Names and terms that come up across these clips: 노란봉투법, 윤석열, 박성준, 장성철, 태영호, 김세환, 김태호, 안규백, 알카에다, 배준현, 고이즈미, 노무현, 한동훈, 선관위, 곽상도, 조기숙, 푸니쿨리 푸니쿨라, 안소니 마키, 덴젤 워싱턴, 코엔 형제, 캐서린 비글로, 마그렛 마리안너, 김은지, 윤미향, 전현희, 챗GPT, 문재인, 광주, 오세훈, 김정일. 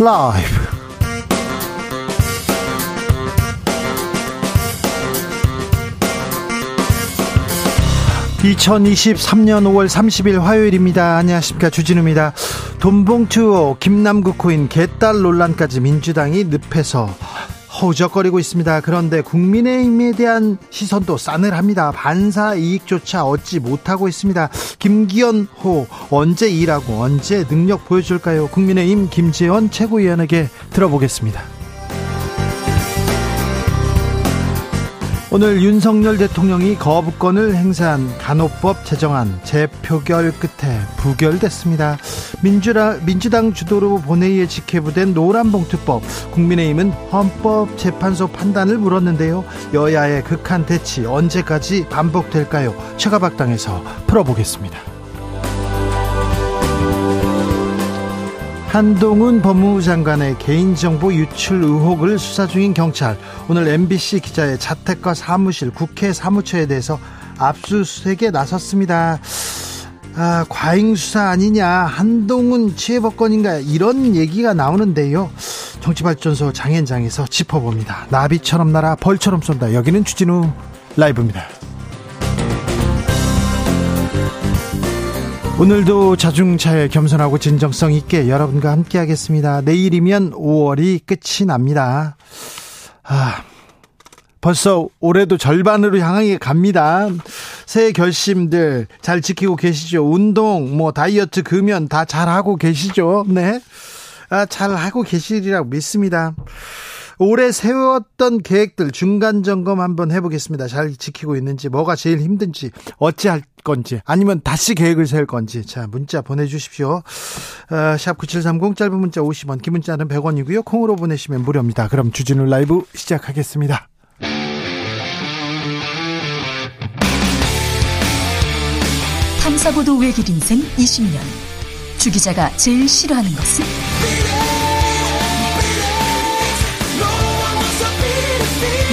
라이브. 2023년 5월 30일 화요일입니다. 안녕하십니까, 주진우입니다. 돈봉투, 김남국 코인, 개딸 논란까지 민주당이 늪에서 허우적거리고 있습니다. 그런데 국민의힘에 대한 시선도 싸늘합니다. 반사 이익조차 얻지 못하고 있습니다. 김기현호 언제 일하고 언제 능력 보여줄까요? 국민의힘 김재원 최고위원에게 들어보겠습니다. 오늘 윤석열 대통령이 거부권을 행사한 간호법 제정안 재표결 끝에 부결됐습니다. 민주당 주도로 본회의에 직회부된 노란봉투법, 국민의힘은 헌법재판소 판단을 물었는데요. 여야의 극한 대치 언제까지 반복될까요? 최가박당에서 풀어보겠습니다. 한동훈 법무부 장관의 개인정보 유출 의혹을 수사 중인 경찰, 오늘 MBC 기자의 자택과 사무실, 국회 사무처에 대해서 압수수색에 나섰습니다. 아, 과잉 수사 아니냐, 한동훈 취해법권인가, 이런 얘기가 나오는데요. 정치발전소 장현장에서 짚어봅니다. 나비처럼 날아 벌처럼 쏜다. 여기는 주진우 라이브입니다. 오늘도 자중차에 겸손하고 진정성 있게 여러분과 함께 하겠습니다. 내일이면 5월이 끝이 납니다. 아, 벌써 올해도 절반으로 향해 갑니다. 새해 결심들 잘 지키고 계시죠? 운동, 다이어트, 금연 다 잘하고 계시죠? 네. 아, 잘하고 계시리라고 믿습니다. 올해 세웠던 계획들 중간 점검 한번 해보겠습니다. 잘 지키고 있는지, 뭐가 제일 힘든지, 어찌할 건지, 아니면 다시 계획을 세울 건지. 자, 문자 보내주십시오. 샵 9730, 짧은 문자 50원, 긴 문자는 100원이고요. 콩으로 보내시면 무료입니다. 그럼 주진우 라이브 시작하겠습니다. 탐사보도 외길 인생 20년. 주 기자가 제일 싫어하는 것은? 이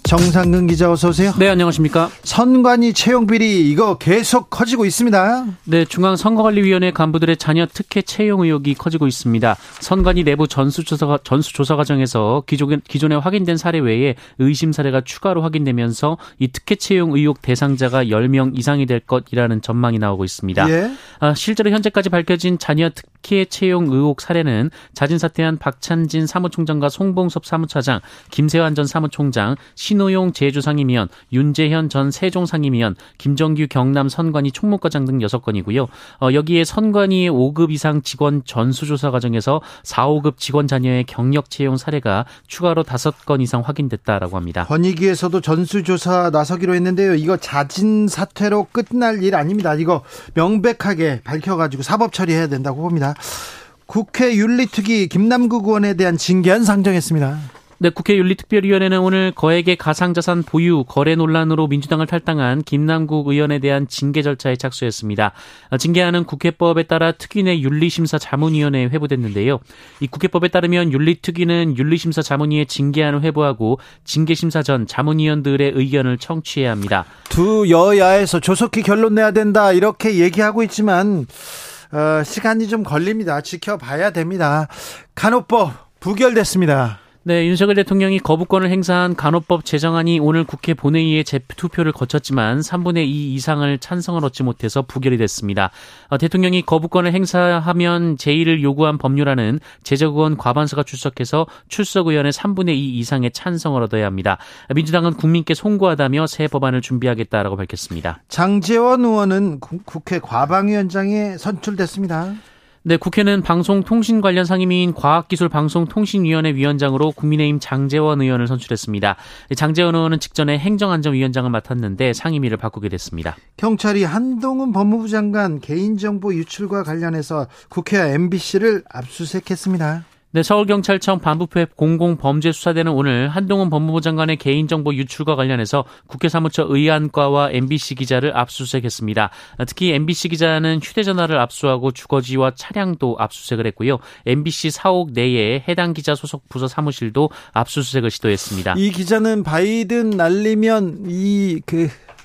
정상근 기자, 어서 오세요. 네, 안녕하십니까. 선관위 채용 비리, 이거 계속 커지고 있습니다. 네, 중앙선거관리위원회 간부들의 자녀 특혜 채용 의혹이 커지고 있습니다. 선관위 내부 전수조사 과정에서 기존에 확인된 사례 외에 의심 사례가 추가로 확인되면서 이 특혜 채용 의혹 대상자가 10명 이상이 될 것이라는 전망이 나오고 있습니다. 예. 실제로 현재까지 밝혀진 자녀 특혜 채용 의혹 사례는 자진 사퇴한 박찬진 사무총장과 송봉섭 사무차장, 김세환 전 사무총장, 신우용 제주상임위원, 윤재현 전 세종상임위원, 김정규 경남 선관위 총무과장 등 6건이고요. 여기에 선관위의 5급 이상 직원 전수조사 과정에서 4, 5급 직원 자녀의 경력 채용 사례가 추가로 5건 이상 확인됐다라고 합니다. 권익위에서도 전수조사 나서기로 했는데요. 이거 자진 사퇴로 끝날 일 아닙니다. 이거 명백하게 밝혀가지고 사법 처리해야 된다고 봅니다. 국회 윤리특위 김남국 의원에 대한 징계안 상정했습니다. 네, 국회 윤리특별위원회는 오늘 거액의 가상자산 보유, 거래 논란으로 민주당을 탈당한 김남국 의원에 대한 징계 절차에 착수했습니다. 징계안은 국회법에 따라 특위 내 윤리심사 자문위원회에 회부됐는데요. 이 국회법에 따르면 윤리특위는 윤리심사 자문위의 징계안을 회부하고 징계심사 전 자문위원들의 의견을 청취해야 합니다. 두 여야에서 조속히 결론 내야 된다, 이렇게 얘기하고 있지만 시간이 좀 걸립니다. 지켜봐야 됩니다. 간호법 부결됐습니다. 네, 윤석열 대통령이 거부권을 행사한 간호법 제정안이 오늘 국회 본회의에 재투표를 거쳤지만 3분의 2 이상을 찬성을 얻지 못해서 부결이 됐습니다. 대통령이 거부권을 행사하면 제2를 요구한 법률안은 제적의원 과반수가 출석해서 출석의원의 3분의 2 이상의 찬성을 얻어야 합니다. 민주당은 국민께 송구하다며 새 법안을 준비하겠다라고 밝혔습니다. 장제원 의원은 국회 과방위원장에 선출됐습니다. 네, 국회는 방송통신 관련 상임위인 과학기술방송통신위원회 위원장으로 국민의힘 장제원 의원을 선출했습니다. 장제원 의원은 직전에 행정안전위원장을 맡았는데 상임위를 바꾸게 됐습니다. 경찰이 한동훈 법무부 장관 개인정보 유출과 관련해서 국회와 MBC를 압수수색했습니다. 네, 서울경찰청 반부패 공공범죄수사대는 오늘 한동훈 법무부 장관의 개인정보 유출과 관련해서 국회 사무처 의안과와 MBC 기자를 압수수색했습니다. 특히 MBC 기자는 휴대전화를 압수하고 주거지와 차량도 압수수색을 했고요. MBC 사옥 내에 해당 기자 소속 부서 사무실도 압수수색을 시도했습니다. 이 기자는 바이든 날리면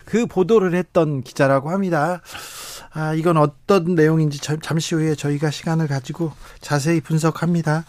그 보도를 했던 기자라고 합니다. 아, 이건 어떤 내용인지 잠시 후에 저희가 시간을 가지고 자세히 분석합니다.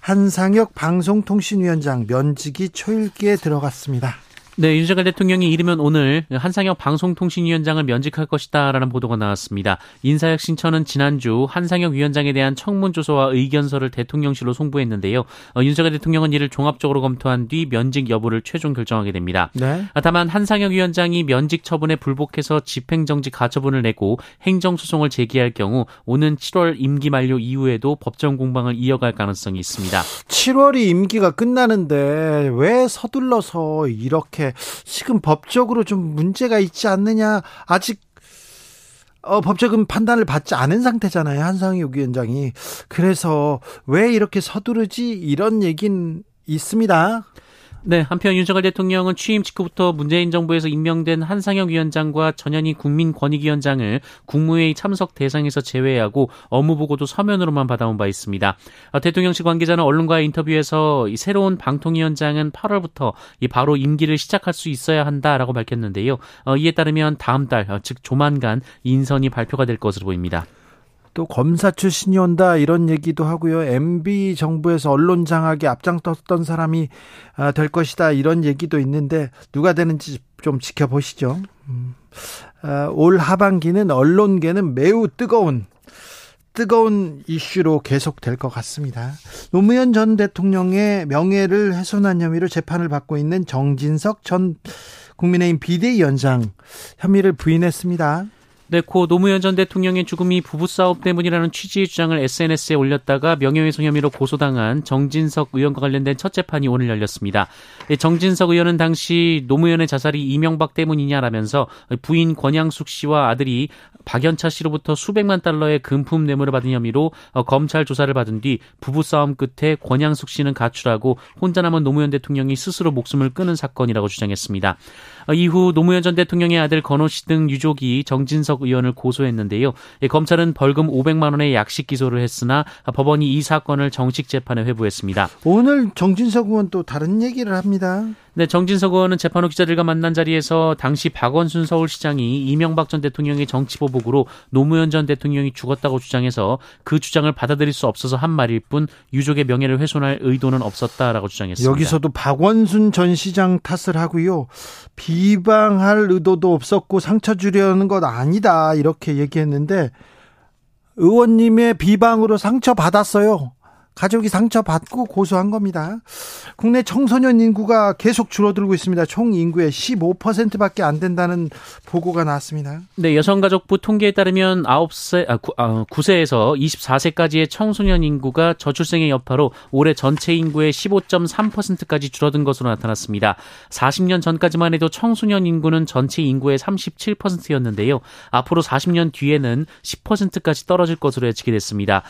한상혁 방송통신위원장 면직이 초읽기에 들어갔습니다. 네, 윤석열 대통령이 이르면 오늘 한상혁 방송통신위원장을 면직할 것이다라는 보도가 나왔습니다. 인사혁신처는 지난주 한상혁 위원장에 대한 청문조서와 의견서를 대통령실로 송부했는데요. 윤석열 대통령은 이를 종합적으로 검토한 뒤 면직 여부를 최종 결정하게 됩니다. 네. 다만 한상혁 위원장이 면직 처분에 불복해서 집행정지 가처분을 내고 행정소송을 제기할 경우 오는 7월 임기 만료 이후에도 법정 공방을 이어갈 가능성이 있습니다. 7월이 임기가 끝나는데 왜 서둘러서 이렇게 지금 법적으로 좀 문제가 있지 않느냐, 아직 법적인 판단을 받지 않은 상태잖아요, 한상혁 위원장이. 그래서 왜 이렇게 서두르지, 이런 얘기는 있습니다. 네, 한편 윤석열 대통령은 취임 직후부터 문재인 정부에서 임명된 한상혁 위원장과 전현희 국민권익위원장을 국무회의 참석 대상에서 제외하고 업무보고도 서면으로만 받아온 바 있습니다. 대통령실 관계자는 언론과의 인터뷰에서 이 새로운 방통위원장은 8월부터 바로 임기를 시작할 수 있어야 한다라고 밝혔는데요. 이에 따르면 다음 달, 즉 조만간 인선이 발표가 될 것으로 보입니다. 또 검사 출신이 온다, 이런 얘기도 하고요. MB 정부에서 언론 장악에 앞장섰던 사람이 될 것이다, 이런 얘기도 있는데 누가 되는지 좀 지켜보시죠. 올 하반기는 언론계는 매우 뜨거운 이슈로 계속 될 것 같습니다. 노무현 전 대통령의 명예를 훼손한 혐의로 재판을 받고 있는 정진석 전 국민의힘 비대위원장, 혐의를 부인했습니다. 네, 고 노무현 전 대통령의 죽음이 부부싸움 때문이라는 취지의 주장을 SNS에 올렸다가 명예훼손 혐의로 고소당한 정진석 의원과 관련된 첫 재판이 오늘 열렸습니다. 정진석 의원은 당시 노무현의 자살이 이명박 때문이냐라면서 부인 권양숙 씨와 아들이 박연차 씨로부터 수백만 달러의 금품 뇌물을 받은 혐의로 검찰 조사를 받은 뒤 부부싸움 끝에 권양숙 씨는 가출하고 혼자 남은 노무현 대통령이 스스로 목숨을 끊은 사건이라고 주장했습니다. 이후 노무현 전 대통령의 아들 건호 씨 등 유족이 정진석 의원을 고소했는데요. 검찰은 벌금 500만 원의 약식 기소를 했으나 법원이 이 사건을 정식 재판에 회부했습니다. 오늘 정진석 의원 또 다른 얘기를 합니다. 네, 정진석 의원은 재판 후 기자들과 만난 자리에서 당시 박원순 서울시장이 이명박 전 대통령의 정치보복으로 노무현 전 대통령이 죽었다고 주장해서 그 주장을 받아들일 수 없어서 한 말일 뿐 유족의 명예를 훼손할 의도는 없었다라고 주장했습니다. 여기서도 박원순 전 시장 탓을 하고요. 비방할 의도도 없었고 상처 주려는 건 아니다, 이렇게 얘기했는데 의원님의 비방으로 상처 받았어요. 가족이 상처받고 고소한 겁니다. 국내 청소년 인구가 계속 줄어들고 있습니다. 총 인구의 15%밖에 안 된다는 보고가 나왔습니다. 네, 여성가족부 통계에 따르면 9세에서 24세까지의 청소년 인구가 저출생의 여파로 올해 전체 인구의 15.3%까지 줄어든 것으로 나타났습니다. 40년 전까지만 해도 청소년 인구는 전체 인구의 37%였는데요. 앞으로 40년 뒤에는 10%까지 떨어질 것으로 예측이 됐습니다.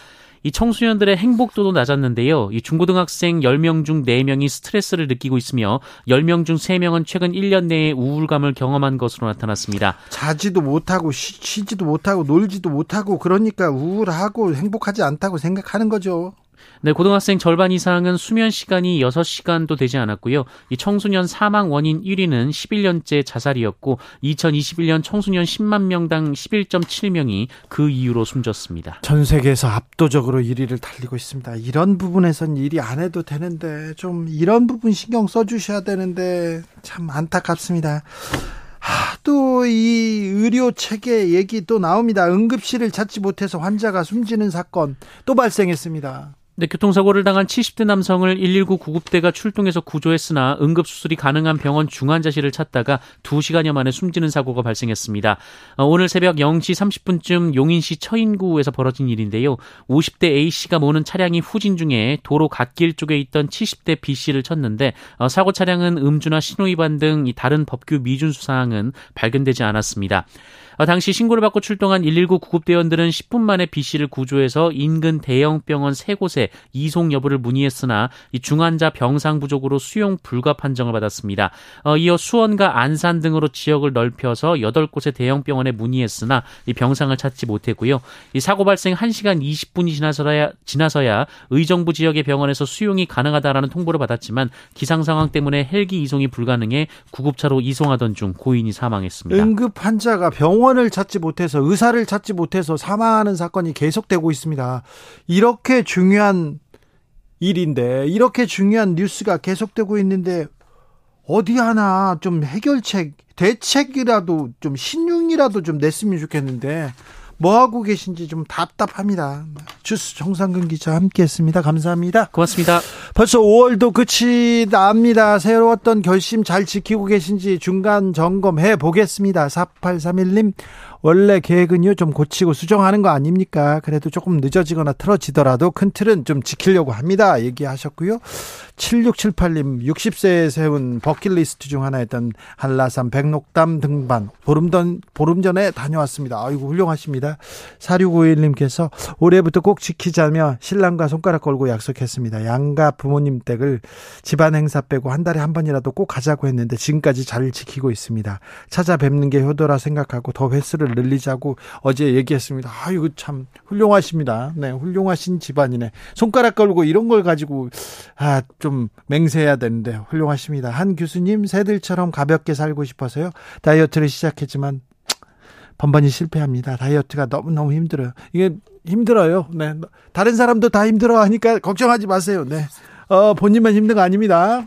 이 청소년들의 행복도도 낮았는데요. 이 중고등학생 10명 중 4명이 스트레스를 느끼고 있으며 10명 중 3명은 최근 1년 내에 우울감을 경험한 것으로 나타났습니다. 자지도 못하고 쉬지도 못하고 놀지도 못하고, 그러니까 우울하고 행복하지 않다고 생각하는 거죠. 네, 고등학생 절반 이상은 수면 시간이 6시간도 되지 않았고요. 이 청소년 사망 원인 1위는 11년째 자살이었고 2021년 청소년 10만 명당 11.7명이 그 이유로 숨졌습니다. 전 세계에서 압도적으로 1위를 달리고 있습니다. 이런 부분에선 일이 안 해도 되는데 좀 이런 부분 신경 써주셔야 되는데 참 안타깝습니다. 또 이 의료체계 얘기 또 나옵니다. 응급실을 찾지 못해서 환자가 숨지는 사건 또 발생했습니다. 네, 교통사고를 당한 70대 남성을 119 구급대가 출동해서 구조했으나 응급수술이 가능한 병원 중환자실을 찾다가 2시간여 만에 숨지는 사고가 발생했습니다. 오늘 새벽 0시 30분쯤 용인시 처인구에서 벌어진 일인데요. 50대 A씨가 모는 차량이 후진 중에 도로 갓길 쪽에 있던 70대 B씨를 쳤는데 사고 차량은 음주나 신호위반 등 다른 법규 미준수 사항은 발견되지 않았습니다. 당시 신고를 받고 출동한 119 구급대원들은 10분 만에 B씨를 구조해서 인근 대형병원 3곳에 이송 여부를 문의했으나 이 중환자 병상 부족으로 수용 불가 판정을 받았습니다. 이어 수원과 안산 등으로 지역을 넓혀서 8곳의 대형병원에 문의했으나 이 병상을 찾지 못했고요. 이 사고 발생 1시간 20분이 지나서야 의정부 지역의 병원에서 수용이 가능하다라는 통보를 받았지만 기상 상황 때문에 헬기 이송이 불가능해 구급차로 이송하던 중 고인이 사망했습니다. 응급 환자가 병원을 찾지 못해서 의사를 찾지 못해서 사망하는 사건이 계속되고 있습니다. 이렇게 중요한 일인데 이렇게 중요한 뉴스가 계속되고 있는데 어디 하나 좀 해결책, 대책이라도 좀 신용이라도 좀 냈으면 좋겠는데 뭐하고 계신지 좀 답답합니다. 주스 정상근 기자 함께했습니다. 감사합니다. 고맙습니다. 벌써 5월도 끝이 납니다. 새로웠던 결심 잘 지키고 계신지 중간 점검해 보겠습니다. 4831님 원래 계획은요 좀 고치고 수정하는 거 아닙니까? 그래도 조금 늦어지거나 틀어지더라도 큰 틀은 좀 지키려고 합니다. 얘기하셨고요. 7678님 60세에 세운 버킷리스트 중 하나였던 한라산 백록담 등반 보름 전에 다녀왔습니다. 아이고 훌륭하십니다. 4651님께서 올해부터 꼭 지키자며 신랑과 손가락 걸고 약속했습니다. 양가 부모님 댁을 집안 행사 빼고 한 달에 한 번이라도 꼭 가자고 했는데 지금까지 잘 지키고 있습니다. 찾아뵙는 게 효도라 생각하고 더 횟수를 늘리자고 어제 얘기했습니다. 아이고 참 훌륭하십니다. 네, 훌륭하신 집안이네. 손가락 걸고 이런 걸 가지고 좀 맹세해야 되는데 훌륭하십니다. 한 교수님 새들처럼 가볍게 살고 싶어서요. 다이어트를 시작했지만 번번이 실패합니다. 다이어트가 너무너무 힘들어요. 이게 힘들어요. 네. 다른 사람도 다 힘들어 하니까 걱정하지 마세요. 네. 본인만 힘든 거 아닙니다.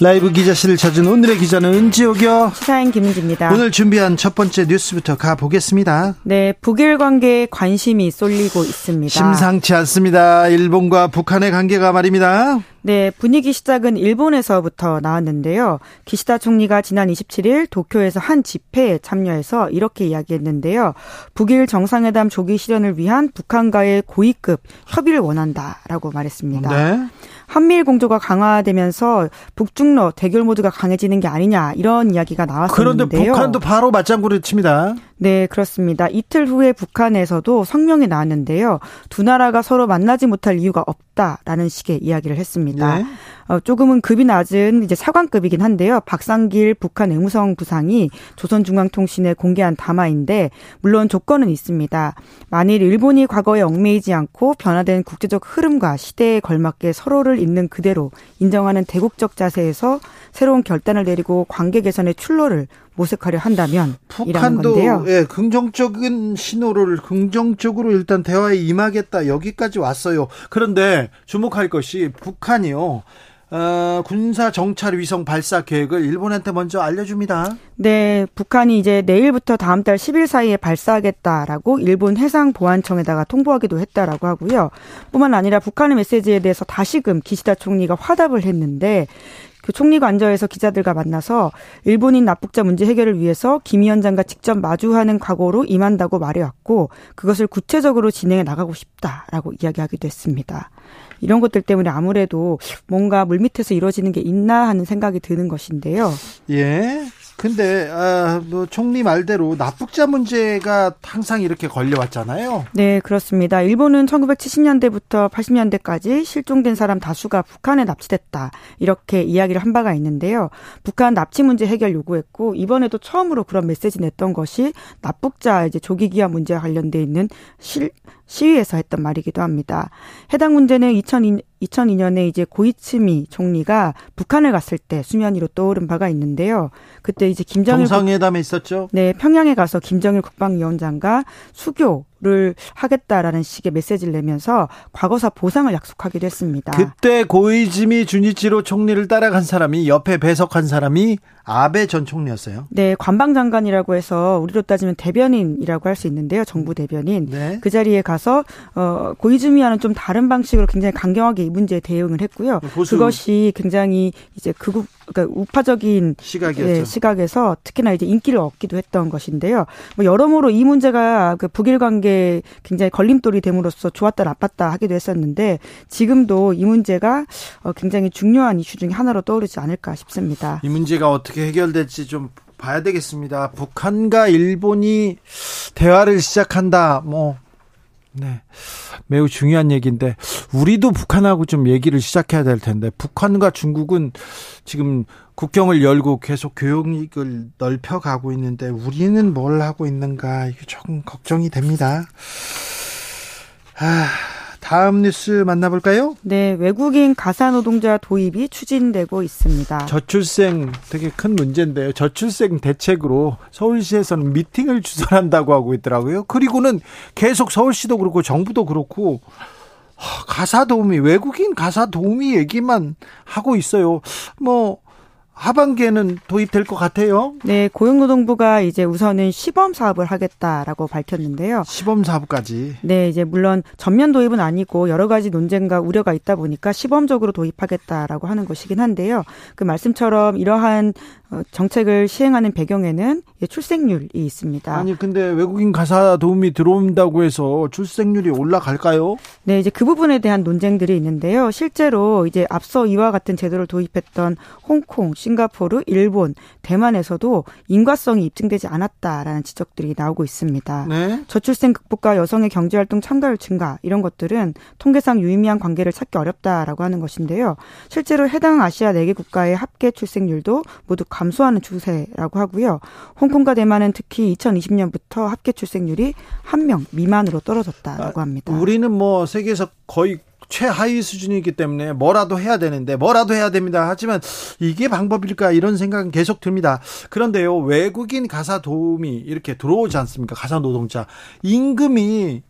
라이브 기자실을 찾은 오늘의 기자는 은지옥이요. 시사인 김은지입니다. 오늘 준비한 첫 번째 뉴스부터 가보겠습니다. 네, 북일 관계에 관심이 쏠리고 있습니다. 심상치 않습니다. 일본과 북한의 관계가 말입니다. 네, 분위기 시작은 일본에서부터 나왔는데요. 기시다 총리가 지난 27일 도쿄에서 한 집회에 참여해서 이렇게 이야기했는데요. 북일 정상회담 조기 실현을 위한 북한과의 고위급 협의를 원한다라고 말했습니다. 네. 한미일 공조가 강화되면서 북중러 대결 모드가 강해지는 게 아니냐 이런 이야기가 나왔었는데요. 그런데 북한도 바로 맞장구를 칩니다. 네, 그렇습니다. 이틀 후에 북한에서도 성명이 나왔는데요. 두 나라가 서로 만나지 못할 이유가 없다라는 식의 이야기를 했습니다. 네. 조금은 급이 낮은 이제 사관급이긴 한데요. 박상길 북한 외무성 부상이 조선중앙통신에 공개한 담화인데 물론 조건은 있습니다. 만일 일본이 과거에 얽매이지 않고 변화된 국제적 흐름과 시대에 걸맞게 서로를 있는 그대로 인정하는 대국적 자세에서 새로운 결단을 내리고 관계 개선의 출로를 모색하려 한다면 북한도 건데요. 예, 긍정적인 신호를 긍정적으로 일단 대화에 임하겠다 여기까지 왔어요. 그런데 주목할 것이 북한이요. 군사 정찰 위성 발사 계획을 일본한테 먼저 알려줍니다. 네, 북한이 이제 내일부터 다음 달 10일 사이에 발사하겠다라고 일본 해상보안청에다가 통보하기도 했다라고 하고요. 뿐만 아니라 북한의 메시지에 대해서 다시금 기시다 총리가 화답을 했는데 그 총리 관저에서 기자들과 만나서 일본인 납북자 문제 해결을 위해서 김 위원장과 직접 마주하는 각오로 임한다고 말해왔고 그것을 구체적으로 진행해 나가고 싶다라고 이야기하기도 했습니다. 이런 것들 때문에 아무래도 뭔가 물밑에서 이루어지는 게 있나 하는 생각이 드는 것인데요. 예. 근데 뭐 총리 말대로 납북자 문제가 항상 이렇게 걸려왔잖아요. 네, 그렇습니다. 일본은 1970년대부터 80년대까지 실종된 사람 다수가 북한에 납치됐다. 이렇게 이야기를 한 바가 있는데요. 북한 납치 문제 해결 요구했고 이번에도 처음으로 그런 메시지 냈던 것이 납북자 이제 조기 귀화 문제와 관련돼 있는 시위에서 했던 말이기도 합니다. 해당 문제는 2002년에 이제 고이즈미 총리가 북한을 갔을 때 수면 위로 떠오른 바가 있는데요. 그때 이제 김정일 정상회담에 있었죠. 네, 평양에 가서 김정일 국방위원장과 수교 를 하겠다라는 식의 메시지를 내면서 과거사 보상을 약속하기도 했습니다. 그때 고이즈미 주니치로 총리를 따라간 사람이, 옆에 배석한 사람이 아베 전 총리였어요. 네, 관방장관이라고 해서 우리로 따지면 대변인이라고 할 수 있는데요. 정부 대변인. 네. 그 자리에 가서 고이즈미와는 좀 다른 방식으로 굉장히 강경하게 이 문제에 대응을 했고요. 보수. 그것이 굉장히 이제 그러니까 우파적인 시각이었죠. 예, 시각에서 특히나 이제 인기를 얻기도 했던 것인데요. 뭐 여러모로 이 문제가 그 북일 관계 굉장히 걸림돌이 됨으로써 좋았다 나빴다 하기도 했었는데, 지금도 이 문제가 굉장히 중요한 이슈 중에 하나로 떠오르지 않을까 싶습니다. 이 문제가 어떻게 해결될지 좀 봐야 되겠습니다. 북한과 일본이 대화를 시작한다. 네, 매우 중요한 얘기인데 우리도 북한하고 좀 얘기를 시작해야 될 텐데, 북한과 중국은 지금 국경을 열고 계속 교역을 넓혀가고 있는데 우리는 뭘 하고 있는가, 이게 조금 걱정이 됩니다. 다음 뉴스 만나볼까요? 네, 외국인 가사노동자 도입이 추진되고 있습니다. 저출생 되게 큰 문제인데요. 저출생 대책으로 서울시에서는 미팅을 주선한다고 하고 있더라고요. 그리고는 계속 서울시도 그렇고 정부도 그렇고 가사 도우미, 외국인 가사 도우미 얘기만 하고 있어요. 하반기에는 도입될 것 같아요. 네, 고용노동부가 이제 우선은 시범 사업을 하겠다라고 밝혔는데요. 시범 사업까지. 네, 이제 물론 전면 도입은 아니고 여러 가지 논쟁과 우려가 있다 보니까 시범적으로 도입하겠다라고 하는 것이긴 한데요. 그 말씀처럼 이러한 정책을 시행하는 배경에는 출생률이 있습니다. 아니, 근데 외국인 가사 도우미 들어온다고 해서 출생률이 올라갈까요? 네, 이제 그 부분에 대한 논쟁들이 있는데요. 실제로 이제 앞서 이와 같은 제도를 도입했던 홍콩, 싱가포르, 일본, 대만에서도 인과성이 입증되지 않았다라는 지적들이 나오고 있습니다. 네? 저출생 극복과 여성의 경제활동 참가율 증가, 이런 것들은 통계상 유의미한 관계를 찾기 어렵다라고 하는 것인데요. 실제로 해당 아시아 4개 국가의 합계 출생률도 모두 감소하는 추세라고 하고요. 홍콩과 대만은 특히 2020년부터 합계 출생률이 1명 미만으로 떨어졌다라고 합니다. 우리는 세계에서 거의 최하위 수준이기 때문에 뭐라도 해야 됩니다. 하지만 이게 방법일까, 이런 생각은 계속 듭니다. 그런데요, 외국인 가사 도우미 이렇게 들어오지 않습니까? 가사 노동자 임금이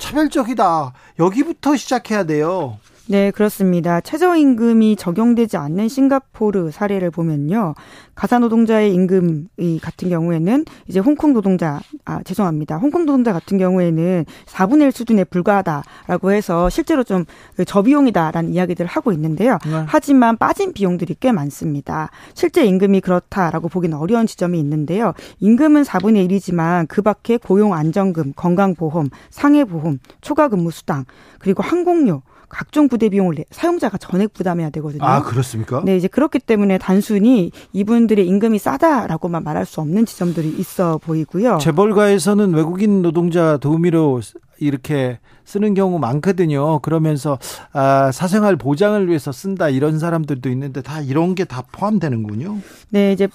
차별적이다, 여기부터 시작해야 돼요. 네, 그렇습니다. 최저임금이 적용되지 않는 싱가포르 사례를 보면요, 가사노동자의 임금이 같은 경우에는 이제 홍콩 노동자 같은 경우에는 4분의 1 수준에 불과하다라고 해서 실제로 좀 저비용이다라는 이야기들을 하고 있는데요. 하지만 빠진 비용들이 꽤 많습니다. 실제 임금이 그렇다라고 보기는 어려운 지점이 있는데요. 임금은 4분의 1이지만 그 밖에 고용안정금, 건강보험, 상해보험, 초과근무수당, 그리고 항공료, 각종 부대 비용을 사용자가 전액 부담해야 되거든요. 아, 그렇습니까? 네, 이제 그렇기 때문에 단순히 이분들의 임금이 싸다라고만 말할 수 없는 지점들이 있어 보이고요. 재벌가에서는 외국인 노동자 도우미로 이렇게 쓰는 경우 많거든요. 그러면서 사생활 보장을 위해서 쓴다, 이런 사람들도 있는데 다 이런 게 다 포함되는군요. 네, 이제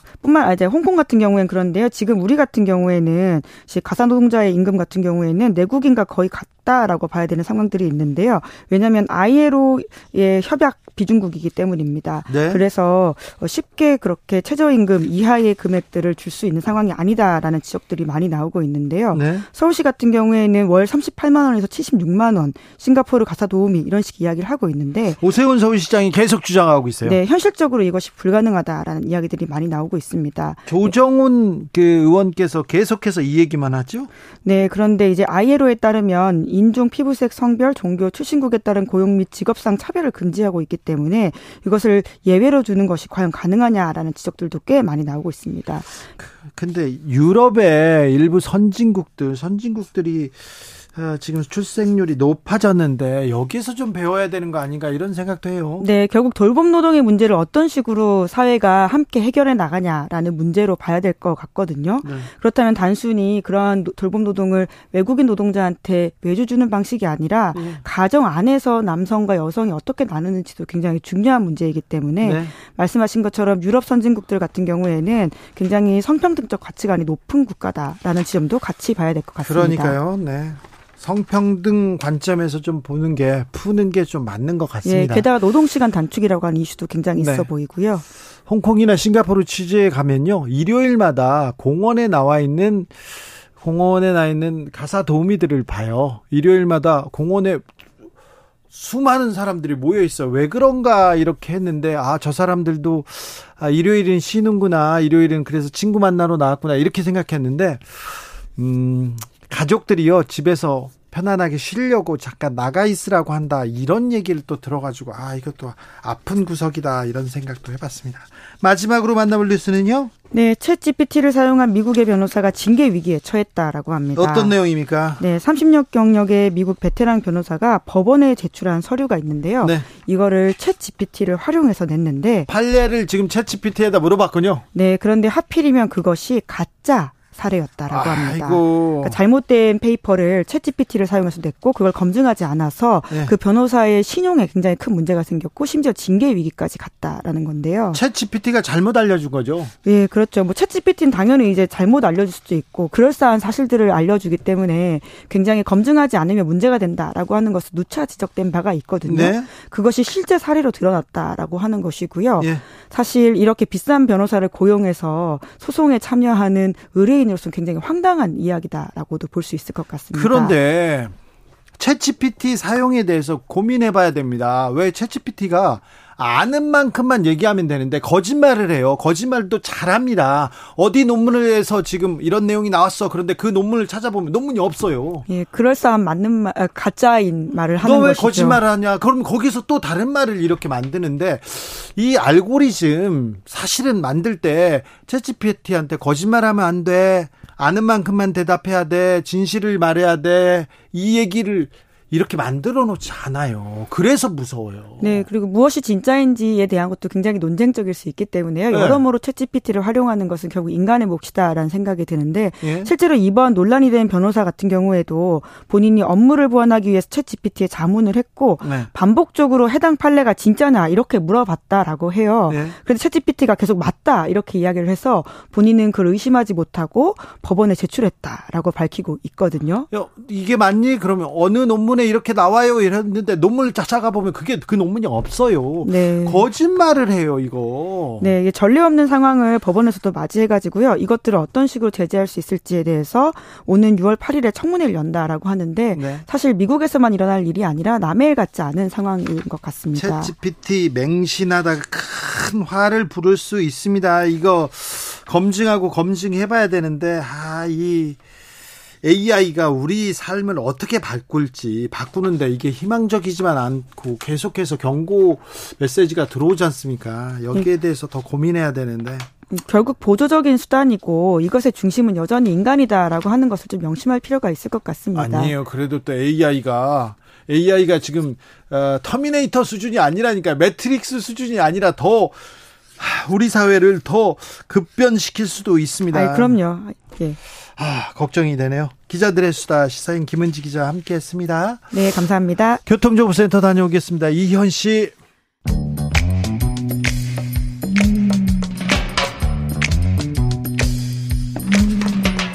홍콩 같은 경우에는 그런데요. 지금 우리 같은 경우에는 가사노동자의 임금 같은 경우에는 내국인과 거의 같다라고 봐야 되는 상황들이 있는데요. 왜냐하면 ILO의 협약 비준국이기 때문입니다. 네. 그래서 쉽게 그렇게 최저임금 이하의 금액들을 줄 수 있는 상황이 아니다라는 지적들이 많이 나오고 있는데요. 네. 서울시 같은 경우에는 월 38만원에서 76만원, 싱가포르 가사도우미, 이런 식 이야기를 하고 있는데, 오세훈 서울시장이 계속 주장하고 있어요. 네, 현실적으로 이것이 불가능하다라는 이야기들이 많이 나오고 있습니다. 조정훈 네. 그 의원께서 계속해서 이 얘기만 하죠. 네, 그런데 이제 ILO에 따르면 인종, 피부색, 성별, 종교, 출신국에 따른 고용 및 직업상 차별을 금지하고 있기 때문에 이것을 예외로 두는 것이 과연 가능하냐라는 지적들도 꽤 많이 나오고 있습니다. 근데 유럽의 일부 선진국들이 지금 출생률이 높아졌는데 여기에서 좀 배워야 되는 거 아닌가, 이런 생각도 해요. 네, 결국 돌봄 노동의 문제를 어떤 식으로 사회가 함께 해결해 나가냐라는 문제로 봐야 될 것 같거든요. 네. 그렇다면 단순히 그러한 돌봄 노동을 외국인 노동자한테 외주주는 방식이 아니라 가정 안에서 남성과 여성이 어떻게 나누는지도 굉장히 중요한 문제이기 때문에 네. 말씀하신 것처럼 유럽 선진국들 같은 경우에는 굉장히 성평등적 가치관이 높은 국가다라는 지점도 같이 봐야 될 것 같습니다. 그러니까요. 네. 성평등 관점에서 좀 보는 게, 푸는 게 좀 맞는 것 같습니다. 예, 게다가 노동시간 단축이라고 하는 이슈도 굉장히 있어 보이고요. 홍콩이나 싱가포르 취재에 가면요, 일요일마다 공원에 나와 있는 공원에 나 있는 가사 도우미들을 봐요. 일요일마다 공원에 수많은 사람들이 모여 있어요. 왜 그런가 이렇게 했는데, 아, 저 사람들도 일요일은 쉬는구나, 일요일은 그래서 친구 만나러 나왔구나 이렇게 생각했는데, 가족들이요 집에서 편안하게 쉬려고 잠깐 나가 있으라고 한다 이런 얘기를 또 들어가지고, 아, 이것도 아픈 구석이다 이런 생각도 해봤습니다. 마지막으로 만나볼 뉴스는요? 네, 챗 GPT를 사용한 미국의 변호사가 징계 위기에 처했다라고 합니다. 어떤 내용입니까? 네, 30년 경력의 미국 베테랑 변호사가 법원에 제출한 서류가 있는데요. 네. 이거를 챗 GPT를 활용해서 냈는데, 판례를 지금 챗 GPT에다 물어봤군요. 네, 그런데 하필이면 그것이 가짜 사례였다라고 합니다. 그러니까 잘못된 페이퍼를 챗GPT를 사용해서 냈고, 그걸 검증하지 않아서 네. 그 변호사의 신용에 굉장히 큰 문제가 생겼고, 심지어 징계 위기까지 갔다라는 건데요. 챗GPT가 잘못 알려준 거죠? 예, 네, 그렇죠. 뭐 챗GPT는 당연히 이제 잘못 알려줄 수도 있고, 그럴싸한 사실들을 알려주기 때문에 굉장히 검증하지 않으면 문제가 된다라고 하는 것을 누차 지적된 바가 있거든요. 네. 그것이 실제 사례로 드러났다라고 하는 것이고요. 네. 사실 이렇게 비싼 변호사를 고용해서 소송에 참여하는 의뢰인 으로서 굉장히 황당한 이야기다라고도 볼 수 있을 것 같습니다. 그런데 챗GPT 사용에 대해서 고민해봐야 됩니다. 왜 챗GPT가 아는 만큼만 얘기하면 되는데 거짓말을 해요. 거짓말도 잘합니다. 어디 논문에서 지금 이런 내용이 나왔어. 그런데 그 논문을 찾아보면 논문이 없어요. 예, 그럴싸한 맞는 말, 가짜인 말을 하는 것이죠. 너 왜 거짓말을 하냐? 그럼 거기서 또 다른 말을 이렇게 만드는데, 이 알고리즘 사실은 만들 때 챗GPT한테 거짓말하면 안 돼, 아는 만큼만 대답해야 돼, 진실을 말해야 돼, 이 얘기를 이렇게 만들어 놓지 않아요. 그래서 무서워요. 네, 그리고 무엇이 진짜인지에 대한 것도 굉장히 논쟁적일 수 있기 때문에요. 네. 여러모로 챗GPT를 활용하는 것은 결국 인간의 몫이다라는 생각이 드는데, 네. 실제로 이번 논란이 된 변호사 같은 경우에도 본인이 업무를 보완하기 위해서 챗GPT에 자문을 했고, 네. 반복적으로 해당 판례가 진짜냐 이렇게 물어봤다라고 해요. 네. 그런데 챗GPT가 계속 맞다 이렇게 이야기를 해서 본인은 그걸 의심하지 못하고 법원에 제출했다라고 밝히고 있거든요. 야, 이게 맞니? 그러면 어느 논문 이렇게 나와요 이랬는데 논문을 찾아가 보면 그게 그 논문이 없어요. 네. 거짓말을 해요, 이거. 네, 이게 전례 없는 상황을 법원에서도 맞이해가지고요. 이것들을 어떤 식으로 제재할 수 있을지에 대해서 오는 6월 8일에 청문회를 연다라고 하는데, 네. 사실 미국에서만 일어날 일이 아니라 남의 일 같지 않은 상황인 것 같습니다. 챗GPT 맹신하다가 큰 화를 부를 수 있습니다. 이거 검증하고 검증해봐야 되는데, 이 AI가 우리 삶을 어떻게 바꾸는데 이게 희망적이지만 않고 계속해서 경고 메시지가 들어오지 않습니까? 여기에 대해서 더 고민해야 되는데, 결국 보조적인 수단이고 이것의 중심은 여전히 인간이다라고 하는 것을 좀 명심할 필요가 있을 것 같습니다. 아니에요. 그래도 또 AI가 지금 터미네이터 수준이 아니라니까, 매트릭스 수준이 아니라 더 우리 사회를 더 급변시킬 수도 있습니다. 아이, 그럼요. 예. 걱정이 되네요. 기자들의 수다, 시사인 김은지 기자 함께했습니다. 네, 감사합니다. 교통정보센터 다녀오겠습니다. 이현 씨.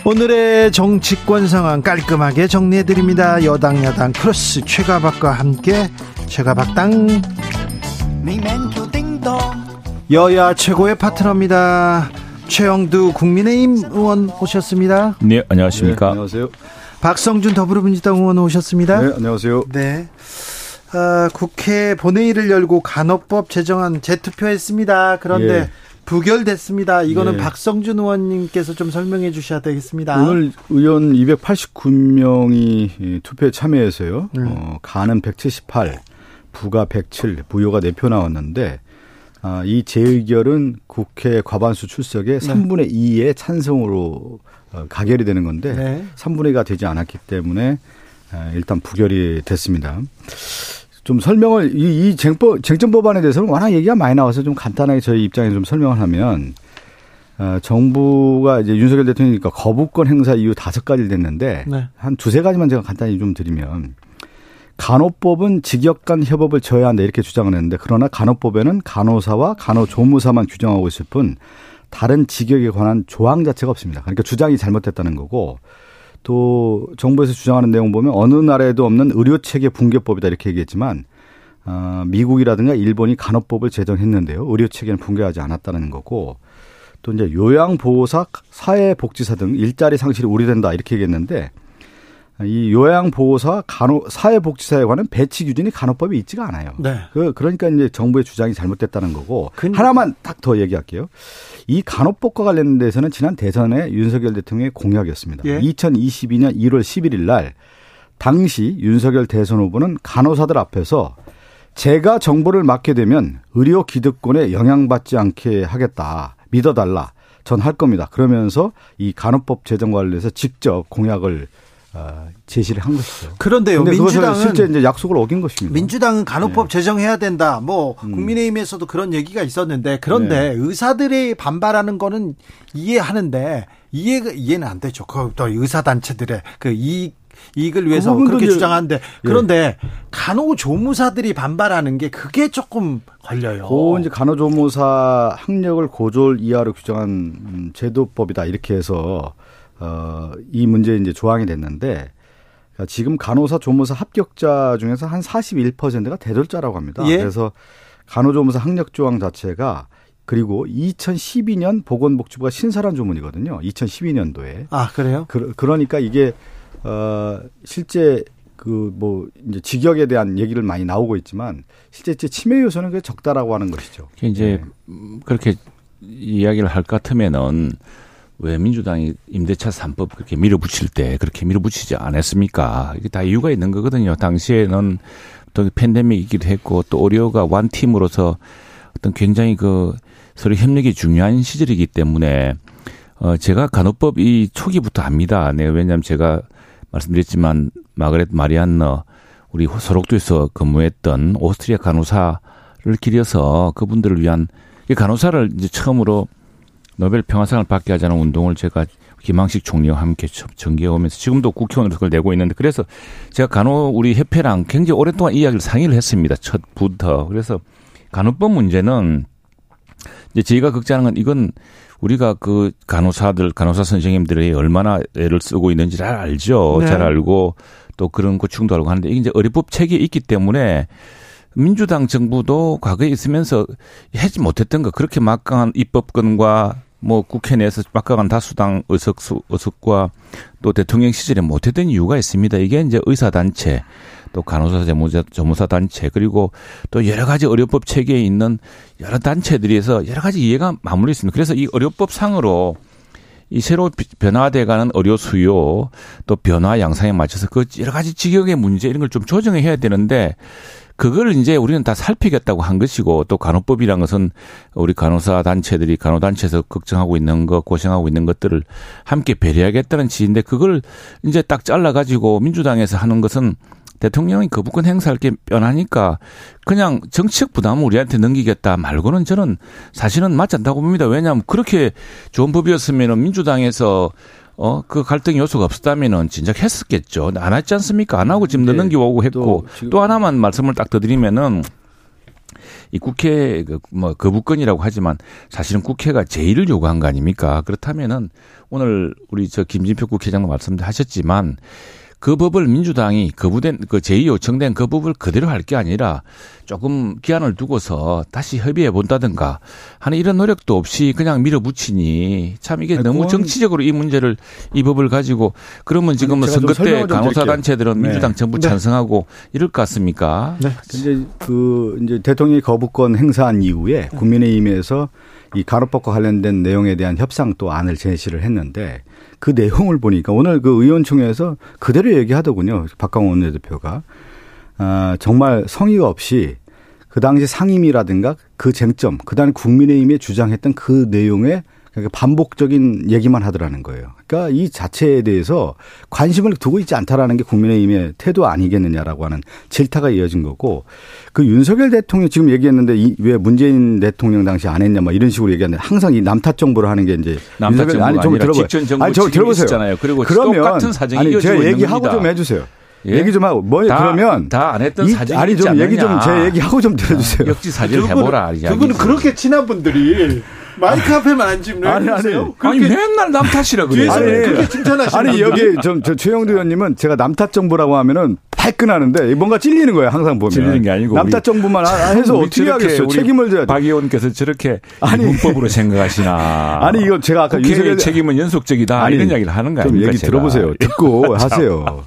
오늘의 정치권 상황 깔끔하게 정리해드립니다. 여당 야당 크로스 최가박과 함께 최가박당. 여야 최고의 파트너입니다. 최영두 국민의힘 의원 오셨습니다. 네, 안녕하십니까. 네, 안녕하세요. 박성준 더불어민주당 의원 오셨습니다. 네, 안녕하세요. 네, 국회 본회의를 열고 간호법 제정안 재투표했습니다. 그런데 예. 부결됐습니다. 이거는 예. 박성준 의원님께서 좀 설명해 주셔야 되겠습니다. 오늘 의원 289명이 투표에 참여해서요. 간은 178, 부가 107, 무효가 4표 나왔는데, 이 재의결은 국회 과반수 출석의 3분의 2의 찬성으로 가결이 되는 건데, 네. 3분의 2가 되지 않았기 때문에 일단 부결이 됐습니다. 좀 설명을, 이 쟁점법안에 대해서는 워낙 얘기가 많이 나와서 좀 간단하게 저희 입장에서 좀 설명을 하면, 정부가 이제 윤석열 대통령이니까 거부권 행사 이유 5가지를 냈는데, 네. 한 2-3가지만 제가 간단히 좀 드리면, 간호법은 직역 간 협업을 저해야 한다 이렇게 주장을 했는데, 그러나 간호법에는 간호사와 간호조무사만 규정하고 있을 뿐 다른 직역에 관한 조항 자체가 없습니다. 그러니까 주장이 잘못됐다는 거고, 또 정부에서 주장하는 내용 보면 어느 나라에도 없는 의료체계 붕괴법이다 이렇게 얘기했지만, 미국이라든가 일본이 간호법을 제정했는데요, 의료체계는 붕괴하지 않았다는 거고, 또 이제 요양보호사, 사회복지사 등 일자리 상실이 우려된다 이렇게 얘기했는데 이 요양보호사, 간호, 사회복지사에 관한 배치 규정이 간호법에 있지가 않아요. 네. 그러니까 이제 정부의 주장이 잘못됐다는 거고 하나만 딱 더 얘기할게요. 이 간호법과 관련된 데서는 지난 대선에 윤석열 대통령의 공약이었습니다. 예. 2022년 1월 11일 날 당시 윤석열 대선 후보는 간호사들 앞에서 제가 정보를 맡게 되면 의료 기득권에 영향받지 않게 하겠다. 믿어달라. 전 할 겁니다. 그러면서 이 간호법 제정 관련해서 직접 공약을 제시를 한 것이죠. 그런데요, 민주당은 실제 이제 약속을 어긴 것입니다. 민주당은 간호법 네. 제정해야 된다. 뭐 국민의힘에서도 그런 얘기가 있었는데 그런데 네. 의사들이 반발하는 거는 이해하는데 이해는 안 되죠. 또 의사 단체들의 그 이익을 위해서 그렇게 주장하는데 그런데 예. 간호조무사들이 반발하는 게 그게 조금 걸려요. 이제 간호조무사 학력을 고졸 이하로 규정한 제도법이다 이렇게 해서. 이 문제에 이제 조항이 됐는데, 그러니까 지금 간호사, 조무사 합격자 중에서 한 41%가 대졸자라고 합니다. 예? 그래서 간호조무사 학력 조항 자체가 그리고 2012년 보건복지부가 신설한 조문이거든요. 2012년도에. 아, 그래요? 그러니까 이게, 실제 이제 직역에 대한 얘기를 많이 나오고 있지만, 실제 침해 요소는 그 적다라고 하는 것이죠. 이제 네. 그렇게 이야기를 할 것 같으면은, 왜 민주당이 임대차 3법 그렇게 밀어붙일 때 그렇게 밀어붙이지 않았습니까? 이게 다 이유가 있는 거거든요. 당시에는 또 팬데믹이기도 했고 또 오리오가 원팀으로서 어떤 굉장히 그 서로 협력이 중요한 시절이기 때문에 제가 간호법 이 초기부터 압니다. 네, 왜냐하면 제가 말씀드렸지만 마그렛 마리안너 우리 소록도에서 근무했던 오스트리아 간호사를 기려서 그분들을 위한 이 간호사를 이제 처음으로 노벨 평화상을 받게 하자는 운동을 제가 김항식 총리와 함께 전개해오면서 지금도 국회의원으로 그걸 내고 있는데 그래서 제가 간호 우리 협회랑 굉장히 오랫동안 이야기를 상의를 했습니다. 첫부터. 그래서 간호법 문제는 이제 저희가 걱정하는 건 이건 우리가 그 간호사 선생님들이 얼마나 애를 쓰고 있는지 잘 알죠. 네. 잘 알고 또 그런 고충도 알고 하는데 이게 이제 의료법 체계에 있기 때문에 민주당 정부도 과거에 있으면서 하지 못했던 거 그렇게 막강한 입법권과 뭐 국회 내에서 막강한 다수당 의석과 또 대통령 시절에 못했던 이유가 있습니다. 이게 이제 의사단체 또 간호사 조무사 단체 그리고 또 여러 가지 의료법 체계에 있는 여러 단체들에서 여러 가지 이해가 맞물려 있습니다. 그래서 이 의료법 상으로 이 새로 변화돼가는 의료 수요 또 변화 양상에 맞춰서 그 여러 가지 직역의 문제 이런 걸 좀 조정해야 되는데 그걸 이제 우리는 다 살피겠다고 한 것이고 또 간호법이란 것은 우리 간호사 단체들이 간호단체에서 걱정하고 있는 것 고생하고 있는 것들을 함께 배려하겠다는 취지인데 그걸 이제 딱 잘라가지고 민주당에서 하는 것은 대통령이 거부권 행사할 게 뻔하니까 그냥 정치적 부담을 우리한테 넘기겠다 말고는 저는 사실은 맞지 않다고 봅니다. 왜냐하면 그렇게 좋은 법이었으면 민주당에서 그 갈등 요소가 없었다면은 진작 했었겠죠. 안 했지 않습니까? 안 하고 지금 넘기고 했고 또 하나만 말씀을 딱 더 드리면은 이 국회 뭐 거부권이라고 하지만 사실은 국회가 제의를 요구한 거 아닙니까? 그렇다면은 오늘 우리 저 김진표 국회장도 말씀하셨지만 그 법을 민주당이 거부된 그 제의 요청된 그 법을 그대로 할 게 아니라 조금 기한을 두고서 다시 협의해 본다든가 하는 이런 노력도 없이 그냥 밀어붙이니 참 이게 너무 정치적으로 이 문제를 이 법을 가지고 그러면 지금 선거 때 간호사 단체들은 네. 민주당 전부 찬성하고 네. 이럴 것 같습니까? 네. 이제 대통령이 거부권 행사한 이후에 국민의힘에서 이 간호법과 관련된 내용에 대한 협상 또 안을 제시를 했는데 그 내용을 보니까 오늘 그 의원총회에서 그대로 얘기하더군요. 박강원 원내대표가. 정말 성의가 없이 그 당시 상임위라든가 그 쟁점, 그 당시 국민의힘이 주장했던 그 내용에 반복적인 얘기만 하더라는 거예요. 그러니까 이 자체에 대해서 관심을 두고 있지 않다라는 게 국민의힘의 태도 아니겠느냐라고 하는 질타가 이어진 거고 그 윤석열 대통령 지금 얘기했는데 왜 문재인 대통령 당시 안 했냐 막 이런 식으로 얘기하는데 항상 이 남탓 정부를 하는 게 이제 남탓 정부가 아니라 직전 정부 책임이시잖아요. 그리고 똑같은 사정이 이어지고 있는 겁니다. 제가 얘기하고 좀 해주세요. 예? 얘기 좀 하고 그러면 다 안 했던 사진이 있지 않느냐. 제 얘기하고 좀 들어주세요. 역지사지를 해보라. 두 분은 그렇게 친한 분들이 마이크 앞에만 앉으면 아니. 아니 맨날 남 탓이라 그래요. 그렇게 칭찬하시는 아니 여기 좀 저 최영두 의원님은 제가 남 탓 정부라고 하면은 발끈하는데 뭔가 찔리는 거예요. 항상 보면 찔리는 게 아니고 남 탓 정부만 해서 어떻게 하겠어요. 책임을 져야죠. 박 의원께서 저렇게 아니, 문법으로 생각하시나. 아니 이거 제가 아까 윤석열 책임은 연속적이다 아니, 이런 이야기를 하는 거 아닙니까? 좀 얘기 제가. 들어보세요. 듣고 하세요.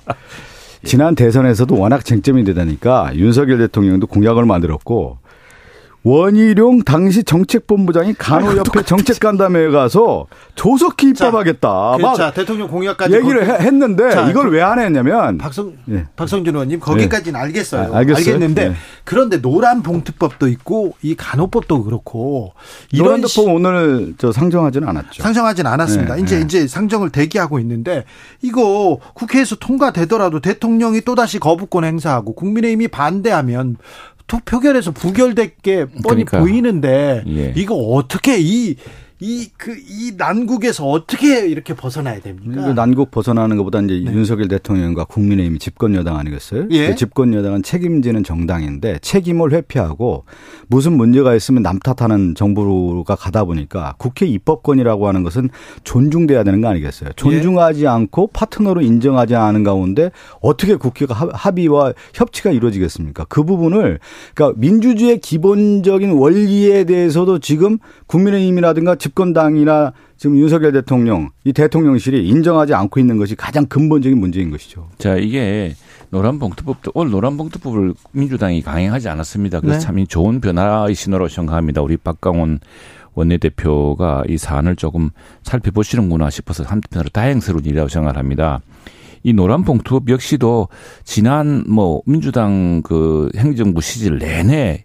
지난 대선에서도 워낙 쟁점이 되다니까 윤석열 대통령도 공약을 만들었고 원희룡 당시 정책본부장이 간호협회 정책간담회에 가서 조속히 입법하겠다. 막 대통령 공약까지 얘기를 했는데 자, 이걸 왜 안 했냐면 박성준 의원님 거기까지는 네. 알겠어요. 알겠는데 네. 그런데 노란 봉투법도 있고 이 간호법도 그렇고 노란 봉투법 오늘 저 상정하지는 않았죠. 상정하지는 않았습니다. 네. 이제 상정을 대기하고 있는데 이거 국회에서 통과되더라도 대통령이 또다시 거부권 행사하고 국민의힘이 반대하면 표결에서 부결될 게 뻔히 그러니까요. 보이는데 예. 이거 어떻게 이 난국에서 어떻게 이렇게 벗어나야 됩니까? 난국 벗어나는 것보다 이제 네. 윤석열 대통령과 국민의힘이 집권 여당 아니겠어요? 예? 그 집권 여당은 책임지는 정당인데 책임을 회피하고 무슨 문제가 있으면 남 탓하는 정부가 가다 보니까 국회 입법권이라고 하는 것은 존중돼야 되는 거 아니겠어요? 존중하지 않고 파트너로 인정하지 않은 가운데 어떻게 국회가 합의와 협치가 이루어지겠습니까? 그 부분을 그러니까 민주주의의 기본적인 원리에 대해서도 지금 국민의힘이라든가 집권당이나 지금 윤석열 대통령, 이 대통령실이 인정하지 않고 있는 것이 가장 근본적인 문제인 것이죠. 자, 이게 노란봉투법도 올 노란봉투법을 민주당이 강행하지 않았습니다. 그래서 네. 참 좋은 변화의 신호로 생각합니다. 우리 박강원 원내대표가 이 사안을 조금 살펴보시는구나 싶어서 한편으로 다행스러운 일이라고 생각합니다. 이 노란봉투법 역시도 지난 민주당 그 행정부 시절 내내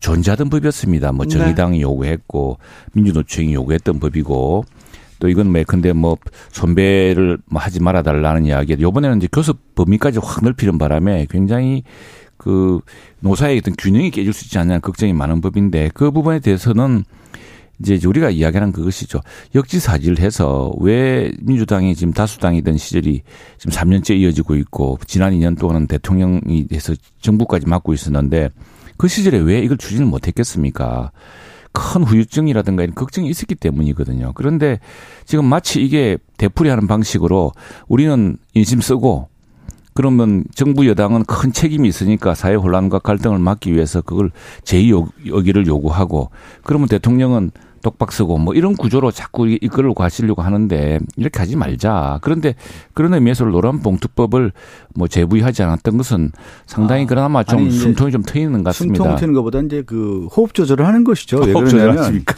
존재하던 법이었습니다. 정의당이 요구했고 민주노총이 요구했던 법이고 또 이건 예컨대 손배를 하지 말아달라는 이야기. 이번에는 이제 교섭 범위까지 확 넓히는 바람에 굉장히 그 노사의 어떤 균형이 깨질 수 있지 않냐 걱정이 많은 법인데 그 부분에 대해서는 이제 우리가 이야기하는 그것이죠. 역지사지해서 왜 민주당이 지금 다수당이던 시절이 지금 3년째 이어지고 있고 지난 2년 동안은 대통령이 돼서 정부까지 맡고 있었는데. 그 시절에 왜 이걸 추진을 못했겠습니까? 큰 후유증이라든가 이런 걱정이 있었기 때문이거든요. 그런데 지금 마치 이게 되풀이하는 방식으로 우리는 인심 쓰고 그러면 정부 여당은 큰 책임이 있으니까 사회 혼란과 갈등을 막기 위해서 그걸 제2 여기를 요구하고 그러면 대통령은 독박 쓰고 이런 구조로 자꾸 이끌고 가시려고 하는데 이렇게 하지 말자. 그런데 그런 의미에서 노란봉투법을 제부하지 않았던 것은 상당히 그나마 좀 숨통이 좀 트이는 것 같습니다. 숨통 트이는 것보다 이제 그 호흡 조절을 하는 것이죠. 호흡 조절하십니까?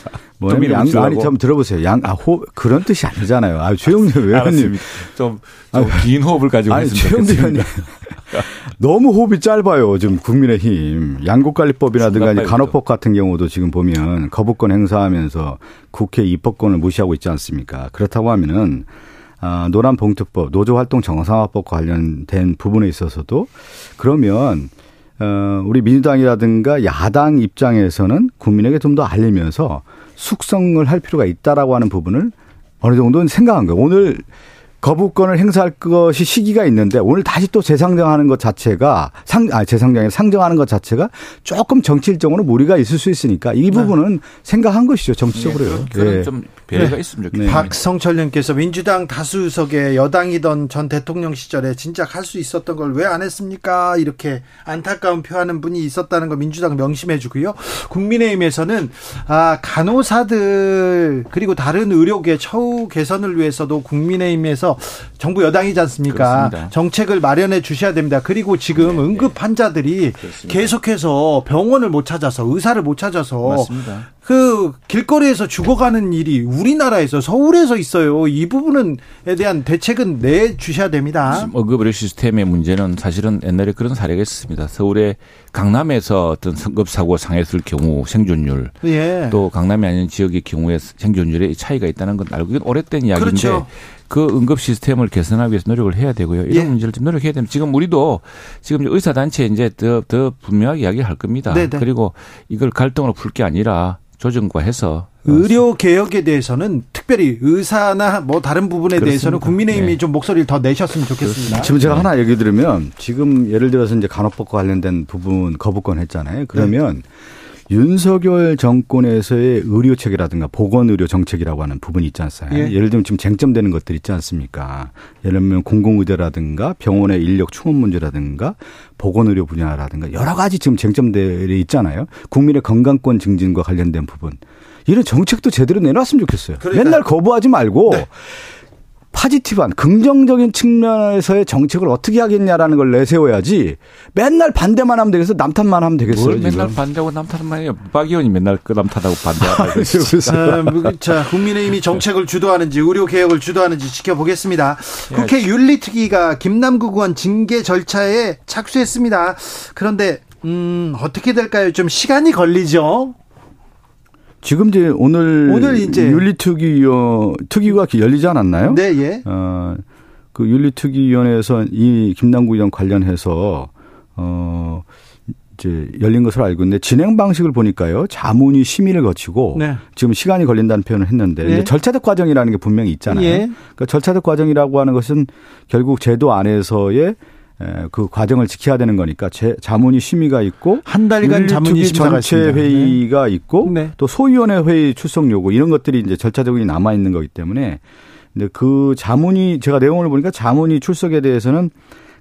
좀 들어보세요. 그런 뜻이 아니잖아요. 최영두 의원님 좀 긴 호흡을 가지고 있습니다. 최영두 의원님 너무 호흡이 짧아요. 지금 국민의힘 양국관리법이라든가 간호법 같은 경우도 지금 보면 거부권 행사하면서 국회 입법권을 무시하고 있지 않습니까? 그렇다고 하면은 노란봉투법, 노조활동 정상화법과 관련된 부분에 있어서도 그러면 우리 민주당이라든가 야당 입장에서는 국민에게 좀 더 알리면서 숙성을 할 필요가 있다라고 하는 부분을 어느 정도는 생각한 거예요. 오늘 거부권을 행사할 것이 시기가 있는데 오늘 다시 또 재상정하는 것 자체가 상정하는 것 자체가 조금 정치일정으로 무리가 있을 수 있으니까 이 부분은 생각한 것이죠. 정치적으로요. 그런 좀 배려가 있으면 좋겠네요. 박성철 님께서 민주당 다수석의 여당이던 전 대통령 시절에 진작 할 수 있었던 걸 왜 안 했습니까? 이렇게 안타까운 표하는 분이 있었다는 걸 민주당 명심해 주고요. 국민의힘에서는 간호사들 그리고 다른 의료계 처우 개선을 위해서도 국민의힘에서 정부 여당이지 않습니까? 그렇습니다. 정책을 마련해 주셔야 됩니다. 그리고 지금 응급 환자들이 계속해서 병원을 못 찾아서 의사를 못 찾아서 맞습니다. 그 길거리에서 죽어가는 일이 우리나라에서 서울에서 있어요. 이 부분에 대한 대책은 내주셔야 됩니다. 응급의료 시스템의 문제는 사실은 옛날에 그런 사례가 있었습니다. 서울의 강남에서 어떤 응급사고가 상했을 경우 생존율 또 강남이 아닌 지역의 경우에 생존율의 차이가 있다는 건 알고 오래된 이야기인데 그렇죠. 그 응급 시스템을 개선하기 위해서 노력을 해야 되고요. 이런 문제를 좀 노력해야 됩니다. 지금 우리도 지금 의사단체에 이제 더 분명하게 이야기를 할 겁니다. 네네. 그리고 이걸 갈등으로 풀 게 아니라 조정과 해서. 의료개혁에 대해서는 특별히 의사나 다른 부분에 그렇습니다. 대해서는 국민의힘이 좀 목소리를 더 내셨으면 좋겠습니다. 지금 제가 하나 얘기 들으면 지금 예를 들어서 이제 간호법과 관련된 부분 거부권 했잖아요. 그러면 윤석열 정권에서의 의료체계라든가 보건의료 정책이라고 하는 부분이 있지 않습니까? 예. 예를 들면 지금 쟁점되는 것들이 있지 않습니까? 예를 들면 공공의대라든가 병원의 인력 충원 문제라든가 보건의료 분야라든가 여러 가지 지금 쟁점들이 있잖아요. 국민의 건강권 증진과 관련된 부분. 이런 정책도 제대로 내놨으면 좋겠어요. 그러니까. 맨날 거부하지 말고. 네. 파지티브한 긍정적인 측면에서의 정책을 어떻게 하겠냐라는 걸 내세워야지 맨날 반대만 하면 되겠어 남탓만 하면 되겠어요. 뭘 맨날 반대하고 남탓만 해요. 박 의원이 맨날 그 남탓하고 반대하고. 자, 국민의힘이 정책을 주도하는지 의료개혁을 주도하는지 지켜보겠습니다. 국회 윤리특위가 김남국 의원 징계 절차에 착수했습니다. 그런데 어떻게 될까요? 좀 시간이 걸리죠. 지금 이제 오늘 이제 윤리특위가 열리지 않았나요? 네, 예. 그 윤리특위위원회에서 이 김남국 의원 관련해서 이제 열린 것으로 알고 있는데 진행 방식을 보니까요 자문위 심의를 거치고 네. 지금 시간이 걸린다는 표현을 했는데 네. 절차적 과정이라는 게 분명히 있잖아요. 예. 그러니까 절차적 과정이라고 하는 것은 결국 제도 안에서의 그 과정을 지켜야 되는 거니까 자문위 심의가 있고 한 달간 자문위 전체 회의가 있고 네. 또 소위원회 회의 출석 요구 이런 것들이 이제 절차적으로 남아 있는 거기 때문에 근데 그 자문위 제가 내용을 보니까 자문위 출석에 대해서는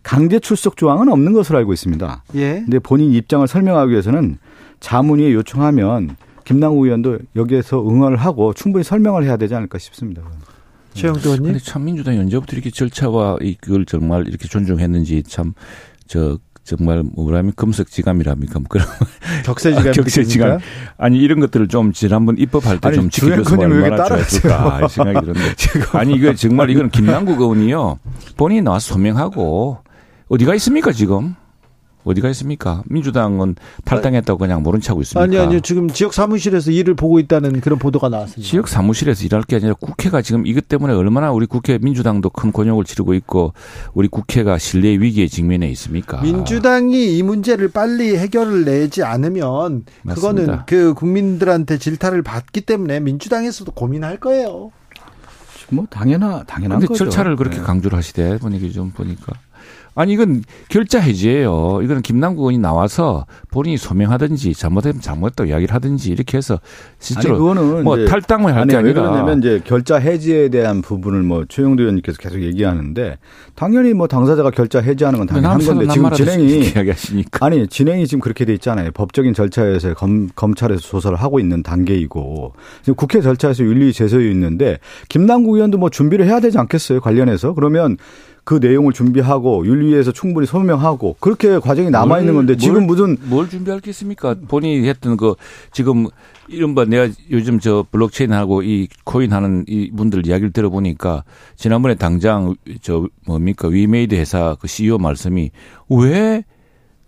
강제 출석 조항은 없는 것으로 알고 있습니다. 예. 근데 본인 입장을 설명하기 위해서는 자문위에 요청하면 김남국 의원도 여기에서 응원을 하고 충분히 설명을 해야 되지 않을까 싶습니다. 최영두 의원님. 근데 참 민주당이 언제부터 이렇게 절차와 이걸 정말 이렇게 존중했는지 참 정말 뭐라면 금석지감이랍니까? 그런 격세지감. 격세지감. 아니 이런 것들을 좀 지난번 입법할 때 좀 지켜줬으면 얼마나 좋았을까 생각이 드는데. 아니 이거 정말 이건 김남국 의원이요 본인이 나와서 소명하고 어디가 있습니까 지금? 어디가 있습니까? 민주당은 탈당했다고 그냥 모른 척 하고 있습니까? 아니요. 지금 지역 사무실에서 일을 보고 있다는 그런 보도가 나왔습니다. 지역 사무실에서 일할 게 아니라 국회가 지금 이것 때문에 얼마나 우리 국회 민주당도 큰 곤욕을 치르고 있고 우리 국회가 신뢰 위기에 직면해 있습니까? 민주당이 이 문제를 빨리 해결을 내지 않으면 맞습니다. 그거는 그 국민들한테 질타를 받기 때문에 민주당에서도 고민할 거예요. 뭐 당연한 거죠. 근데 절차를 그렇게 강조를 하시대 분위기 좀 보니까. 아니 이건 결자 해지예요. 이건 김남국 의원이 나와서 본인이 소명하든지 잘못하면 잘못했다고 이야기를 하든지 이렇게 해서 실제로 뭐 탈당을 할 게 아니라. 왜 그러냐면 이제 결자 해지에 대한 부분을 뭐 최영두 의원님께서 계속 얘기하는데 당연히 뭐 당사자가 결자 해지하는 건 당연한 건데 지금 진행이 지금 그렇게 돼 있잖아요. 법적인 절차에서 검찰에서 조사를 하고 있는 단계이고 지금 국회 절차에서 윤리 제소에 있는데 김남국 의원도 뭐 준비를 해야 되지 않겠어요? 관련해서 그러면. 그 내용을 준비하고 윤리위에서 충분히 소명하고 그렇게 과정이 남아 있는 건데 지금 뭘 준비할 게 있습니까? 본인이 했던 그 지금 이른바 내가 요즘 저 블록체인하고 이 코인 하는 이 분들 이야기를 들어보니까 지난번에 당장 저 뭡니까 위메이드 회사 그 CEO 말씀이 왜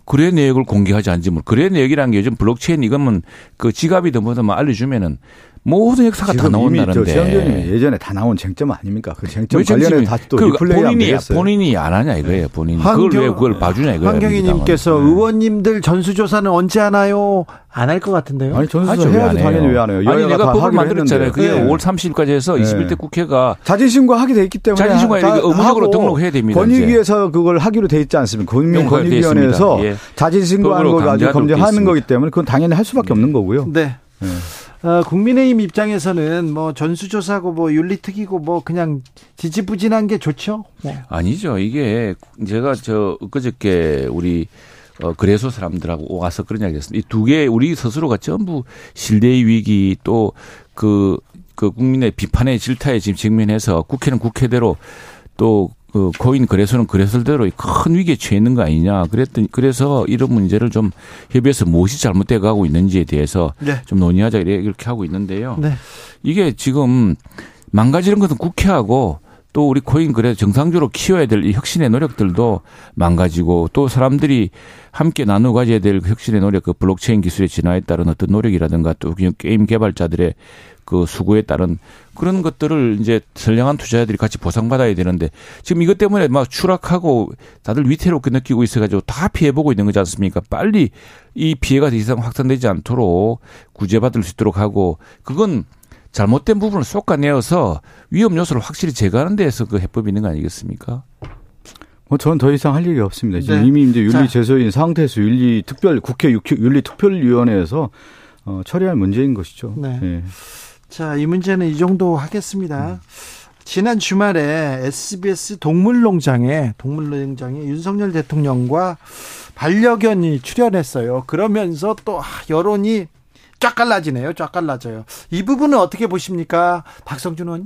거래 내역을 공개하지 않지 뭐 거래 내역이란 게 요즘 블록체인 이거면 그 지갑이든 뭐든 알려주면은. 모든 역사가 다 나온다는데. 지금 예전에 다 나온 쟁점 아닙니까? 그 쟁점 관련해서 다시 또 리플레이하면 되겠어요. 본인이 안 하냐 이거예요. 본인이. 그걸 왜 그걸 봐주냐 이거예요. 황경희님께서 의원님들 전수조사는 언제 하나요? 안 할 것 같은데요. 아니 전수조사 해야죠. 당연히 왜 안 해요. 아니 내가 법을 만들었잖아요. 그게 5월 30일까지 해서 21대 국회가. 자진신고 하게 돼 있기 때문에. 자진신고에 의무적으로 등록해야 됩니다. 권익위에서 그걸 하기로 돼 있지 않습니까? 국민권익위원회에서 자진신고하는 거 가지고 검증하는 거기 때문에 그건 당연히 할 수밖에 없는 거고요. 네. 국민의힘 입장에서는 뭐 전수조사고 뭐 윤리특위고 뭐 그냥 지지부진한 게 좋죠? 네. 아니죠. 이게 제가 엊그저께 우리 그래서 사람들하고 와서 그런 이야기 했습니다. 이 두 개 우리 스스로가 전부 신뢰의 위기 또 그 국민의 비판의 질타에 지금 직면해서 국회는 국회대로 또 그 코인 거래소는 거래소대로 큰 위기에 처해 있는 거 아니냐. 그랬더니 그래서 이런 문제를 좀 협의해서 무엇이 잘못돼 가고 있는지에 대해서 네. 좀 논의하자 이렇게 하고 있는데요. 네. 이게 지금 망가지는 것은 국회하고 또 우리 코인 거래소 정상적으로 키워야 될 이 혁신의 노력들도 망가지고 또 사람들이 함께 나누어 가져야 될 혁신의 노력, 그 블록체인 기술의 진화에 따른 어떤 노력이라든가 또 게임 개발자들의 그 수고에 따른 그런 것들을 이제 선량한 투자자들이 같이 보상받아야 되는데 지금 이것 때문에 막 추락하고 다들 위태롭게 느끼고 있어가지고 다 피해보고 있는 거지 않습니까? 빨리 이 피해가 더 이상 확산되지 않도록 구제받을 수 있도록 하고 그건 잘못된 부분을 쏟아내어서 위험 요소를 확실히 제거하는 데에서 그 해법이 있는 거 아니겠습니까? 뭐 저는 더 이상 할 얘기 없습니다. 지금 이미 이제 윤리 제소인 상태에서 윤리 특별 국회 윤리 특별위원회에서 처리할 문제인 것이죠. 네. 예. 자, 이 문제는 이 정도 하겠습니다. 지난 주말에 SBS 동물농장에 윤석열 대통령과 반려견이 출연했어요. 그러면서 또 여론이 쫙 갈라지네요. 쫙 갈라져요. 이 부분은 어떻게 보십니까? 박성준 의원.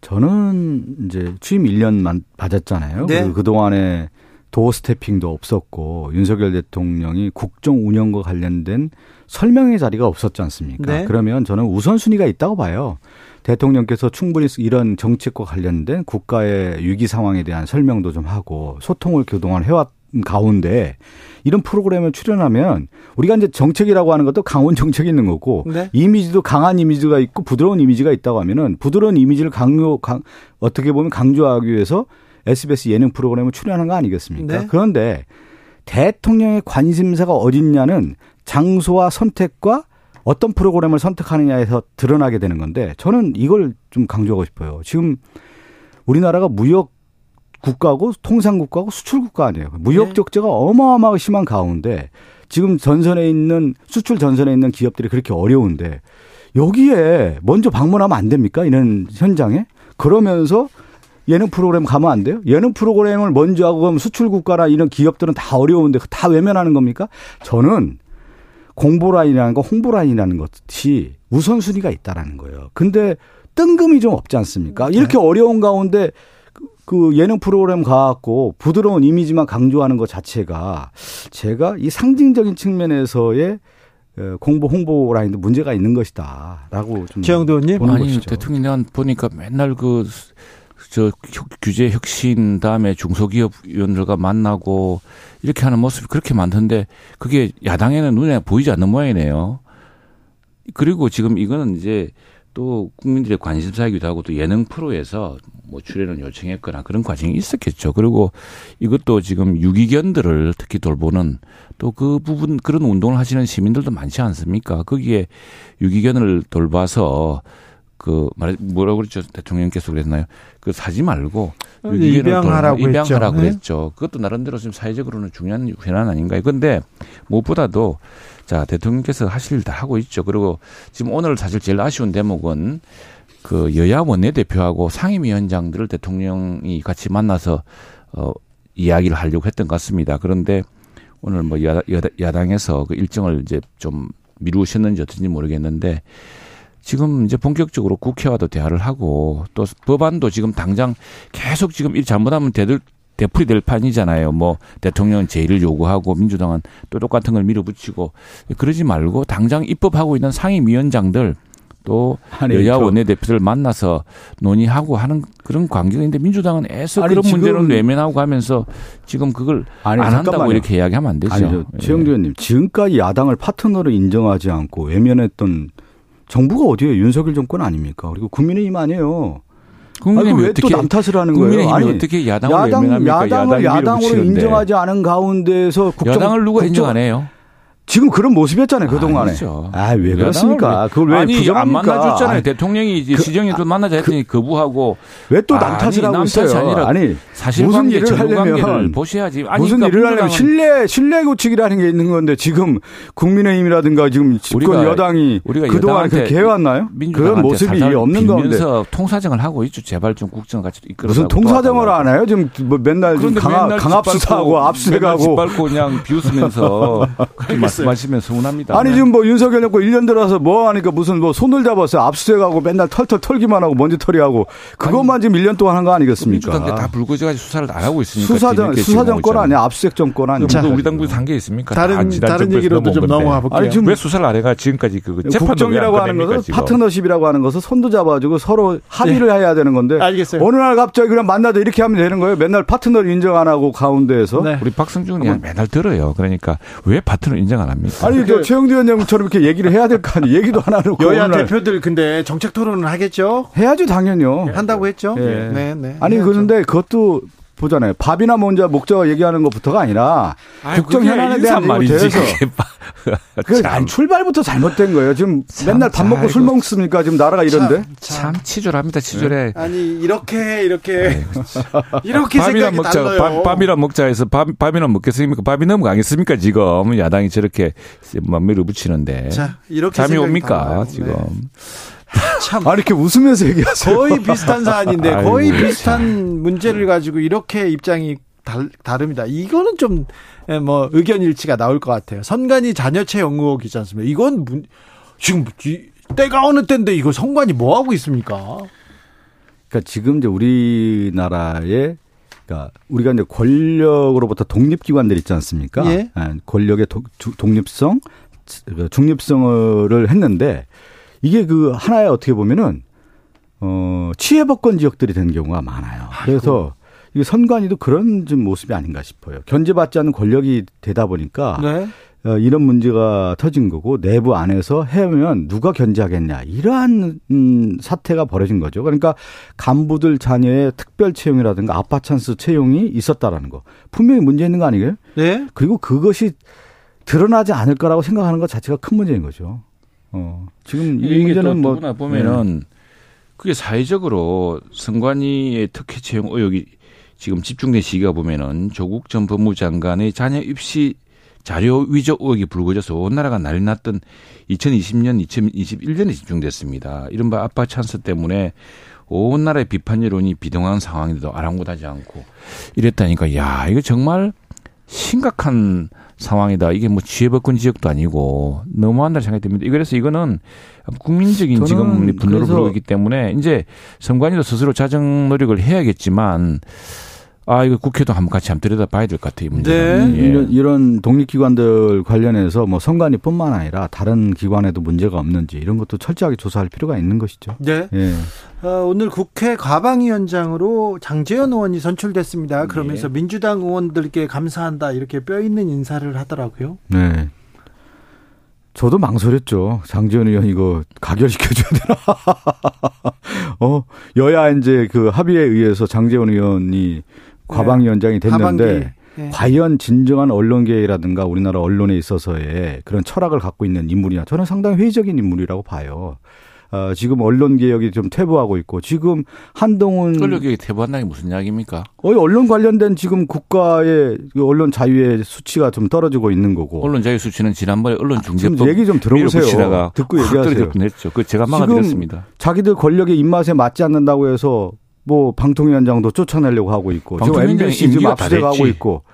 저는 이제 취임 1년 맞았잖아요. 네. 그동안에 도어 스태핑도 없었고 윤석열 대통령이 국정 운영과 관련된 설명의 자리가 없었지 않습니까? 네. 그러면 저는 우선순위가 있다고 봐요. 대통령께서 충분히 이런 정책과 관련된 국가의 위기 상황에 대한 설명도 좀 하고 소통을 그동안 해왔 가운데 이런 프로그램을 출연하면 우리가 이제 정책이라고 하는 것도 강원 정책이 있는 거고 네. 이미지도 강한 이미지가 있고 부드러운 이미지가 있다고 하면은 부드러운 이미지를 어떻게 보면 강조하기 위해서 SBS 예능 프로그램을 출연한 거 아니겠습니까? 네. 그런데 대통령의 관심사가 어딨냐는 장소와 선택과 어떤 프로그램을 선택하느냐에서 드러나게 되는 건데 저는 이걸 좀 강조하고 싶어요. 지금 우리나라가 무역 국가고 통상국가고 수출국가 아니에요. 무역적자가 어마어마하게 심한 가운데 지금 수출 전선에 있는 기업들이 그렇게 어려운데 여기에 먼저 방문하면 안 됩니까? 이런 현장에? 그러면서 예능 프로그램 가면 안 돼요? 예능 프로그램을 먼저 하고 그럼 수출국가나 이런 기업들은 다 어려운데 다 외면하는 겁니까? 저는 공보라인이라는 거 홍보라인이라는 것이 우선순위가 있다라는 거예요. 근데 뜬금이 좀 없지 않습니까? 이렇게 어려운 가운데 그 예능 프로그램 가갖고 부드러운 이미지만 강조하는 것 자체가 제가 이 상징적인 측면에서의 공보 홍보 라인도 문제가 있는 것이다라고 좀 최영두 의원님 보는 것이죠. 대통령 보니까 맨날 규제 혁신 다음에 중소기업 위원들과 만나고 이렇게 하는 모습이 그렇게 많던데 그게 야당에는 눈에 보이지 않는 모양이네요. 그리고 지금 이거는 이제 또 국민들의 관심사이기도 하고 또 예능 프로에서 뭐 출연을 요청했거나 그런 과정이 있었겠죠. 그리고 이것도 지금 유기견들을 특히 돌보는 또 그 부분 그런 운동을 하시는 시민들도 많지 않습니까? 거기에 유기견을 돌봐서 뭐라고 그랬죠? 대통령께서 그랬나요? 사지 말고 입양하라고 그랬죠. 그것도 나름대로 지금 사회적으로는 중요한 현안 아닌가요? 그런데 무엇보다도 대통령께서 하실 일 다 하고 있죠. 그리고 지금 오늘 사실 제일 아쉬운 대목은 여야 원내대표하고 상임위원장들을 대통령이 같이 만나서 이야기를 하려고 했던 것 같습니다. 그런데 오늘 야당에서 그 일정을 이제 좀 미루셨는지 어쩐지 모르겠는데 지금 이제 본격적으로 국회와도 대화를 하고 또 법안도 지금 당장 계속 지금 일 잘못하면 되풀이 될 판이잖아요. 뭐 대통령은 제의를 요구하고 민주당은 또 똑같은 걸 밀어붙이고 그러지 말고 당장 입법하고 있는 상임위원장들 또 여야 원내대표들 만나서 논의하고 하는 그런 관계인데 민주당은 그런 문제를 외면하고 하면서 지금 그걸 안 한다고 이렇게 이야기하면 안 되죠. 아니죠. 최영두 의원님 지금까지 야당을 파트너로 인정하지 않고 외면했던 정부가 어디예요? 윤석열 정권 아닙니까? 그리고 국민의힘 아니에요. 국민의힘 왜 또 남 탓을 하는 거예요? 아니 어떻게 야당을 외면합니까? 야당을 야당으로 인정하지 않은 가운데에서 야당을 누가 인정 안 해요? 지금 그런 모습이었잖아요. 그동안에. 왜 그렇습니까? 그걸 왜 부정합니까? 안 만나줬잖아요. 대통령이 이제 시정에서 만나자 했더니 거부하고. 왜 또 남 탓을 하고 있어요? 무슨 일을 하려면. 보셔야지. 무슨 일을 하려면 신뢰 구축이라는 게 있는 건데 지금 국민의힘이라든가 지금 집권 여당이 그동안 그렇게 해왔나요? 그런 모습이 없는 건데. 통사정을 하고 있죠. 제발 좀 국정을 같이 이끌어. 무슨 통사정을 안 해요? 지금 뭐 맨날 강압수사하고 압수해가고. 짓밟고 그냥 비웃으면서. 말씀하시면 서운합니다. 아니 지금 뭐 윤석열 정권 1년 들어서 뭐 하니까 무슨 뭐 손을 잡아서 압수수색하고 맨날 털털 털기만 하고 먼지 털이하고 그것만 지금 1년 동안 한 거 아니겠습니까? 민주당 다 불거지까지 수사를 안 하고 있으니까. 수사정권 아니야. 압수수색 정권 아니야. 우리 당국이 한 게 있습니까? 다른 얘기로도 좀 넘어가 볼게요. 왜 수사를 안 해가 지금까지 국정이라고 하는 것은 파트너십이라고 하는 것은 손도 잡아주고 서로 합의를 해야 되는 건데. 알겠어요. 어느 날 갑자기 그냥 만나도 이렇게 하면 되는 거예요. 맨날 파트너를 인정 안 하고 가운데에서. 우리 박성준 의원 맨날 들어요. 그러니까 왜 파트너 인정 안 합니까? 아니, 최영두 위원장처럼 이렇게 얘기를 해야 될 거 아니에요. 얘기도 안 하고. 여야 대표들 근데 정책 토론을 하겠죠? 해야죠, 당연히요. 한다고 했죠? 네. 아니, 해야죠. 그런데 그것도 보잖아요. 밥이나 뭔지 목적 얘기하는 것부터가 아니라 아니, 국정 현안에 대한 말이지. 그 안 출발부터 잘못된 거예요. 지금 참, 맨날 밥 먹고 술 먹습니까? 지금 나라가 이런데. 참 치졸합니다. 치졸해. 네. 아니 이렇게 이렇게 생각이 달라요. 밥이나 먹자 해서 밥이나 먹겠습니까? 밥이 너무 강했습니까? 지금 야당이 저렇게 맘매를 붙이는데. 자, 이렇게 잠이 옵니까? 지금. 네. 참. 이렇게 웃으면서 얘기하세요. 거의 비슷한 사안인데, 거의 아이고, 비슷한 참. 문제를 가지고 이렇게 입장이 다릅니다. 이거는 좀, 의견 일치가 나올 것 같아요. 선관위 자녀체 영국 있지 않습니까? 이건, 지금, 때가 어느 때인데, 이거 선관위 뭐 하고 있습니까? 그러니까 지금 이제 우리나라의, 그러니까 우리가 이제 권력으로부터 독립기관들 있지 않습니까? 예? 권력의 독립성, 중립성을 했는데, 이게 그 하나의 어떻게 보면은 치해법권 지역들이 된 경우가 많아요. 그래서 이 선관위도 그런 좀 모습이 아닌가 싶어요. 견제받지 않는 권력이 되다 보니까 네. 이런 문제가 터진 거고 내부 안에서 해오면 누가 견제하겠냐 이러한 사태가 벌어진 거죠. 그러니까 간부들 자녀의 특별 채용이라든가 아빠 찬스 채용이 있었다라는 거 분명히 문제 있는 거 아니에요? 네. 그리고 그것이 드러나지 않을 거라고 생각하는 것 자체가 큰 문제인 거죠. 지금 이 문제는 뭐 누구나 보면은 그게 사회적으로 선관위의 특혜 채용 의혹이 지금 집중된 시기가 보면은 조국 전 법무장관의 자녀 입시 자료 위조 의혹이 불거져서 온 나라가 난리 났던 2020년, 2021년에 집중됐습니다. 이른바 아빠 찬스 때문에 온 나라의 비판 여론이 비등한 상황에도 아랑곳하지 않고 이랬다니까 야 이거 정말 심각한 상황이다. 이게 뭐 지혜법권 지역도 아니고 너무한 날 생각이 듭니다. 그래서 이거는 국민적인 지금 분노를 부르고 있기 때문에 이제 선관위도 스스로 자정 노력을 해야겠지만 이거 국회도 한번 같이 한번 들여다봐야 될 것 같아요. 문제는. 네. 예. 이런 독립기관들 관련해서 뭐 선관위뿐만 아니라 다른 기관에도 문제가 없는지 이런 것도 철저하게 조사할 필요가 있는 것이죠. 네. 예. 오늘 국회 가방위원장으로 장제원 의원이 선출됐습니다. 그러면서 네. 민주당 의원들께 감사한다 이렇게 뼈있는 인사를 하더라고요. 네. 저도 망설였죠. 장제원 의원 이거 가결시켜줘야 되나? 여야 이제 그 합의에 의해서 장제원 의원이 과방위원장이 됐는데 네. 과연 진정한 언론계라든가 우리나라 언론에 있어서의 그런 철학을 갖고 있는 인물이냐. 저는 상당히 회의적인 인물이라고 봐요. 지금 언론개혁이 좀 퇴보하고 있고 지금 한동훈. 언론개혁이 퇴보한다는 게 무슨 이야기입니까? 언론 관련된 지금 국가의 언론 자유의 수치가 좀 떨어지고 있는 거고. 언론 자유 수치는 지난번에 언론중재법. 지금 얘기 좀 들어보세요. 듣고 얘기하세요. 그 제가 막아드렸습니다. 자기들 권력의 입맛에 맞지 않는다고 해서 뭐 방통위원장도 쫓아내려고 하고 있고 지금 MBC 지금 압수수색하고 있고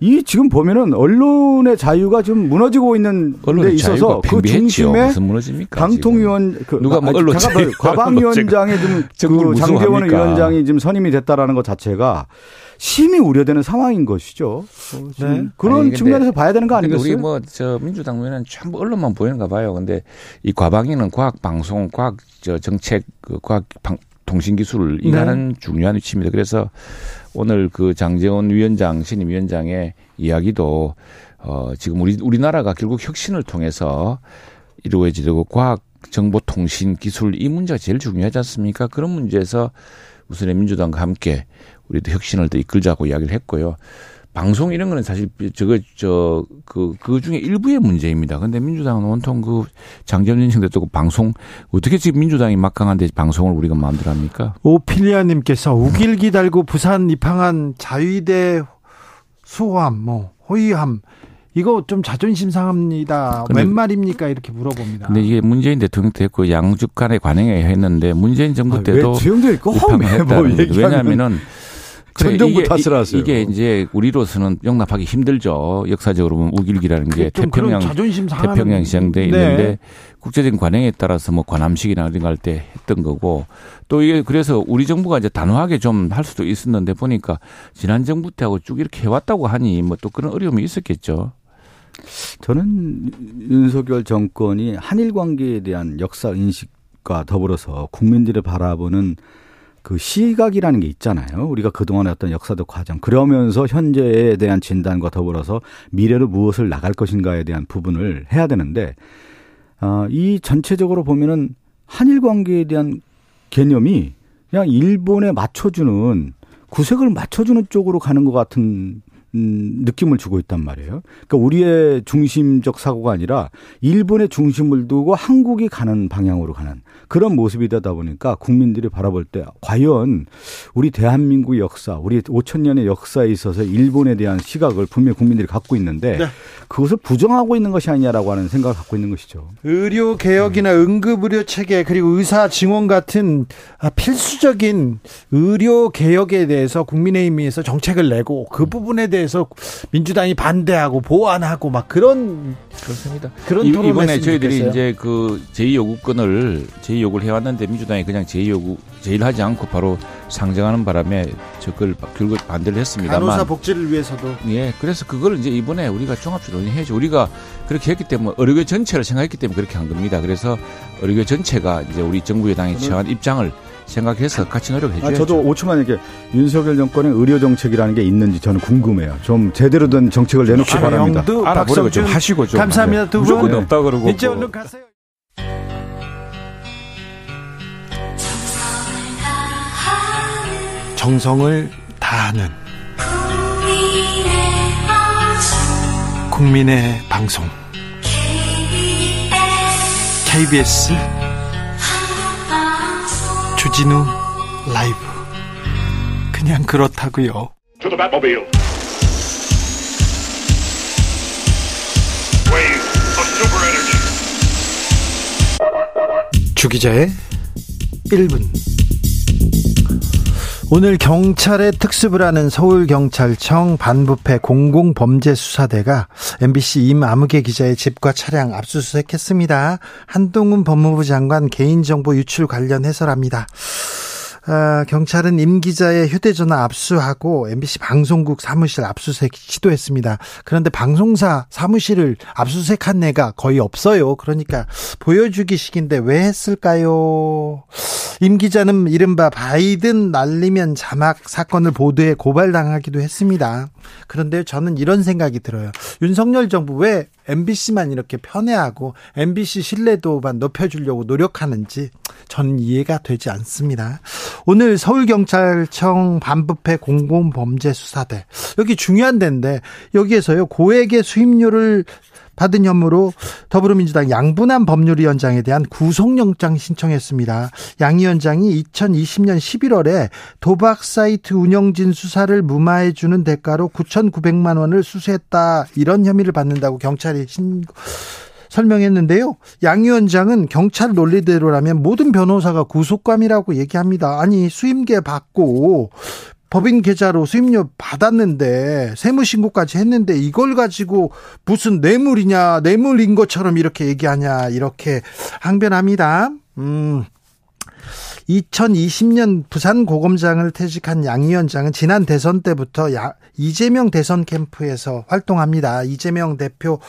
이 지금 보면은 언론의 자유가 좀 무너지고 있는 데 있어서 그 중심에 방통위원 누가 뭐 언론 자유 과방위원장에 지금 장제원 위원장이 지금 선임이 됐다라는 것 자체가 심히 우려되는 상황인 것이죠. 네. 그런 측면에서 봐야 되는 거 아니겠어요? 우리 민주당 의원은 전부 언론만 보이는가 봐요. 근데 이 과방위는 과학 방송, 과학 정책, 과학 통신기술을 이하는 네. 중요한 위치입니다. 그래서 오늘 그 장제원 위원장, 신임위원장의 이야기도 지금 우리나라가 결국 혁신을 통해서 이루어지고 과학, 정보, 통신, 기술 이 문제가 제일 중요하지 않습니까? 그런 문제에서 우선 민주당과 함께 우리도 혁신을 더 이끌자고 이야기를 했고요. 방송 이런 거는 사실 그 중에 일부의 문제입니다. 그런데 민주당은 온통 그 장제원 인식 됐고 방송 어떻게 지금 민주당이 막강한데 방송을 우리가 마음대로 합니까? 오피리아님께서 우길기 달고 부산 입항한 자위대 소함, 호위함 이거 좀 자존심 상합니다. 웬 말입니까? 이렇게 물어봅니다. 근데 이게 문재인 대통령 때 했고 양측 간에 관행에 했는데 문재인 정부 때도 입항했다. 왜냐하면은. 전 정부 탓을 하세요. 이게 이제 우리로서는 용납하기 힘들죠. 역사적으로 보면 우길기라는 게 태평양 지정대에 있는데 네. 국제적인 관행에 따라서 뭐 관함식이나 이런 거 할 때 했던 거고 또 이게 그래서 우리 정부가 이제 단호하게 좀 할 수도 있었는데 보니까 지난 정부 때하고 쭉 이렇게 해왔다고 하니 뭐 또 그런 어려움이 있었겠죠. 저는 윤석열 정권이 한일 관계에 대한 역사 인식과 더불어서 국민들을 바라보는 그 시각이라는 게 있잖아요. 우리가 그동안의 어떤 역사적 과정 그러면서 현재에 대한 진단과 더불어서 미래로 무엇을 나갈 것인가에 대한 부분을 해야 되는데 이 전체적으로 보면은 한일 관계에 대한 개념이 그냥 일본에 맞춰주는 구색을 맞춰주는 쪽으로 가는 것 같은 느낌을 주고 있단 말이에요. 그러니까 우리의 중심적 사고가 아니라 일본의 중심을 두고 한국이 가는 방향으로 가는 그런 모습이 되다 보니까 국민들이 바라볼 때 과연 우리 대한민국 역사, 우리 5,000년의 역사에 있어서 일본에 대한 시각을 분명히 국민들이 갖고 있는데 네. 그것을 부정하고 있는 것이 아니냐라고 하는 생각을 갖고 있는 것이죠. 의료개혁이나 응급의료체계 그리고 의사증원 같은 필수적인 의료개혁에 대해서 국민의힘에서 정책을 내고 그 부분에 대해서 민주당이 반대하고 보완하고 막 그런 그렇습니다. 그런 이번에 저희들이 좋겠어요. 이제 그 제2요구권을 제2요구를 해왔는데 민주당이 그냥 제2를 하지 않고 바로 상정하는 바람에 저걸 결국 반대를 했습니다만 간호사 복지를 위해서도 예 그래서 그걸 이제 이번에 우리가 종합적으로 해야죠. 우리가 그렇게 했기 때문에 의료계 전체를 생각했기 때문에 그렇게 한 겁니다. 그래서 의료계 전체가 이제 우리 정부 여당이 취한 입장을 생각해서 같이 노력해줘야죠. 저도 5초만 이렇게 윤석열 정권의 의료 정책이라는 게 있는지 저는 궁금해요. 좀 제대로 된 정책을 내놓기 바랍니다. 알아보려고 좀 하시고 좀. 감사합니다. 네. 두 분. 무조건 없다 그러고. 이제 얼른 가세요. 정성을 다하는 국민의 방송 KBS 주진우 라이브 그냥 그렇다고요. 주 기자의 1분. 오늘 경찰에 특수부를 하는 서울경찰청 반부패 공공범죄수사대가 MBC 임아무개 기자의 집과 차량 압수수색했습니다. 한동훈 법무부 장관 개인정보 유출 관련 해설합니다. 경찰은 임 기자의 휴대전화 압수하고 MBC 방송국 사무실 압수수색 시도했습니다. 그런데 방송사 사무실을 압수수색한 애가 거의 없어요. 그러니까 보여주기식인데 왜 했을까요? 임 기자는 이른바 바이든 날리면 자막 사건을 보도해 고발당하기도 했습니다. 그런데 저는 이런 생각이 들어요. 윤석열 정부 왜 MBC만 이렇게 편애하고 MBC 신뢰도만 높여주려고 노력하는지 저는 이해가 되지 않습니다. 오늘 서울경찰청 반부패 공공범죄수사대 여기 중요한 데인데 여기에서요 고액의 수임료를 받은 혐의로 더불어민주당 양분한 법률위원장에 대한 구속영장 신청했습니다. 양 위원장이 2020년 11월에 도박 사이트 운영진 수사를 무마해주는 대가로 9,900만 원을 수수했다 이런 혐의를 받는다고 경찰이 설명했는데요. 양 위원장은 경찰 논리대로라면 모든 변호사가 구속감이라고 얘기합니다. 아니 수임계 받고 법인 계좌로 수임료 받았는데 세무신고까지 했는데 이걸 가지고 무슨 뇌물이냐 뇌물인 것처럼 이렇게 얘기하냐 이렇게 항변합니다. 2020년 부산고검장을 퇴직한 양 위원장은 지난 대선 때부터 이재명 대선 캠프에서 활동합니다. 이재명 대표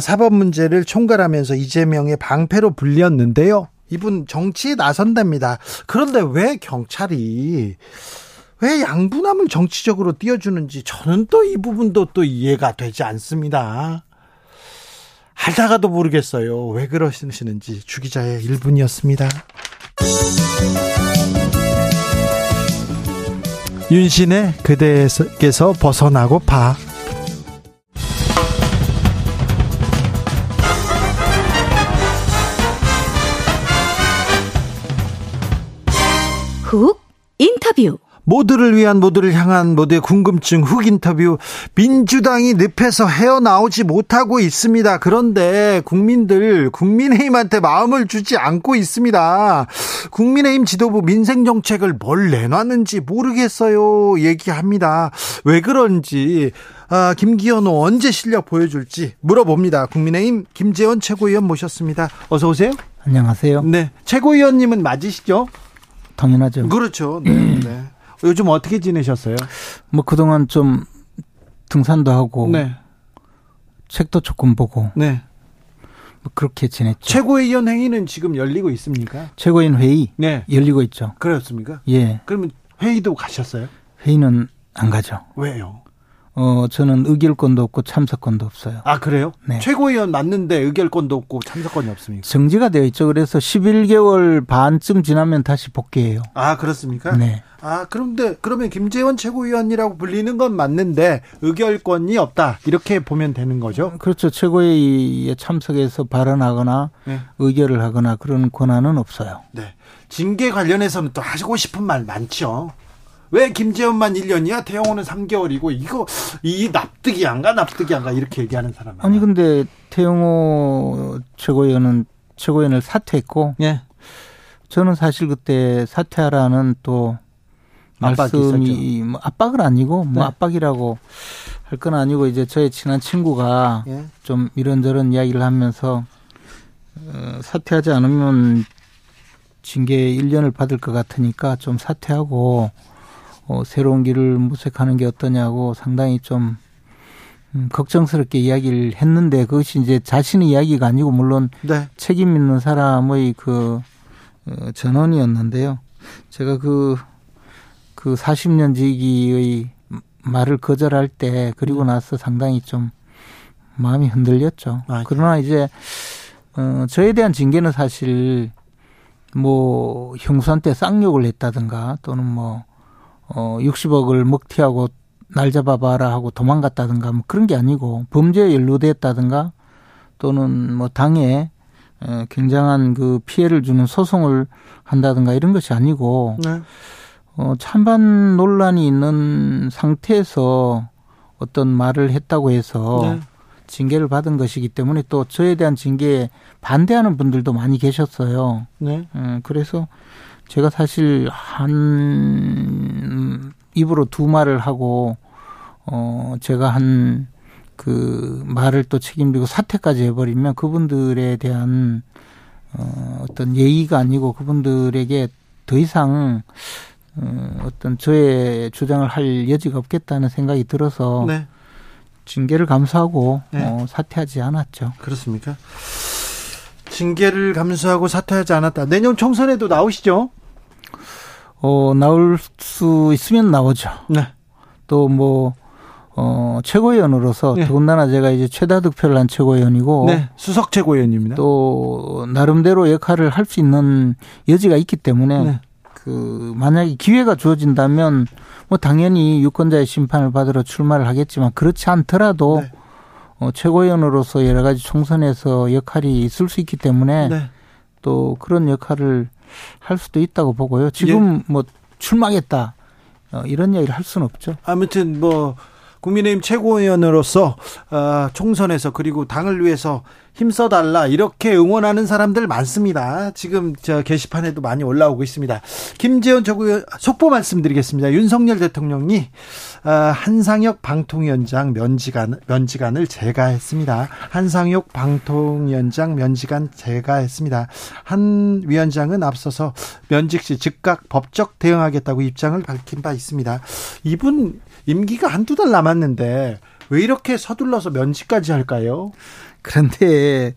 사법 문제를 총괄하면서 이재명의 방패로 불렸는데요. 이분 정치에 나선답니다. 그런데 왜 경찰이 왜 양분함을 정치적으로 띄워주는지 저는 또 이 부분도 또 이해가 되지 않습니다. 알다가도 모르겠어요. 왜 그러시는지 주 기자의 1분이었습니다. 윤신의 그대에게서 벗어나고 봐. 훅 인터뷰. 모두를 위한 모두를 향한 모두의 궁금증 훅 인터뷰. 민주당이 늪에서 헤어나오지 못하고 있습니다. 그런데 국민들 국민의힘한테 마음을 주지 않고 있습니다. 국민의힘 지도부 민생정책을 뭘 내놨는지 모르겠어요 얘기합니다. 왜 그런지 김기현 언제 실력 보여줄지 물어봅니다. 국민의힘 김재원 최고위원 모셨습니다. 어서 오세요. 안녕하세요. 네, 최고위원님은 맞으시죠? 당연하죠. 그렇죠. 네, 네. 요즘 어떻게 지내셨어요? 뭐 그동안 좀 등산도 하고 네. 책도 조금 보고 네. 뭐 그렇게 지냈죠. 최고위원 회의는 지금 열리고 있습니까? 최고위원 회의? 네. 열리고 있죠. 그렇습니까? 예. 그러면 회의도 가셨어요? 회의는 안 가죠. 왜요? 저는 의결권도 없고 참석권도 없어요. 아, 그래요? 네. 최고위원 맞는데 의결권도 없고 참석권이 없습니까? 정지가 되어 있죠. 그래서 11개월 반쯤 지나면 다시 복귀해요. 아, 그렇습니까? 네. 아, 그런데 그러면 김재원 최고위원이라고 불리는 건 맞는데 의결권이 없다. 이렇게 보면 되는 거죠? 그렇죠. 최고위에 참석해서 발언하거나 네. 의결을 하거나 그런 권한은 없어요. 네. 징계 관련해서는 또 하시고 싶은 말 많죠. 왜 김재원만 1년이야? 태영호는 3개월이고 이거 이 납득이 안 가 이렇게 얘기하는 사람. 아니 근데 태영호 최고위원을 사퇴했고, 예. 저는 사실 그때 사퇴하라는 또 말씀이 뭐 압박은 아니고 뭐 네. 압박이라고 할 건 아니고 이제 저의 친한 친구가 예. 좀 이런저런 이야기를 하면서 사퇴하지 않으면 징계 1년을 받을 것 같으니까 좀 사퇴하고. 새로운 길을 모색하는 게 어떠냐고 상당히 좀 걱정스럽게 이야기를 했는데 그것이 이제 자신의 이야기가 아니고 물론 네. 책임 있는 사람의 그 전언이었는데요. 제가 그 40년 지기의 말을 거절할 때 그리고 나서 상당히 좀 마음이 흔들렸죠. 아, 그러나 이제 저에 대한 징계는 사실 뭐 형수한 테 쌍욕을 했다든가 또는 뭐 60억을 먹튀하고 날 잡아봐라 하고 도망갔다든가 뭐 그런 게 아니고 범죄에 연루됐다든가 또는 뭐 당에 굉장한 그 피해를 주는 소송을 한다든가 이런 것이 아니고 네. 찬반 논란이 있는 상태에서 어떤 말을 했다고 해서 네. 징계를 받은 것이기 때문에 또 저에 대한 징계에 반대하는 분들도 많이 계셨어요. 네. 그래서 제가 사실 한 입으로 두 말을 하고 제가 한 그 말을 또 책임지고 사퇴까지 해버리면 그분들에 대한 어떤 예의가 아니고 그분들에게 더 이상 어떤 저의 주장을 할 여지가 없겠다는 생각이 들어서 네. 징계를 감수하고 네. 사퇴하지 않았죠. 그렇습니까? 징계를 감수하고 사퇴하지 않았다. 내년 총선에도 나오시죠? 나올 수 있으면 나오죠. 네. 또 뭐, 최고위원으로서 네. 더군다나 제가 이제 최다 득표를 한 최고위원이고 네. 수석 최고위원입니다. 또 나름대로 역할을 할 수 있는 여지가 있기 때문에 네. 만약에 기회가 주어진다면 뭐 당연히 유권자의 심판을 받으러 출마를 하겠지만 그렇지 않더라도 네. 최고위원으로서 여러 가지 총선에서 역할이 있을 수 있기 때문에 네. 또 그런 역할을 할 수도 있다고 보고요. 지금 예. 뭐 출마하겠다 이런 얘기를 할 수는 없죠. 아무튼 뭐 국민의힘 최고위원으로서 총선에서 그리고 당을 위해서 힘써달라 이렇게 응원하는 사람들 많습니다. 지금 저 게시판에도 많이 올라오고 있습니다. 김재원 최고위원 속보 말씀드리겠습니다. 윤석열 대통령이 한상혁 방통위원장 면직안을 재가했습니다. 한상혁 방통위원장 면직안 재가했습니다. 한 위원장은 앞서서 면직 시 즉각 법적 대응하겠다고 입장을 밝힌 바 있습니다. 이분 임기가 한두 달 남았는데 왜 이렇게 서둘러서 면직까지 할까요? 그런데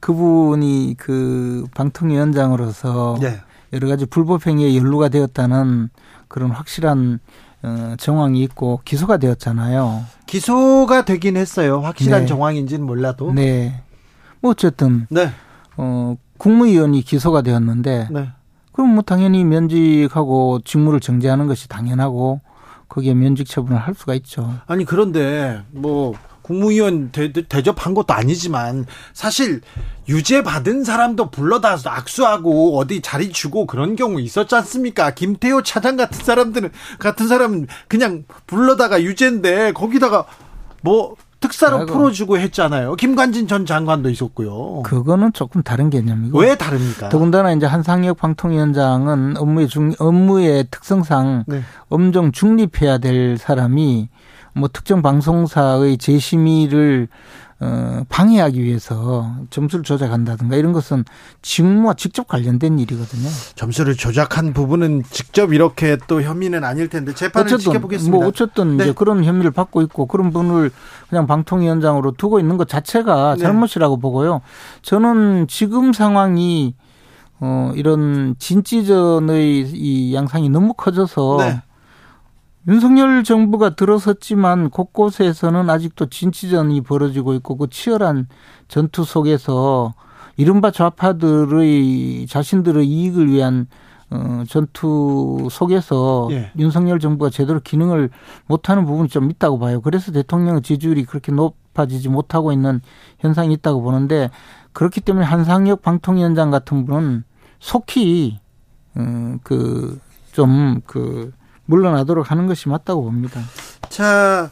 그분이 그 방통위원장으로서 네. 여러 가지 불법행위에 연루가 되었다는 그런 확실한 정황이 있고 기소가 되었잖아요. 기소가 되긴 했어요. 확실한 네. 정황인지는 몰라도. 네. 뭐 어쨌든 네. 국무위원이 기소가 되었는데 네. 그럼 뭐 당연히 면직하고 직무를 정지하는 것이 당연하고 거기에 면직 처분을 할 수가 있죠. 아니 그런데 뭐 국무위원 대접한 것도 아니지만 사실 유죄받은 사람도 불러다 악수하고 어디 자리 주고 그런 경우 있었지 않습니까? 김태호 차장 같은 사람은 그냥 불러다가 유죄인데 거기다가 뭐 특사로 풀어주고 했잖아요. 김관진 전 장관도 있었고요. 그거는 조금 다른 개념이고. 왜 다릅니까? 더군다나 이제 한상혁 방통위원장은 업무의 특성상 네. 엄정 중립해야 될 사람이 뭐 특정 방송사의 재심의를 방해하기 위해서 점수를 조작한다든가 이런 것은 직무와 직접 관련된 일이거든요. 점수를 조작한 부분은 직접 이렇게 또 혐의는 아닐 텐데 재판을 지켜보겠습니다. 뭐 어쨌든 네. 이제 그런 혐의를 받고 있고 그런 분을 그냥 방통위원장으로 두고 있는 것 자체가 잘못이라고 네. 보고요. 저는 지금 상황이 이런 진지전의 이 양상이 너무 커져서 네. 윤석열 정부가 들어섰지만 곳곳에서는 아직도 진치전이 벌어지고 있고 그 치열한 전투 속에서 이른바 좌파들의 자신들의 이익을 위한 전투 속에서 예. 윤석열 정부가 제대로 기능을 못하는 부분이 좀 있다고 봐요. 그래서 대통령의 지지율이 그렇게 높아지지 못하고 있는 현상이 있다고 보는데 그렇기 때문에 한상혁 방통위원장 같은 분은 속히 물러나도록 하는 것이 맞다고 봅니다. 자,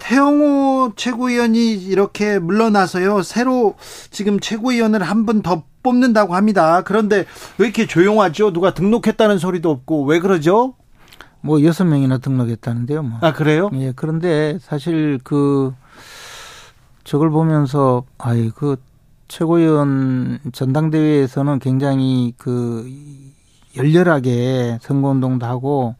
태영호 최고위원이 이렇게 물러나서요. 새로 지금 최고위원을 한 분 더 뽑는다고 합니다. 그런데 왜 이렇게 조용하죠? 누가 등록했다는 소리도 없고 왜 그러죠? 6명이나 등록했다는데요. 아, 그래요? 예. 그런데 사실 저걸 보면서 최고위원 전당대회에서는 굉장히 열렬하게 선거운동도 하고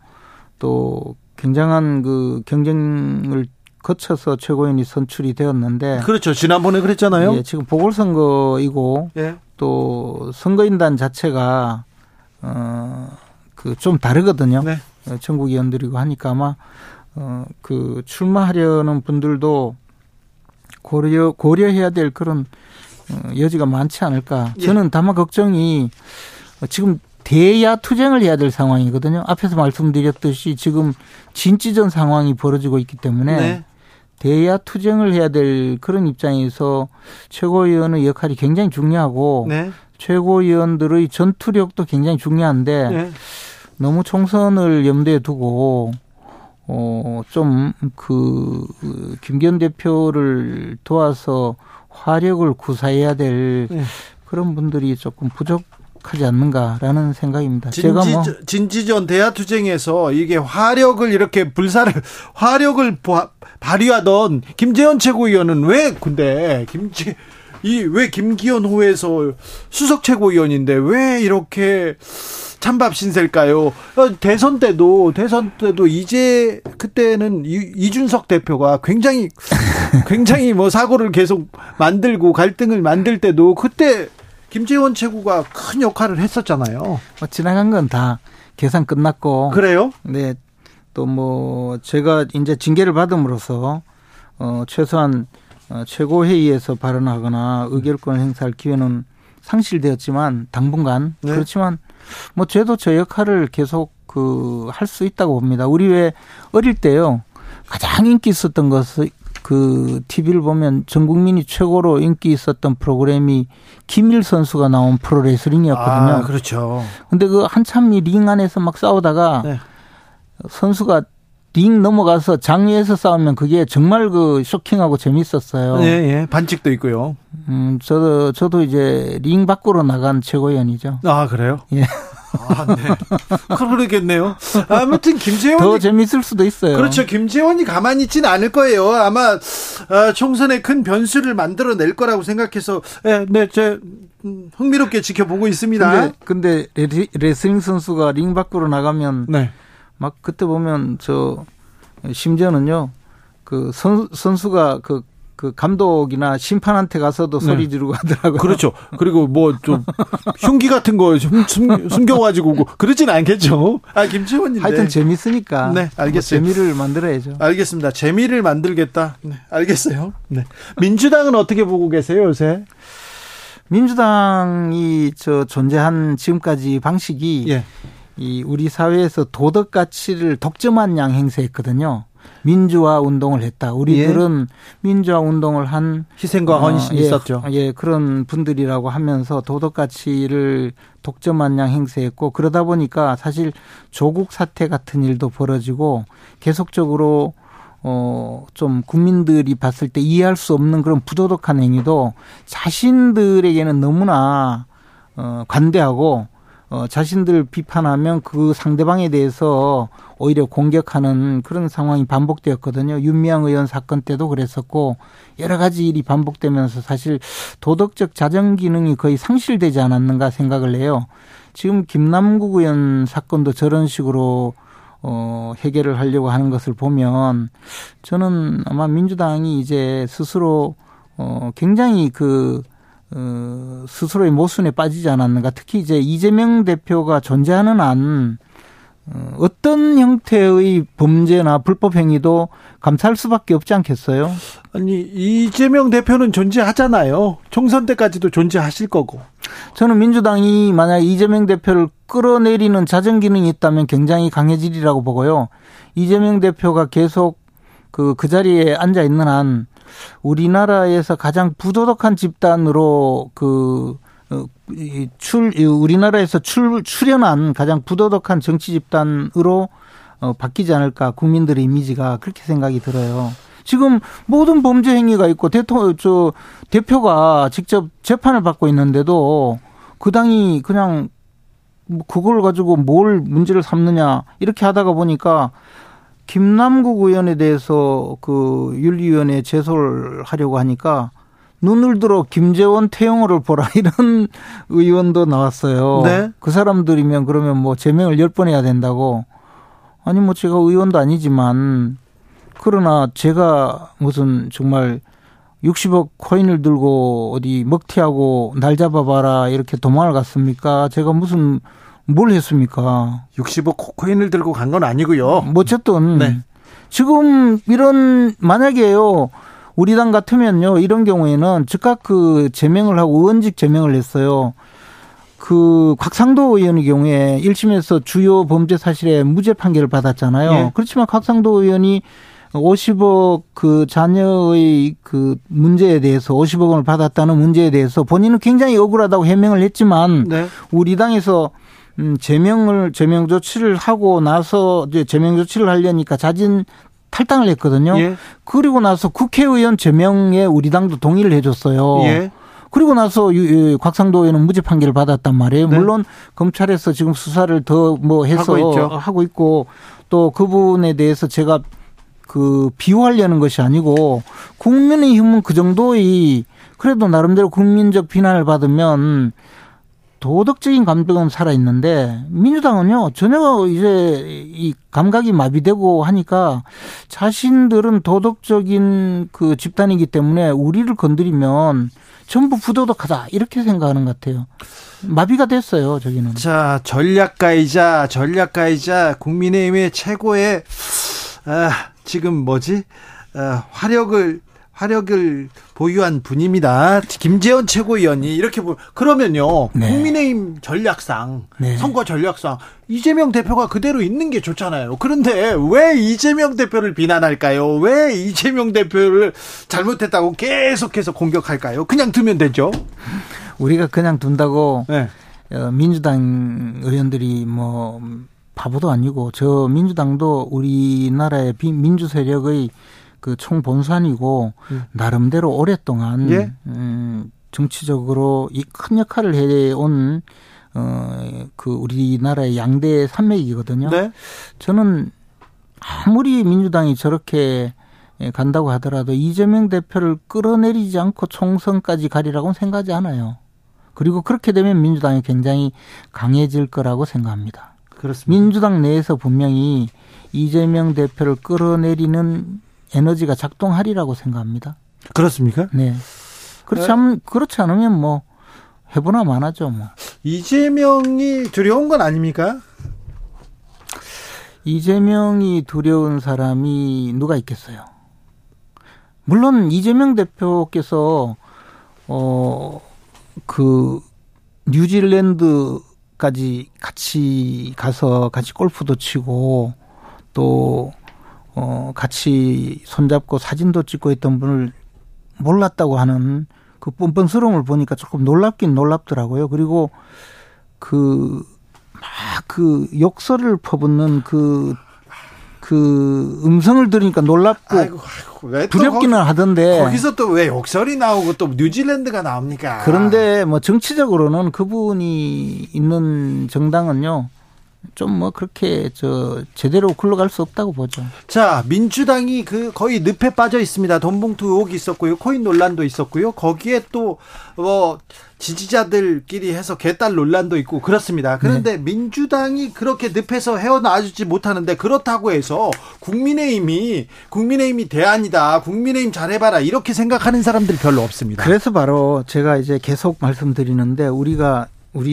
또 굉장한 경쟁을 거쳐서 최고위원이 선출이 되었는데 그렇죠. 지난번에 그랬잖아요. 예, 지금 보궐선거이고 예. 또 선거인단 자체가 좀 다르거든요. 네. 전국위원들이고 하니까 아마 출마하려는 분들도 고려해야 될 그런 여지가 많지 않을까. 예. 저는 다만 걱정이 지금 대야 투쟁을 해야 될 상황이거든요. 앞에서 말씀드렸듯이 지금 진지전 상황이 벌어지고 있기 때문에 네. 대야 투쟁을 해야 될 그런 입장에서 최고위원의 역할이 굉장히 중요하고 네. 최고위원들의 전투력도 굉장히 중요한데 네. 너무 총선을 염두에 두고 김기현 대표를 도와서 화력을 구사해야 될 네. 그런 분들이 조금 부족하지 않는가라는 생각입니다. 진지전 대야투쟁에서 이게 화력을 이렇게 화력을 발휘하던 김재원 최고위원은 왜 김기현 후에서 수석 최고위원인데 왜 이렇게 찬밥 신세일까요? 대선 때도 그때는 이준석 대표가 굉장히 사고를 계속 만들고 갈등을 만들 때도 그때 김재원 최고가 큰 역할을 했었잖아요. 지나간 건 다 계산 끝났고. 그래요? 네. 또 제가 이제 징계를 받음으로써 최소한 최고회의에서 발언하거나 의결권을 행사할 기회는 상실되었지만 당분간 네. 그렇지만 저도 저 역할을 계속 할 수 있다고 봅니다. 우리 왜 어릴 때요 가장 인기 있었던 것은 TV를 보면 전 국민이 최고로 인기 있었던 프로그램이 김일 선수가 나온 프로레슬링이었거든요. 아, 그렇죠. 근데 한참 이 링 안에서 막 싸우다가 네. 선수가 링 넘어가서 장외에서 싸우면 그게 정말 쇼킹하고 재밌었어요. 예, 예. 반칙도 있고요. 저도 이제 링 밖으로 나간 최고위원이죠. 아, 그래요? 예. 아, 네. 그러겠네요. 아무튼 김재원이 더 재밌을 수도 있어요. 그렇죠. 김재원이 가만히 있진 않을 거예요. 아마 총선에 큰 변수를 만들어낼 거라고 생각해서 네, 제 흥미롭게 지켜보고 있습니다. 근데 레슬링 선수가 링 밖으로 나가면 네. 막 그때 보면 심지어는요 선수가 감독이나 심판한테 가서도 네. 소리 지르고 하더라고요. 그렇죠. 그리고 좀 흉기 같은 거 숨겨가지고 그러진 않겠죠. 김재원인데. 하여튼 재밌으니까. 네, 알겠어요. 재미를 만들어야죠. 알겠습니다. 재미를 만들겠다. 네, 알겠어요. 네. 민주당은 어떻게 보고 계세요 요새? 민주당이 존재한 지금까지 방식이. 예. 우리 사회에서 도덕 가치를 독점한 양 행세했거든요. 민주화 운동을 했다. 우리들은 예. 민주화 운동을 한 희생과 헌신이 있었죠. 예, 그런 분들이라고 하면서 도덕 가치를 독점한 양 행세했고 그러다 보니까 사실 조국 사태 같은 일도 벌어지고 계속적으로 좀 국민들이 봤을 때 이해할 수 없는 그런 부도덕한 행위도 자신들에게는 너무나 관대하고 자신들 비판하면 그 상대방에 대해서 오히려 공격하는 그런 상황이 반복되었거든요. 윤미향 의원 사건 때도 그랬었고 여러 가지 일이 반복되면서 사실 도덕적 자정 기능이 거의 상실되지 않았는가 생각을 해요. 지금 김남국 의원 사건도 저런 식으로 해결을 하려고 하는 것을 보면 저는 아마 민주당이 이제 스스로 굉장히 스스로의 모순에 빠지지 않았는가. 특히 이제 이재명 대표가 존재하는 한 어떤 형태의 범죄나 불법 행위도 감찰 수밖에 없지 않겠어요? 아니, 이재명 대표는 존재하잖아요. 총선 때까지도 존재하실 거고. 저는 민주당이 만약 이재명 대표를 끌어내리는 자정기능이 있다면 굉장히 강해지리라고 보고요. 이재명 대표가 계속 그 자리에 앉아 있는 한 우리나라에서 가장 부도덕한 집단으로 우리나라에서 출연한 가장 부도덕한 정치 집단으로 바뀌지 않을까, 국민들의 이미지가 그렇게 생각이 들어요. 지금 모든 범죄 행위가 있고 대표가 직접 재판을 받고 있는데도 그 당이 그냥 그걸 가지고 뭘 문제를 삼느냐 이렇게 하다가 보니까 김남국 의원에 대해서 그 윤리위원회에 제소를 하려고 하니까 눈을 들어 김재원, 태영호를 보라 이런 의원도 나왔어요. 네. 그 사람들이면 그러면 뭐 제명을 10번 해야 된다고. 아니 뭐 제가 의원도 아니지만 그러나 제가 무슨 정말 60억 코인을 들고 어디 먹튀하고 날 잡아봐라 이렇게 도망을 갔습니까? 제가 무슨 뭘 했습니까? 60억 코인을 들고 간 건 아니고요. 뭐 어쨌든 네. 지금 이런 만약에요. 우리 당 같으면요. 이런 경우에는 즉각 그 제명을 하고 의원직 제명을 했어요. 그 곽상도 의원의 경우에 1심에서 주요 범죄 사실에 무죄 판결을 받았잖아요. 네. 그렇지만 곽상도 의원이 50억 그 자녀의 그 문제에 대해서 50억 원을 받았다는 문제에 대해서 본인은 굉장히 억울하다고 해명을 했지만 네. 우리 당에서 제명 조치를 하고 나서 이제 제명 조치를 하려니까 자진 탈당을 했거든요. 예. 그리고 나서 국회의원 제명에 우리 당도 동의를 해줬어요. 예. 그리고 나서 곽상도 의원은 무죄 판결을 받았단 말이에요. 네. 물론 검찰에서 지금 수사를 더 뭐 해서 하고 있고 또 그분에 대해서 제가 그 비호하려는 것이 아니고 국민의힘은 그 정도의 그래도 나름대로 국민적 비난을 받으면 도덕적인 감정은 살아있는데 민주당은요 전혀 이제 이 감각이 마비되고 하니까 자신들은 도덕적인 그 집단이기 때문에 우리를 건드리면 전부 부도덕하다 이렇게 생각하는 것 같아요. 마비가 됐어요 저기는. 자, 전략가이자 국민의힘의 최고의 지금 화력을 보유한 분입니다. 김재원 최고위원이 이렇게 그러면요. 네. 국민의힘 전략상 네. 선거 전략상 이재명 대표가 그대로 있는 게 좋잖아요. 그런데 왜 이재명 대표를 비난할까요? 왜 이재명 대표를 잘못했다고 계속해서 공격할까요? 그냥 두면 되죠. 우리가 그냥 둔다고 네. 민주당 의원들이 뭐 바보도 아니고 저 민주당도 우리나라의 민주 세력의 그 총본산이고 나름대로 오랫동안 예? 정치적으로 이 큰 역할을 해온 그 우리나라의 양대 산맥이거든요. 네? 저는 아무리 민주당이 저렇게 간다고 하더라도 이재명 대표를 끌어내리지 않고 총선까지 가리라고는 생각하지 않아요. 그리고 그렇게 되면 민주당이 굉장히 강해질 거라고 생각합니다. 그렇습니다. 민주당 내에서 분명히 이재명 대표를 끌어내리는 에너지가 작동하리라고 생각합니다. 그렇습니까? 네. 그렇지 않으면 뭐 해보나 마나죠. 뭐. 이재명이 두려운 건 아닙니까? 이재명이 두려운 사람이 누가 있겠어요? 물론 이재명 대표께서 그 뉴질랜드까지 같이 가서 같이 골프도 치고 또 같이 손잡고 사진도 찍고 있던 분을 몰랐다고 하는 그 뻔뻔스러움을 보니까 조금 놀랍긴 놀랍더라고요. 그리고 그 욕설을 퍼붓는 그 음성을 들으니까 놀랍고 아이고, 두렵기는 하던데. 거기서 또 왜 욕설이 나오고 또 뉴질랜드가 나옵니까? 그런데 뭐 정치적으로는 그분이 있는 정당은요. 좀 뭐 그렇게 제대로 굴러갈 수 없다고 보죠. 자, 민주당이 거의 늪에 빠져 있습니다. 돈봉투 의혹이 있었고요, 코인 논란도 있었고요. 거기에 또 뭐 지지자들끼리 해서 개딸 논란도 있고 그렇습니다. 그런데 네. 민주당이 그렇게 늪에서 헤어나오지 못하는데 그렇다고 해서 국민의힘이 대안이다, 국민의힘 잘해봐라 이렇게 생각하는 사람들 별로 없습니다. 그래서 바로 제가 이제 계속 말씀드리는데 우리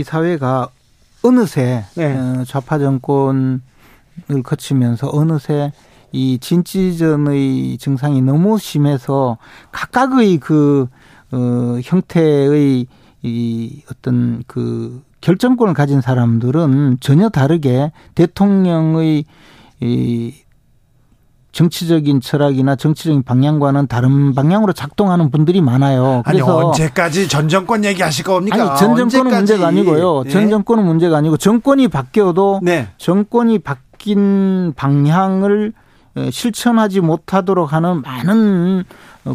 사회가 어느새 좌파 정권 기간을 거치면서 어느새 이 진취전의 증상이 너무 심해서 각각의 그 형태의 이 어떤 그 결정권을 가진 사람들은 전혀 다르게 대통령의 이 정치적인 철학이나 정치적인 방향과는 다른 방향으로 작동하는 분들이 많아요. 그래서 아니, 언제까지 전 정권 얘기하실 겁니까? 아니, 전 정권은 문제가 아니고요. 예? 전 정권은 문제가 아니고 정권이 바뀌어도 네. 정권이 바뀐 방향을 실천하지 못하도록 하는 많은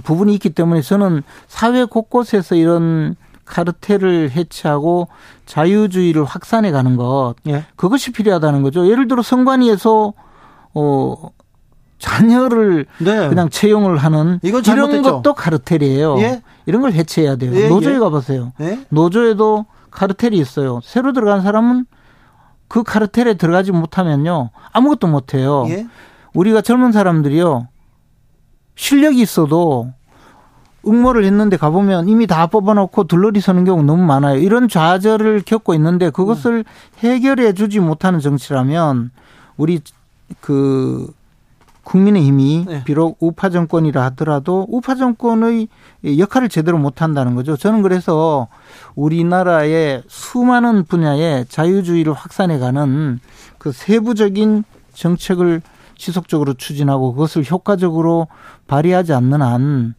부분이 있기 때문에 저는 사회 곳곳에서 이런 카르텔을 해체하고 자유주의를 확산해 가는 것 예. 그것이 필요하다는 거죠. 예를 들어 선관위에서 자녀를 네. 그냥 채용을 하는 이건 이런 것도 카르텔이에요. 예? 이런 걸 해체해야 돼요. 예, 노조에 예. 가보세요. 예? 노조에도 카르텔이 있어요. 새로 들어간 사람은 그 카르텔에 들어가지 못하면요 아무것도 못해요. 예? 우리가 젊은 사람들이요 실력이 있어도 응모를 했는데 가보면 이미 다 뽑아놓고 들러리 서는 경우 너무 많아요. 이런 좌절을 겪고 있는데 그것을 해결해 주지 못하는 정치라면 우리 그 국민의힘이 네. 비록 우파 정권이라 하더라도 우파 정권의 역할을 제대로 못한다는 거죠. 저는 그래서 우리나라의 수많은 분야에 자유주의를 확산해가는 그 세부적인 정책을 지속적으로 추진하고 그것을 효과적으로 발휘하지 않는 한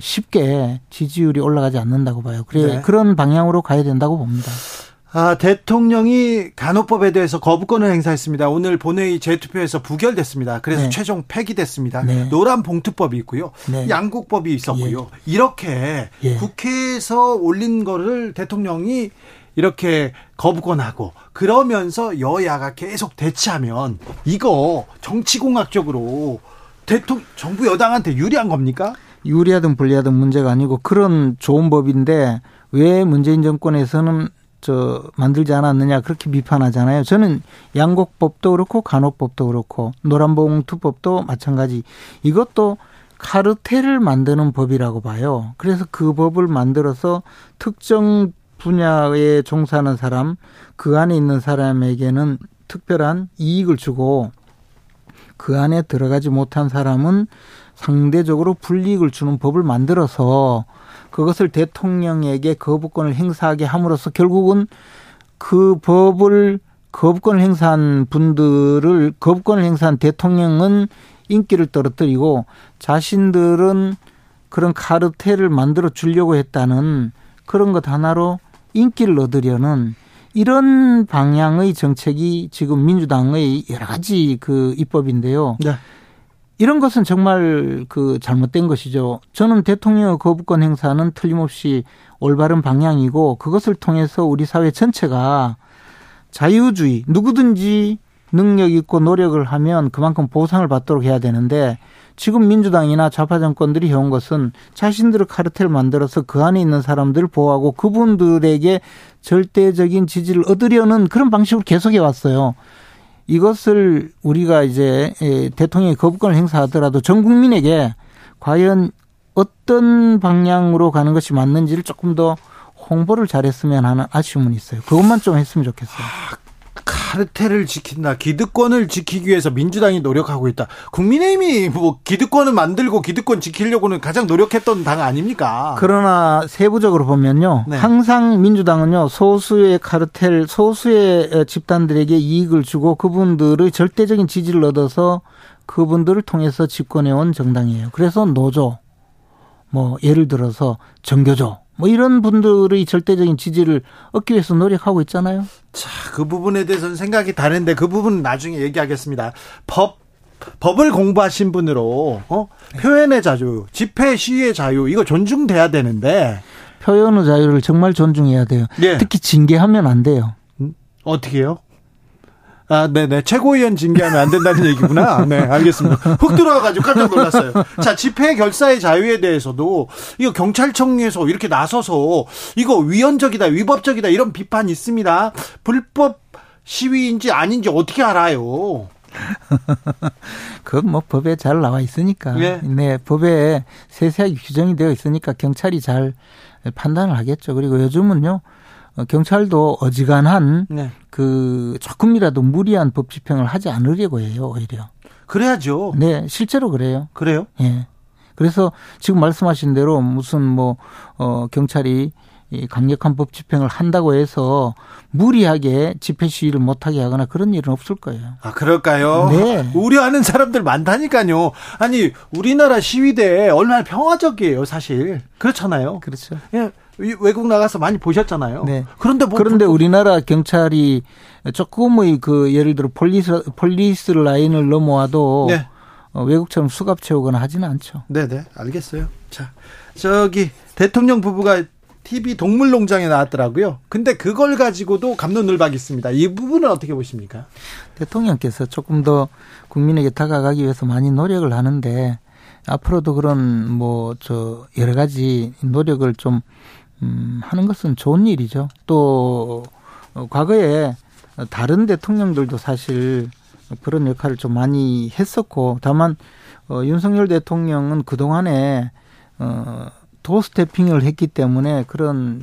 쉽게 지지율이 올라가지 않는다고 봐요. 그래 네. 그런 방향으로 가야 된다고 봅니다. 아, 대통령이 간호법에 대해서 거부권을 행사했습니다. 오늘 본회의 재투표에서 부결됐습니다. 그래서 네. 최종 폐기됐습니다. 네. 노란 봉투법이 있고요. 네. 양국법이 있었고요. 예. 이렇게 예. 국회에서 올린 거를 대통령이 이렇게 거부권하고 그러면서 여야가 계속 대치하면 이거 정치공학적으로 정부 여당한테 유리한 겁니까? 유리하든 불리하든 문제가 아니고 그런 좋은 법인데 왜 문재인 정권에서는 만들지 않았느냐 그렇게 비판하잖아요. 저는 양곡법도 그렇고 간호법도 그렇고 노란봉투법도 마찬가지. 이것도 카르텔을 만드는 법이라고 봐요. 그래서 그 법을 만들어서 특정 분야에 종사하는 사람 그 안에 있는 사람에게는 특별한 이익을 주고 그 안에 들어가지 못한 사람은 상대적으로 불이익을 주는 법을 만들어서 그것을 대통령에게 거부권을 행사하게 함으로써 결국은 그 법을 거부권을 행사한 분들을 거부권을 행사한 대통령은 인기를 떨어뜨리고 자신들은 그런 카르텔을 만들어 주려고 했다는 그런 것 하나로 인기를 얻으려는 이런 방향의 정책이 지금 민주당의 여러 가지 그 입법인데요. 네. 이런 것은 정말 그 잘못된 것이죠. 저는 대통령의 거부권 행사는 틀림없이 올바른 방향이고 그것을 통해서 우리 사회 전체가 자유주의 누구든지 능력 있고 노력을 하면 그만큼 보상을 받도록 해야 되는데 지금 민주당이나 좌파 정권들이 해온 것은 자신들의 카르텔을 만들어서 그 안에 있는 사람들을 보호하고 그분들에게 절대적인 지지를 얻으려는 그런 방식으로 계속해 왔어요. 이것을 우리가 이제 대통령이 거부권을 행사하더라도 전 국민에게 과연 어떤 방향으로 가는 것이 맞는지를 조금 더 홍보를 잘했으면 하는 아쉬움은 있어요. 그것만 좀 했으면 좋겠어요. 아, 카르텔을 지킨다. 기득권을 지키기 위해서 민주당이 노력하고 있다. 국민의힘이 뭐 기득권을 만들고 기득권 지키려고는 가장 노력했던 당 아닙니까? 그러나 세부적으로 보면요. 네. 항상 민주당은요. 소수의 카르텔, 소수의 집단들에게 이익을 주고 그분들의 절대적인 지지를 얻어서 그분들을 통해서 집권해온 정당이에요. 그래서 노조, 뭐 예를 들어서 정교조. 뭐 이런 분들의 절대적인 지지를 얻기 위해서 노력하고 있잖아요. 자, 그 부분에 대해서는 생각이 다른데 그 부분은 나중에 얘기하겠습니다. 법을 공부하신 분으로 표현의 자유, 집회 시위의 자유 이거 존중돼야 되는데 표현의 자유를 정말 존중해야 돼요. 예. 특히 징계하면 안 돼요. 어떻게 해요? 아, 네네. 최고위원 징계하면 안 된다는 얘기구나. 네, 알겠습니다. 훅 들어와가지고 깜짝 놀랐어요. 자, 집회 결사의 자유에 대해서도, 이거 경찰청에서 이렇게 나서서, 이거 위헌적이다, 위법적이다, 이런 비판이 있습니다. 불법 시위인지 아닌지 어떻게 알아요? 그건 뭐 법에 잘 나와 있으니까. 네. 네, 법에 세세하게 규정이 되어 있으니까 경찰이 잘 판단을 하겠죠. 그리고 요즘은요, 경찰도 어지간한 네. 그 조금이라도 무리한 법 집행을 하지 않으려고 해요, 오히려. 그래야죠. 네, 실제로 그래요. 그래요? 예. 네. 그래서 지금 말씀하신 대로 무슨 경찰이 강력한 법 집행을 한다고 해서 무리하게 집회 시위를 못하게 하거나 그런 일은 없을 거예요. 아, 그럴까요? 네. 우려하는 사람들 많다니까요. 아니, 우리나라 시위대 얼마나 평화적이에요, 사실. 그렇잖아요. 그렇죠. 예, 외국 나가서 많이 보셨잖아요. 네. 그런데 그런데 우리나라 경찰이 조금의 예를 들어 폴리스 라인을 넘어와도 네. 외국처럼 수갑 채우거나 하지는 않죠. 네네, 알겠어요. 자, 대통령 부부가 TV 동물농장에 나왔더라고요. 근데 그걸 가지고도 갑론을박이 있습니다. 이 부분은 어떻게 보십니까? 대통령께서 조금 더 국민에게 다가가기 위해서 많이 노력을 하는데 앞으로도 그런 여러 가지 노력을 좀 하는 것은 좋은 일이죠. 또 과거에 다른 대통령들도 사실 그런 역할을 좀 많이 했었고, 다만 윤석열 대통령은 그동안에 도스태핑을 했기 때문에 그런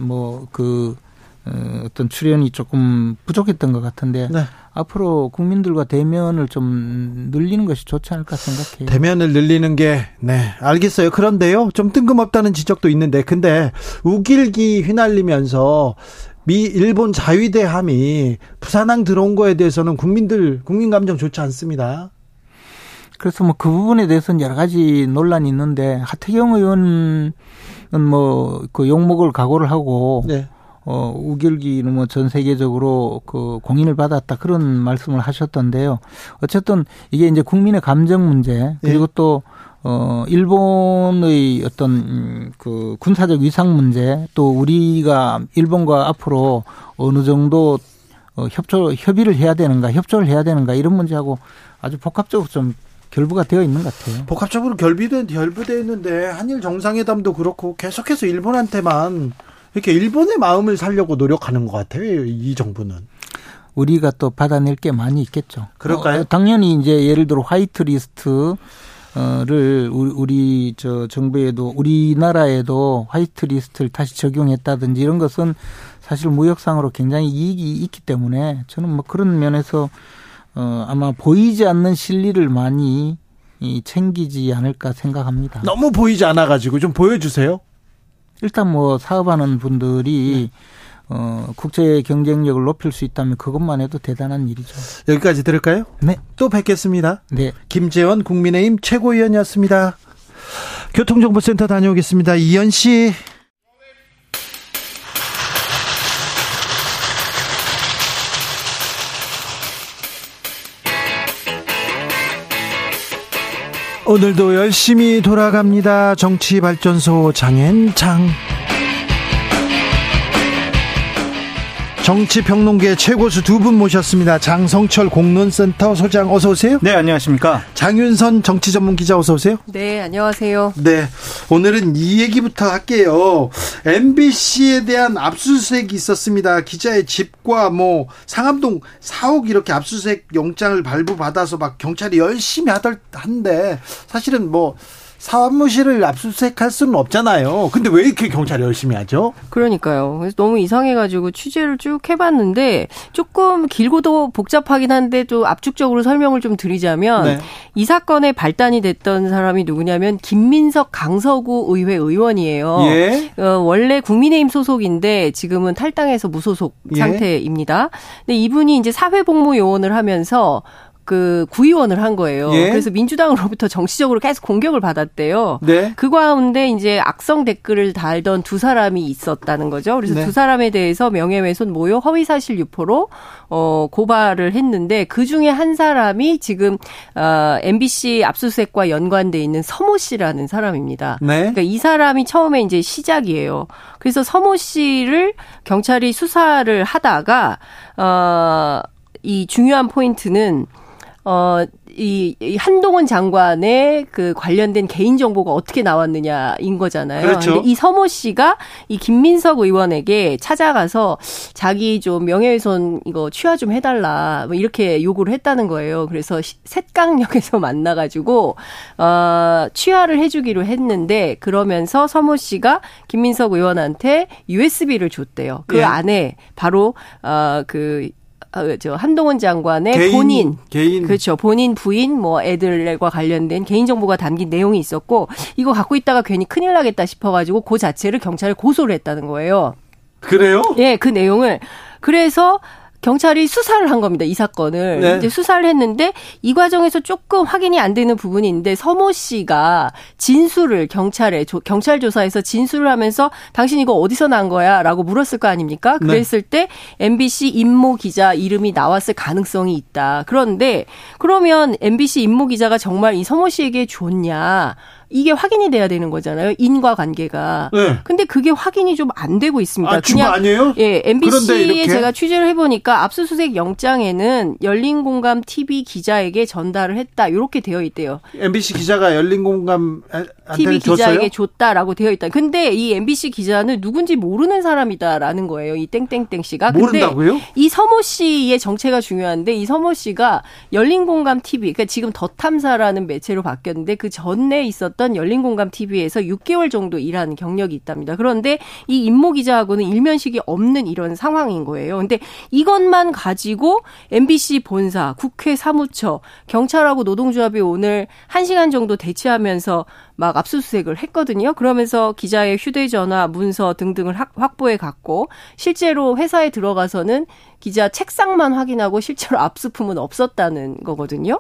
어떤 출연이 조금 부족했던 것 같은데 네. 앞으로 국민들과 대면을 좀 늘리는 것이 좋지 않을까 생각해요. 대면을 늘리는 게 네, 알겠어요. 그런데요, 좀 뜬금없다는 지적도 있는데, 근데 우길기 휘날리면서 일본 자위대함이 부산항 들어온 거에 대해서는 국민 감정 좋지 않습니다. 그래서 그 부분에 대해서는 여러 가지 논란이 있는데, 하태경 의원은 그 욕먹을 각오를 하고, 네. 우길기는 전 세계적으로 공인을 받았다 그런 말씀을 하셨던데요. 어쨌든 이게 이제 국민의 감정 문제, 그리고 네. 또, 일본의 어떤 군사적 위상 문제, 또 우리가 일본과 앞으로 어느 정도 협의를 해야 되는가, 협조를 해야 되는가, 이런 문제하고 아주 복합적으로 좀 결부가 되어 있는 것 같아요. 복합적으로 결부되어 있는데, 한일 정상회담도 그렇고 계속해서 일본한테만 이렇게 일본의 마음을 살려고 노력하는 것 같아요, 이 정부는. 우리가 또 받아낼 게 많이 있겠죠. 그럴까요? 당연히 이제 예를 들어 화이트리스트를 우리 정부에도, 우리나라에도 화이트리스트를 다시 적용했다든지 이런 것은 사실 무역상으로 굉장히 이익이 있기 때문에 저는 그런 면에서 아마 보이지 않는 실리를 많이 챙기지 않을까 생각합니다. 너무 보이지 않아가지고 좀 보여주세요. 일단 사업하는 분들이 네. 국제 경쟁력을 높일 수 있다면 그것만 해도 대단한 일이죠. 여기까지 들을까요? 네. 또 뵙겠습니다. 네. 김재원 국민의힘 최고위원이었습니다. 교통정보센터 다녀오겠습니다. 이현 씨. 오늘도 열심히 돌아갑니다. 정치발전소 장앤장. 정치평론계 최고수 두 분 모셨습니다. 장성철 공론센터 소장, 어서 오세요. 네, 안녕하십니까. 장윤선 정치전문기자, 어서 오세요. 네, 안녕하세요. 네, 오늘은 이 얘기부터 할게요. MBC에 대한 압수수색이 있었습니다. 기자의 집과 상암동 4옥 이렇게 압수수색 영장을 발부받아서 경찰이 열심히 하던데, 사실은 사무실을 압수수색할 수는 없잖아요. 근데 왜 이렇게 경찰이 열심히 하죠? 그러니까요. 그래서 너무 이상해가지고 취재를 쭉 해봤는데, 조금 길고도 복잡하긴 한데 또 압축적으로 설명을 좀 드리자면 네. 이 사건의 발단이 됐던 사람이 누구냐면 김민석 강서구 의회 의원이에요. 예? 원래 국민의힘 소속인데 지금은 탈당해서 무소속 예? 상태입니다. 근데 이분이 이제 사회복무 요원을 하면서 구의원을 한 거예요. 예? 그래서 민주당으로부터 정치적으로 계속 공격을 받았대요. 네? 그 가운데 이제 악성 댓글을 달던 두 사람이 있었다는 거죠. 그래서 네. 두 사람에 대해서 명예훼손, 모욕, 허위사실 유포로 고발을 했는데, 그 중에 한 사람이 지금 MBC 압수수색과 연관돼 있는 서모 씨라는 사람입니다. 네? 그러니까 이 사람이 처음에 이제 시작이에요. 그래서 서모 씨를 경찰이 수사를 하다가 이 중요한 포인트는 이 한동훈 장관의 그 관련된 개인 정보가 어떻게 나왔느냐인 거잖아요. 그렇죠. 근데 이 서모 씨가 이 김민석 의원에게 찾아가서 자기 좀 명예훼손 이거 취하 좀 해달라 뭐 이렇게 요구를 했다는 거예요. 그래서 셋강역에서 만나가지고 취하를 해주기로 했는데 그러면서 서모 씨가 김민석 의원한테 USB를 줬대요. 그 예. 안에 바로 한동훈 장관의 개인. 그렇죠. 본인 부인, 뭐 애들과 관련된 개인 정보가 담긴 내용이 있었고 이거 갖고 있다가 괜히 큰일 나겠다 싶어가지고 그 자체를 경찰에 고소를 했다는 거예요. 그래요? 예, 그 내용을. 그래서 경찰이 수사를 한 겁니다. 이 사건을. 네. 이제 수사를 했는데 이 과정에서 조금 확인이 안 되는 부분인데 서모 씨가 진술을 경찰 조사에서 진술을 하면서 당신 이거 어디서 난 거야? 라고 물었을 거 아닙니까? 그랬을 네. 때 MBC 임모 기자 이름이 나왔을 가능성이 있다. 그런데 그러면 MBC 임모 기자가 정말 이 서모 씨에게 줬냐? 이게 확인이 돼야 되는 거잖아요. 인과 관계가. 네. 근데 그게 확인이 좀 안 되고 있습니다. 그냥 아니에요? 예, MBC에 제가 취재를 해보니까 압수수색 영장에는 열린공감 TV 기자에게 전달을 했다. 이렇게 되어 있대요. MBC 기자가 열린공감 TV 기자에게 줬다라고 되어 있다. 근데 이 MBC 기자는 누군지 모르는 사람이다라는 거예요. 이 땡땡땡 씨가. 모른다고요? 근데 이 서모 씨의 정체가 중요한데 이 서모 씨가 열린공감 TV, 그러니까 지금 더 탐사라는 매체로 바뀌었는데 그 전에 있었던 열린공감 TV에서 6개월 정도 일한 경력이 있답니다. 그런데 이 임모 기자하고는 일면식이 없는 이런 상황인 거예요. 그런데 이것만 가지고 MBC 본사, 국회 사무처, 경찰하고 노동조합이 오늘 1시간 정도 대치하면서 막 압수수색을 했거든요. 그러면서 기자의 휴대전화, 문서 등등을 확보해 갔고 실제로 회사에 들어가서는 기자 책상만 확인하고 실제로 압수품은 없었다는 거거든요.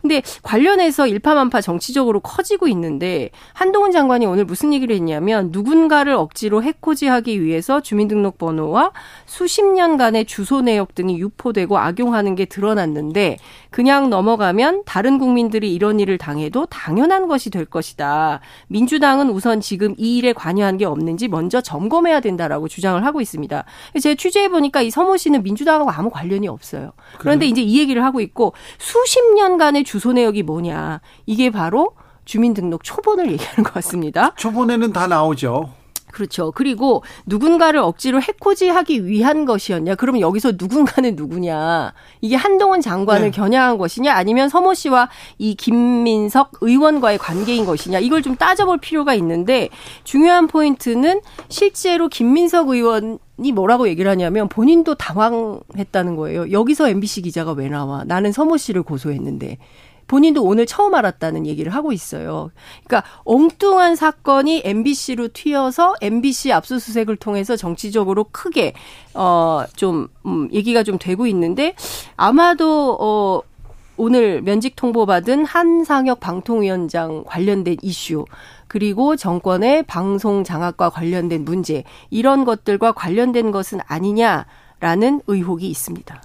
근데 관련해서 일파만파 정치적으로 커지고 있는데 한동훈 장관이 오늘 무슨 얘기를 했냐면 누군가를 억지로 해코지하기 위해서 주민등록번호와 수십 년간의 주소 내역 등이 유포되고 악용하는 게 드러났는데 그냥 넘어가면 다른 국민들이 이런 일을 당해도 당연한 것이 될 것이다. 민주당은 우선 지금 이 일에 관여한 게 없는지 먼저 점검해야 된다라고 주장을 하고 있습니다. 제가 취재해보니까 이 서모 씨는 민주당하고 아무 관련이 없어요. 그런데 이제 이 얘기를 하고 있고 수십 년간의 주소 내역이 뭐냐. 이게 바로 주민등록 초본을 얘기하는 것 같습니다. 초본에는 다 나오죠. 그렇죠. 그리고 누군가를 억지로 해코지하기 위한 것이었냐. 그러면 여기서 누군가는 누구냐. 이게 한동훈 장관을 네. 겨냥한 것이냐. 아니면 서모 씨와 이 김민석 의원과의 관계인 것이냐. 이걸 좀 따져볼 필요가 있는데 중요한 포인트는 실제로 김민석 의원이 뭐라고 얘기를 하냐면 본인도 당황했다는 거예요. 여기서 MBC 기자가 왜 나와. 나는 서모 씨를 고소했는데. 본인도 오늘 처음 알았다는 얘기를 하고 있어요. 그러니까 엉뚱한 사건이 MBC로 튀어서 MBC 압수수색을 통해서 정치적으로 크게 얘기가 좀 되고 있는데 아마도 오늘 면직 통보받은 한상혁 방통위원장 관련된 이슈 그리고 정권의 방송 장악과 관련된 문제 이런 것들과 관련된 것은 아니냐라는 의혹이 있습니다.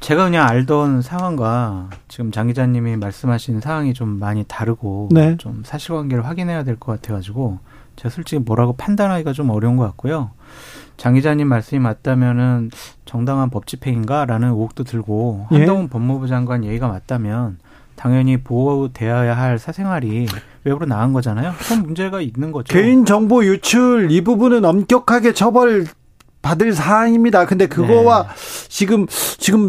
제가 그냥 알던 상황과 지금 장 기자님이 말씀하신 상황이 좀 많이 다르고 네. 좀 사실관계를 확인해야 될 것 같아가지고 제가 솔직히 뭐라고 판단하기가 좀 어려운 것 같고요. 장 기자님 말씀이 맞다면은 정당한 법집행인가라는 의혹도 들고 예. 한동훈 법무부 장관 얘기가 맞다면 당연히 보호되어야 할 사생활이 외부로 나간 거잖아요. 그럼 문제가 있는 거죠. 개인정보 유출 이 부분은 엄격하게 처벌 받을 사항입니다. 근데 그거와 네. 지금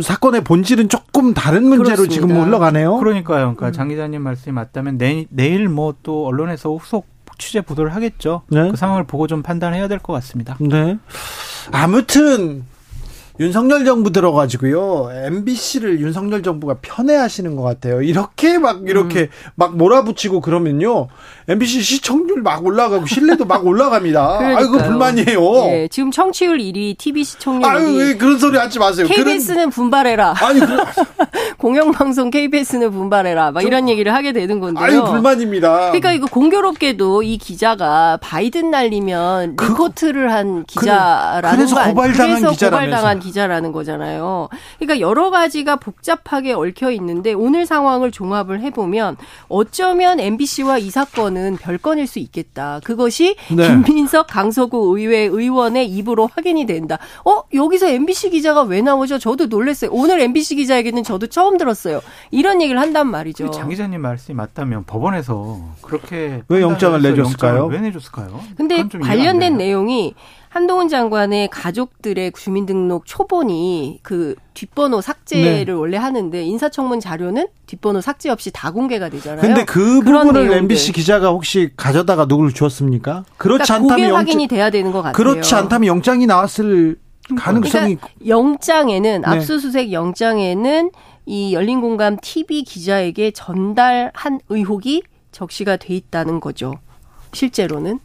사건의 본질은 조금 다른 문제로 그렇습니다. 지금 흘러가네요. 그러니까요. 그러니까 장 기자님 말씀이 맞다면 내일 뭐 또 언론에서 후속 취재 보도를 하겠죠. 네. 그 상황을 보고 좀 판단해야 될 것 같습니다. 네. 아무튼 윤석열 정부 들어가지고요. MBC를 윤석열 정부가 편애하시는 것 같아요. 이렇게 막 몰아붙이고 그러면요. MBC 시청률 막 올라가고 신뢰도 막 올라갑니다. 그러니까요. 아이고 불만이에요. 예, 지금 청취율 1위, TV 시청률 1위. 아유, 왜 그런 소리 하지 마세요. KBS는 분발해라. 아니, 공영방송 KBS는 분발해라. 막 이런 얘기를 하게 되는 건데요. 아유, 불만입니다. 그러니까 이거 공교롭게도 이 기자가 바이든 날리면 리포트를 한 기자라는 거 아니에요. 그래서 고발당한 기자라면서. 기자라는 거잖아요. 그러니까 여러 가지가 복잡하게 얽혀 있는데 오늘 상황을 종합을 해보면 어쩌면 MBC와 이 사건은 별건일 수 있겠다. 그것이 네. 김민석 강서구 의회 의원의 입으로 확인이 된다. 여기서 MBC 기자가 왜 나오죠? 저도 놀랐어요. 오늘 MBC 기자 얘기는 저도 처음 들었어요. 이런 얘기를 한단 말이죠. 장 기자님 말씀이 맞다면 법원에서 그렇게 왜 영장을 내줬을까요? 영장을 왜 내줬을까요? 근데 관련된 내용이 한동훈 장관의 가족들의 주민등록 초본이 그 뒷번호 삭제를 네. 원래 하는데 인사청문 자료는 뒷번호 삭제 없이 다 공개가 되잖아요. 그런데 그 부분을 내용들. MBC 기자가 혹시 가져다가 누굴 주었습니까? 그렇지 그러니까 않다면 영장 확인이 돼야 되는 것 같아요. 그렇지 않다면 영장이 나왔을 가능성이 그러니까 영장에는 네. 압수수색 영장에는 이 열린공감 TV 기자에게 전달한 의혹이 적시가 돼 있다는 거죠. 실제로는.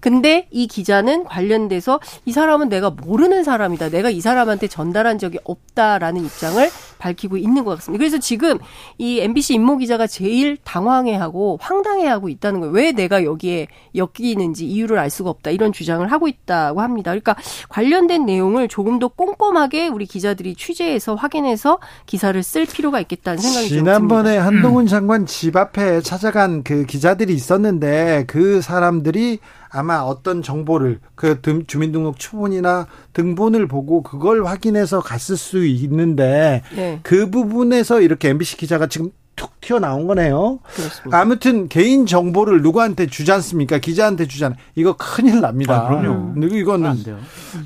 근데 이 기자는 관련돼서 이 사람은 내가 모르는 사람이다. 내가 이 사람한테 전달한 적이 없다라는 입장을 밝히고 있는 것 같습니다. 그래서 지금 이 MBC 임모 기자가 제일 당황해하고 황당해하고 있다는 거예요. 왜 내가 여기에 엮이는지 이유를 알 수가 없다. 이런 주장을 하고 있다고 합니다. 그러니까 관련된 내용을 조금 더 꼼꼼하게 우리 기자들이 취재해서 확인해서 기사를 쓸 필요가 있겠다는 생각이 듭니다. 지난번에 한동훈 장관 집 앞에 찾아간 그 기자들이 있었는데 그 사람들이 아마 어떤 정보를 그 주민등록 초본이나 등본을 보고 그걸 확인해서 갔을 수 있는데 네. 그 부분에서 이렇게 MBC 기자가 지금 툭 튀어나온 거네요. 그렇습니다. 아무튼 개인 정보를 누구한테 주지 않습니까? 기자한테 주잖아요. 이거 큰일 납니다. 아, 그럼요.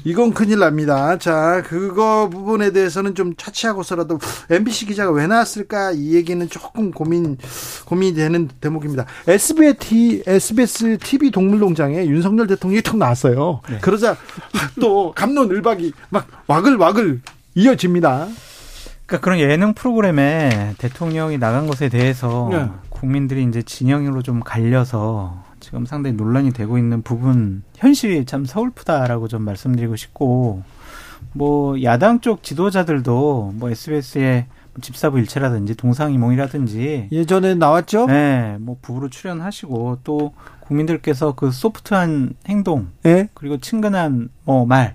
이건 큰일 납니다. 자, 그거 부분에 대해서는 좀 차치하고서라도 MBC 기자가 왜 나왔을까 이 얘기는 조금 고민이 되는 대목입니다. SBS TV 동물농장에 윤석열 대통령이 툭 나왔어요. 네. 그러자 또 갑론을박이 막 와글와글 이어집니다. 그러니까 그런 예능 프로그램에 대통령이 나간 것에 대해서 네. 국민들이 이제 진영으로 좀 갈려서 지금 상당히 논란이 되고 있는 부분 현실이 참 서글프다라고 좀 말씀드리고 싶고 뭐 야당 쪽 지도자들도 뭐 SBS의 집사부 일체라든지 동상이몽이라든지 예전에 나왔죠? 네, 뭐 부부로 출연하시고 또 국민들께서 그 소프트한 행동 네? 그리고 친근한 뭐 말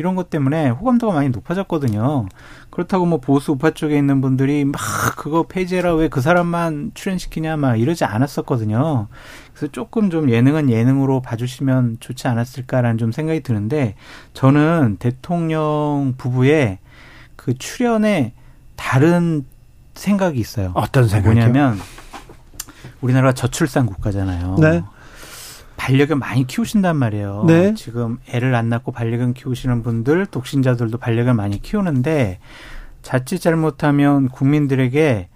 이런 것 때문에 호감도가 많이 높아졌거든요. 그렇다고 뭐 보수 우파 쪽에 있는 분들이 막 그거 폐지해라 왜 그 사람만 출연시키냐 막 이러지 않았었거든요. 그래서 조금 좀 예능은 예능으로 봐주시면 좋지 않았을까라는 좀 생각이 드는데 저는 대통령 부부의 그 출연에 다른 생각이 있어요. 어떤 생각이요? 뭐냐면 우리나라가 저출산 국가잖아요. 네. 반려견 많이 키우신단 말이에요. 네. 지금 애를 안 낳고 반려견 키우시는 분들, 독신자들도 반려견 많이 키우는데 자칫 잘못하면 국민들에게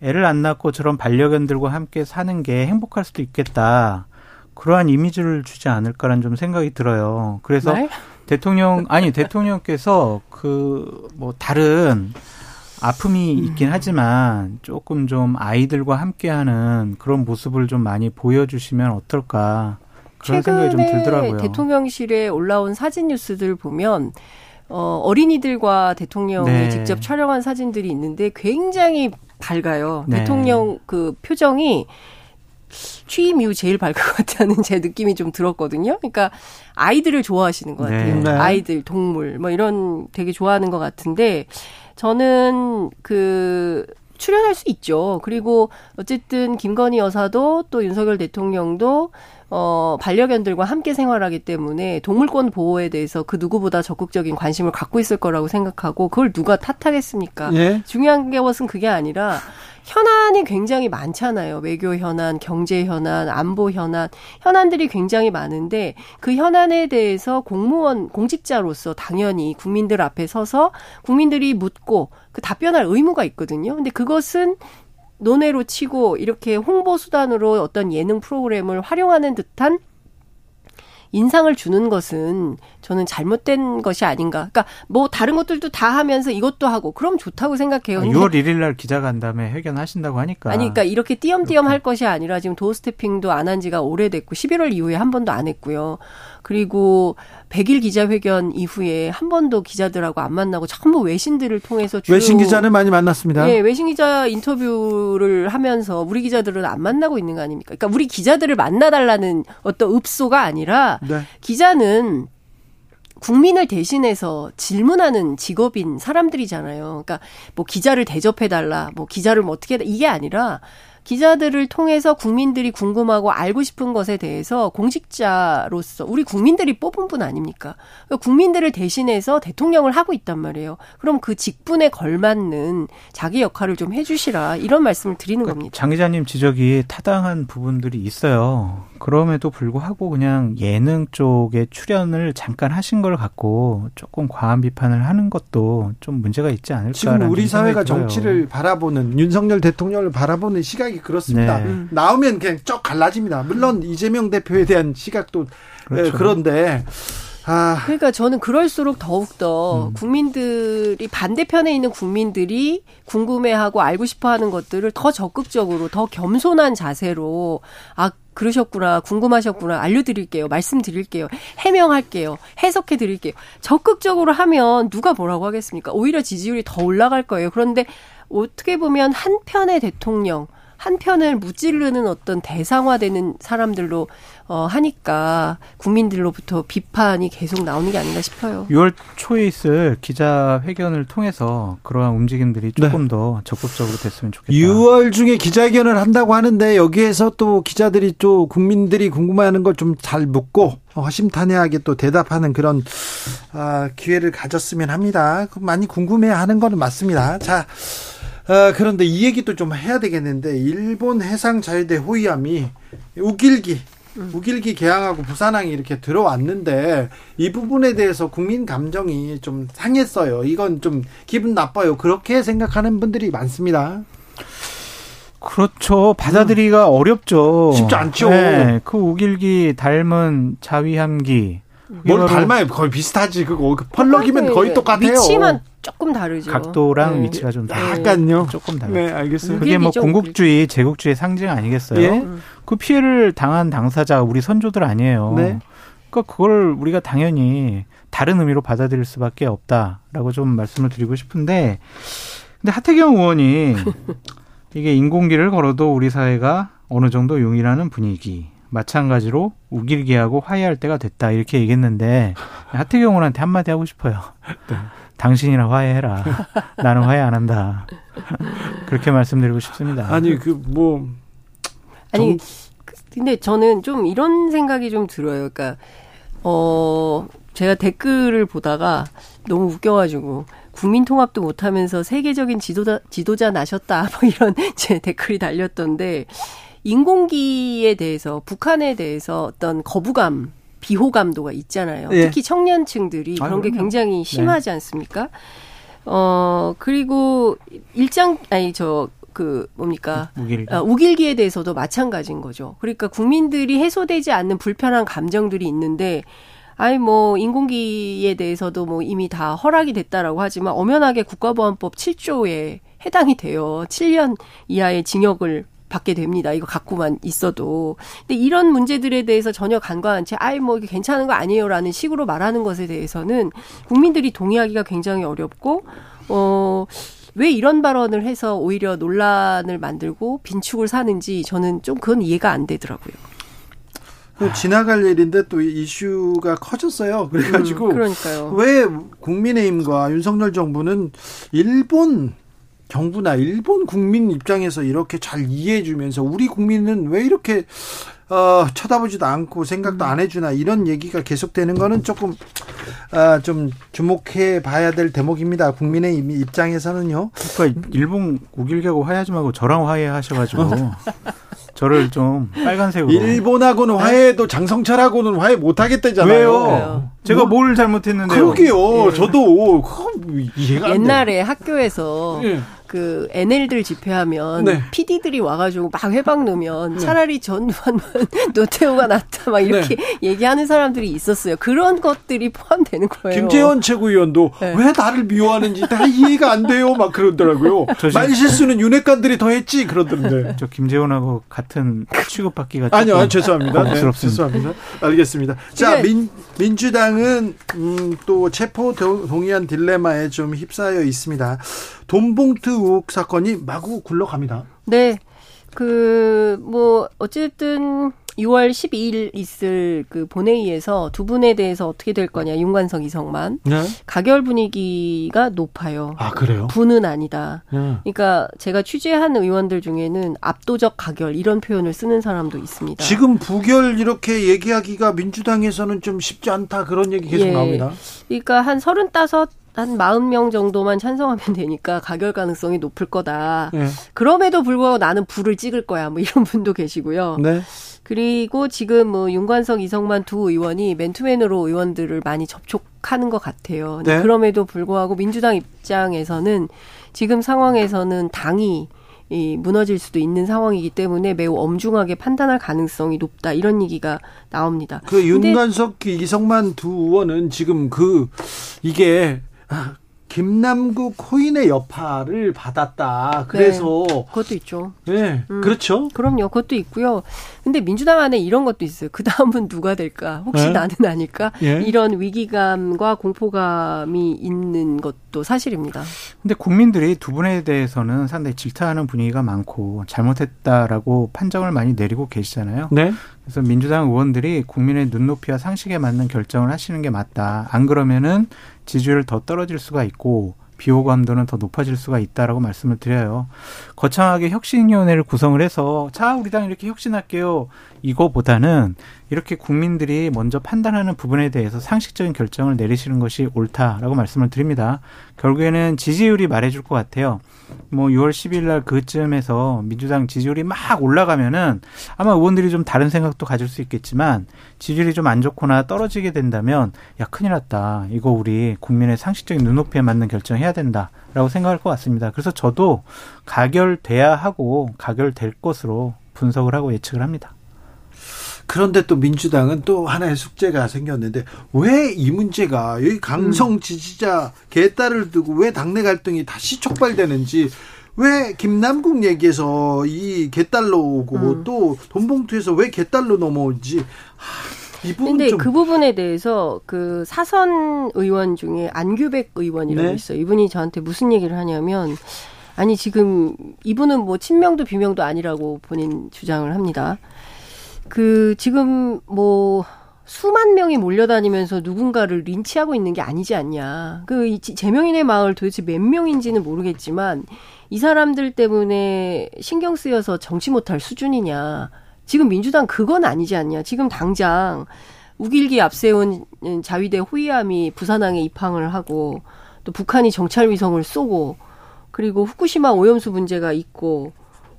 애를 안 낳고 저런 반려견들과 함께 사는 게 행복할 수도 있겠다. 그러한 이미지를 주지 않을까라는 좀 생각이 들어요. 그래서 네? 대통령께서 그 뭐 다른 아픔이 있긴 하지만 조금 좀 아이들과 함께하는 그런 모습을 좀 많이 보여주시면 어떨까 그런 생각이 좀 들더라고요. 최근에 대통령실에 올라온 사진 뉴스들 보면 어린이들과 대통령이 네. 직접 촬영한 사진들이 있는데 굉장히 밝아요. 네. 대통령 그 표정이 취임 이후 제일 밝은 것 같다는 제 느낌이 좀 들었거든요. 그러니까 아이들을 좋아하시는 것 같아요. 네. 아이들, 동물 뭐 이런 되게 좋아하는 것 같은데 저는 그 출연할 수 있죠. 그리고 어쨌든 김건희 여사도 또 윤석열 대통령도 반려견들과 함께 생활하기 때문에 동물권 보호에 대해서 그 누구보다 적극적인 관심을 갖고 있을 거라고 생각하고 그걸 누가 탓하겠습니까? 예? 중요한 것은 그게 아니라 현안이 굉장히 많잖아요. 외교 현안, 경제 현안, 안보 현안, 현안들이 굉장히 많은데 그 현안에 대해서 공무원, 공직자로서 당연히 국민들 앞에 서서 국민들이 묻고 그 답변할 의무가 있거든요. 근데 그것은 논외로 치고 이렇게 홍보 수단으로 어떤 예능 프로그램을 활용하는 듯한 인상을 주는 것은 저는 잘못된 것이 아닌가. 그러니까 뭐 다른 것들도 다 하면서 이것도 하고 그럼 좋다고 생각해요. 6월 1일 날 기자 간담회 회견하신다고 하니까. 아니 그러니까 이렇게 띄엄띄엄 할 것이 아니라 지금 도어 스태핑도 안 한 지가 오래됐고 11월 이후에 한 번도 안 했고요. 그리고 100일 기자회견 이후에 한 번도 기자들하고 안 만나고 전부 외신들을 통해서 주로. 외신 기자는 많이 만났습니다. 네. 외신 기자 인터뷰를 하면서 우리 기자들은 안 만나고 있는 거 아닙니까? 그러니까 우리 기자들을 만나달라는 어떤 읍소가 아니라 네. 기자는 국민을 대신해서 질문하는 직업인 사람들이잖아요. 그러니까 뭐 기자를 대접해달라, 뭐 기자를 뭐 어떻게 해달라, 이게 아니라 기자들을 통해서 국민들이 궁금하고 알고 싶은 것에 대해서 공직자로서 우리 국민들이 뽑은 분 아닙니까? 그러니까 국민들을 대신해서 대통령을 하고 있단 말이에요. 그럼 그 직분에 걸맞는 자기 역할을 좀 해주시라, 이런 말씀을 드리는 겁니다. 장 기자님 지적이 타당한 부분들이 있어요. 그럼에도 불구하고 그냥 예능 쪽에 출연을 잠깐 하신 걸 갖고 조금 과한 비판을 하는 것도 좀 문제가 있지 않을까라는 생각이 들어요. 지금 우리 사회가 정치를 바라보는, 윤석열 대통령을 바라보는 시각이 그렇습니다. 네. 나오면 그냥 쩍 갈라집니다. 물론 이재명 대표에 대한 시각도 그렇죠. 그런데 아. 그러니까 저는 그럴수록 더욱더 국민들이, 반대편에 있는 국민들이 궁금해하고 알고 싶어하는 것들을 더 적극적으로, 더 겸손한 자세로, 아 그러셨구나, 궁금하셨구나, 알려드릴게요, 말씀드릴게요, 해명할게요, 해석해드릴게요, 적극적으로 하면 누가 뭐라고 하겠습니까? 오히려 지지율이 더 올라갈 거예요. 그런데 어떻게 보면 한 편의 대통령, 한 편을 무찌르는 어떤 대상화되는 사람들로 하니까 국민들로부터 비판이 계속 나오는 게 아닌가 싶어요. 6월 초에 있을 기자회견을 통해서 그러한 움직임들이 조금 더 적극적으로 됐으면 좋겠다. 6월 중에 기자회견을 한다고 하는데 여기에서 또 기자들이 또 국민들이 궁금해하는 걸 좀 잘 묻고 허심탄회하게 또 대답하는 그런 기회를 가졌으면 합니다. 많이 궁금해하는 건 맞습니다. 자. 그런데 이 얘기도 좀 해야 되겠는데, 일본 해상자위대 호위함이 우길기 개항하고 부산항이 이렇게 들어왔는데 이 부분에 대해서 국민 감정이 좀 상했어요. 이건 좀 기분 나빠요. 그렇게 생각하는 분들이 많습니다. 그렇죠. 받아들이기가 어렵죠. 쉽지 않죠. 네, 그 우길기 닮은 자위함기. 뭘 닮아요? 거의 비슷하지. 그거 펄럭이면 거의 똑같아요. 위치만 조금 다르죠. 각도랑 위치가 좀 약간요. 조금 다르죠. 네, 알겠어요. 그게 뭐 공국주의, 제국주의 상징 아니겠어요? 예? 그 피해를 당한 당사자, 우리 선조들 아니에요. 네. 그러니까 그걸 우리가 당연히 다른 의미로 받아들일 수밖에 없다라고 좀 말씀을 드리고 싶은데, 근데 하태경 의원이 이게 인공기를 걸어도 우리 사회가 어느 정도 용인하는 분위기, 마찬가지로 우길기하고 화해할 때가 됐다, 이렇게 얘기했는데 하태경 의원한테 한마디 하고 싶어요. 네. 당신이나 화해해라. 나는 화해 안 한다. 그렇게 말씀드리고 싶습니다. 아니 근데 저는 좀 이런 생각이 좀 들어요. 그러니까 제가 댓글을 보다가 너무 웃겨가지고, 국민 통합도 못하면서 세계적인 지도자 나셨다, 뭐 이런 제 댓글이 달렸던데, 인공기에 대해서, 북한에 대해서 어떤 거부감, 비호감도가 있잖아요. 예. 특히 청년층들이 그런 게 굉장히 심하지 않습니까? 그리고 우길기에 대해서도 마찬가지인 거죠. 그러니까 국민들이 해소되지 않는 불편한 감정들이 있는데, 아니 뭐 인공기에 대해서도 뭐 이미 다 허락이 됐다라고 하지만 엄연하게 국가보안법 7조에 해당이 돼요. 7년 이하의 징역을 받게 됩니다. 이거 갖고만 있어도. 근데 이런 문제들에 대해서 전혀 간과한 채, 아이 뭐 이게 괜찮은 거 아니에요라는 식으로 말하는 것에 대해서는 국민들이 동의하기가 굉장히 어렵고, 왜 이런 발언을 해서 오히려 논란을 만들고 빈축을 사는지 저는 좀 그건 이해가 안 되더라고요. 지나갈 일인데 또 이슈가 커졌어요. 그래가지고 왜 국민의힘과 윤석열 정부는 일본 정부나 일본 국민 입장에서 이렇게 잘 이해해주면서 우리 국민은 왜 이렇게 쳐다보지도 않고 생각도 안 해주나, 이런 얘기가 계속되는 거는 조금 좀 주목해 봐야 될 대목입니다. 국민의힘 입장에서는요. 그러니까 일본 우길기하고 화해하지 말고 저랑 화해하셔가지고 저를 좀 빨간색으로. 일본하고는 화해해도 장성철하고는 화해 못하겠다잖아요. 왜요? 제가 뭘 잘못했는데요? 그러게요. 예. 저도 이해가 옛날에 학교에서 그 NL들 집회하면 PD들이 와가지고 막 회방 놓으면 차라리 전두환만 노태우가 낫다, 막 이렇게 얘기하는 사람들이 있었어요. 그런 것들이 포함되는 거예요. 김재원 최고위원도 왜 나를 미워하는지 다 이해가 안 돼요, 막 그러더라고요. 말실수는 윤핵관들이 더 했지 그러던데. 저 김재원하고 같은 취급받기가 아니요, 죄송합니다. 죄송합니다. 알겠습니다. 자, 민주당은 또 체포 동의안 딜레마에 좀 휩싸여 있습니다. 돈봉투 의혹 사건이 마구 굴러갑니다. 네. 어쨌든 6월 12일 있을 그 본회의에서 두 분에 대해서 어떻게 될 거냐, 윤관석, 이성만. 네. 가결 분위기가 높아요. 아, 그래요? 분은 아니다. 네. 그러니까 제가 취재한 의원들 중에는 압도적 가결 이런 표현을 쓰는 사람도 있습니다. 지금 부결 이렇게 얘기하기가 민주당에서는 좀 쉽지 않다 그런 얘기 계속 예. 나옵니다. 그러니까 한 35 한 40명 정도만 찬성하면 되니까 가결 가능성이 높을 거다. 네. 그럼에도 불구하고 나는 불을 찍을 거야. 뭐 이런 분도 계시고요. 네. 그리고 지금 뭐 윤관석, 이성만 두 의원이 맨투맨으로 의원들을 많이 접촉하는 것 같아요. 네. 그럼에도 불구하고 민주당 입장에서는 지금 상황에서는 당이 무너질 수도 있는 상황이기 때문에 매우 엄중하게 판단할 가능성이 높다. 이런 얘기가 나옵니다. 그 윤관석, 이성만 두 의원은 지금 이게 김남국 호인의 여파를 받았다. 그래서 네, 그것도 있죠. 네, 그렇죠. 그럼요, 그것도 있고요. 근데 민주당 안에 이런 것도 있어요. 그 다음은 누가 될까? 혹시 네. 나는 아닐까? 네. 이런 위기감과 공포감이 있는 것도 사실입니다. 근데 국민들이 두 분에 대해서는 상당히 질타하는 분위기가 많고 잘못했다라고 판정을 많이 내리고 계시잖아요. 네. 그래서 민주당 의원들이 국민의 눈높이와 상식에 맞는 결정을 하시는 게 맞다. 안 그러면은 지지율 더 떨어질 수가 있고 비호감도는 더 높아질 수가 있다라고 말씀을 드려요. 거창하게 혁신위원회를 구성을 해서 자, 우리 당 이렇게 혁신할게요. 이거보다는 이렇게 국민들이 먼저 판단하는 부분에 대해서 상식적인 결정을 내리시는 것이 옳다라고 말씀을 드립니다. 결국에는 지지율이 말해줄 것 같아요. 뭐 6월 10일 날 그쯤에서 민주당 지지율이 막 올라가면은 아마 의원들이 좀 다른 생각도 가질 수 있겠지만 지지율이 좀 안 좋거나 떨어지게 된다면 야, 큰일 났다. 이거 우리 국민의 상식적인 눈높이에 맞는 결정해야 된다라고 생각할 것 같습니다. 그래서 저도 가결돼야 하고 가결될 것으로 분석을 하고 예측을 합니다. 그런데 또 민주당은 또 하나의 숙제가 생겼는데 왜 이 문제가 여기 강성 지지자 개딸을 두고 왜 당내 갈등이 다시 촉발되는지, 왜 김남국 얘기에서 이 개딸로 오고 또 돈봉투에서 왜 개딸로 넘어오는지. 근데 그 부분에 대해서 그 사선 의원 중에 안규백 의원이라고 네. 있어요. 이분이 저한테 무슨 얘기를 하냐면, 아니 지금 이분은 뭐 친명도 비명도 아니라고 본인 주장을 합니다. 그 지금 뭐 수만 명이 몰려다니면서 누군가를 린치하고 있는 게 아니지 않냐. 그 제명인의 마을 도대체 몇 명인지는 모르겠지만 이 사람들 때문에 신경 쓰여서 정치 못할 수준이냐. 지금 민주당 그건 아니지 않냐. 지금 당장 우길기 앞세운 자위대 호위함이 부산항에 입항을 하고 또 북한이 정찰 위성을 쏘고 그리고 후쿠시마 오염수 문제가 있고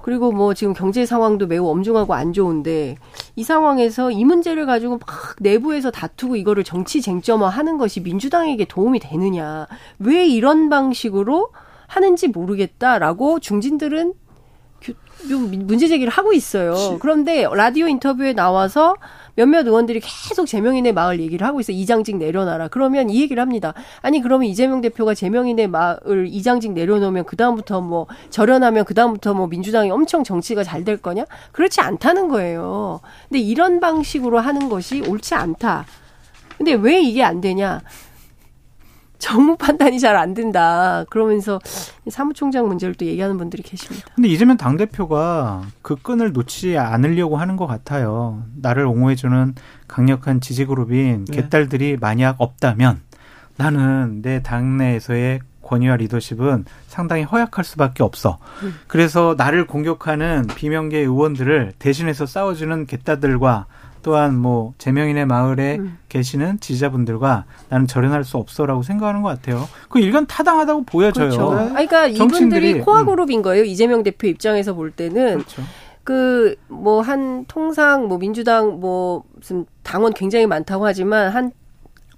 그리고 뭐 지금 경제 상황도 매우 엄중하고 안 좋은데 이 상황에서 이 문제를 가지고 막 내부에서 다투고 이거를 정치 쟁점화하는 것이 민주당에게 도움이 되느냐. 왜 이런 방식으로 하는지 모르겠다라고 중진들은 문제 제기를 하고 있어요. 그런데 라디오 인터뷰에 나와서 몇몇 의원들이 계속 제명인의 마을 얘기를 하고 있어요. 이장직 내려놔라. 그러면 이 얘기를 합니다. 아니 그러면 이재명 대표가 제명인의 마을 이장직 내려놓으면 그다음부터 뭐 절연하면 그다음부터 뭐 민주당이 엄청 정치가 잘 될 거냐? 그렇지 않다는 거예요. 근데 이런 방식으로 하는 것이 옳지 않다. 근데 왜 이게 안 되냐? 정무 판단이 잘 안 된다. 그러면서 사무총장 문제를 또 얘기하는 분들이 계십니다. 근데 이재명 당대표가 그 끈을 놓지 않으려고 하는 것 같아요. 나를 옹호해주는 강력한 지지그룹인 네. 개딸들이 만약 없다면 나는 내 당내에서의 권위와 리더십은 상당히 허약할 수밖에 없어. 그래서 나를 공격하는 비명계 의원들을 대신해서 싸워주는 개딸들과 또한 뭐 제명인의 마을에 계시는 지지자분들과 나는 절연할 수 없어라고 생각하는 것 같아요. 그 일견 타당하다고 보여져요. 그렇죠. 아, 그러니까 이분들이 코어 그룹인 거예요. 이재명 대표 입장에서 볼 때는. 그렇죠. 그 뭐 한 통상 뭐 민주당 뭐 무슨 당원 굉장히 많다고 하지만 한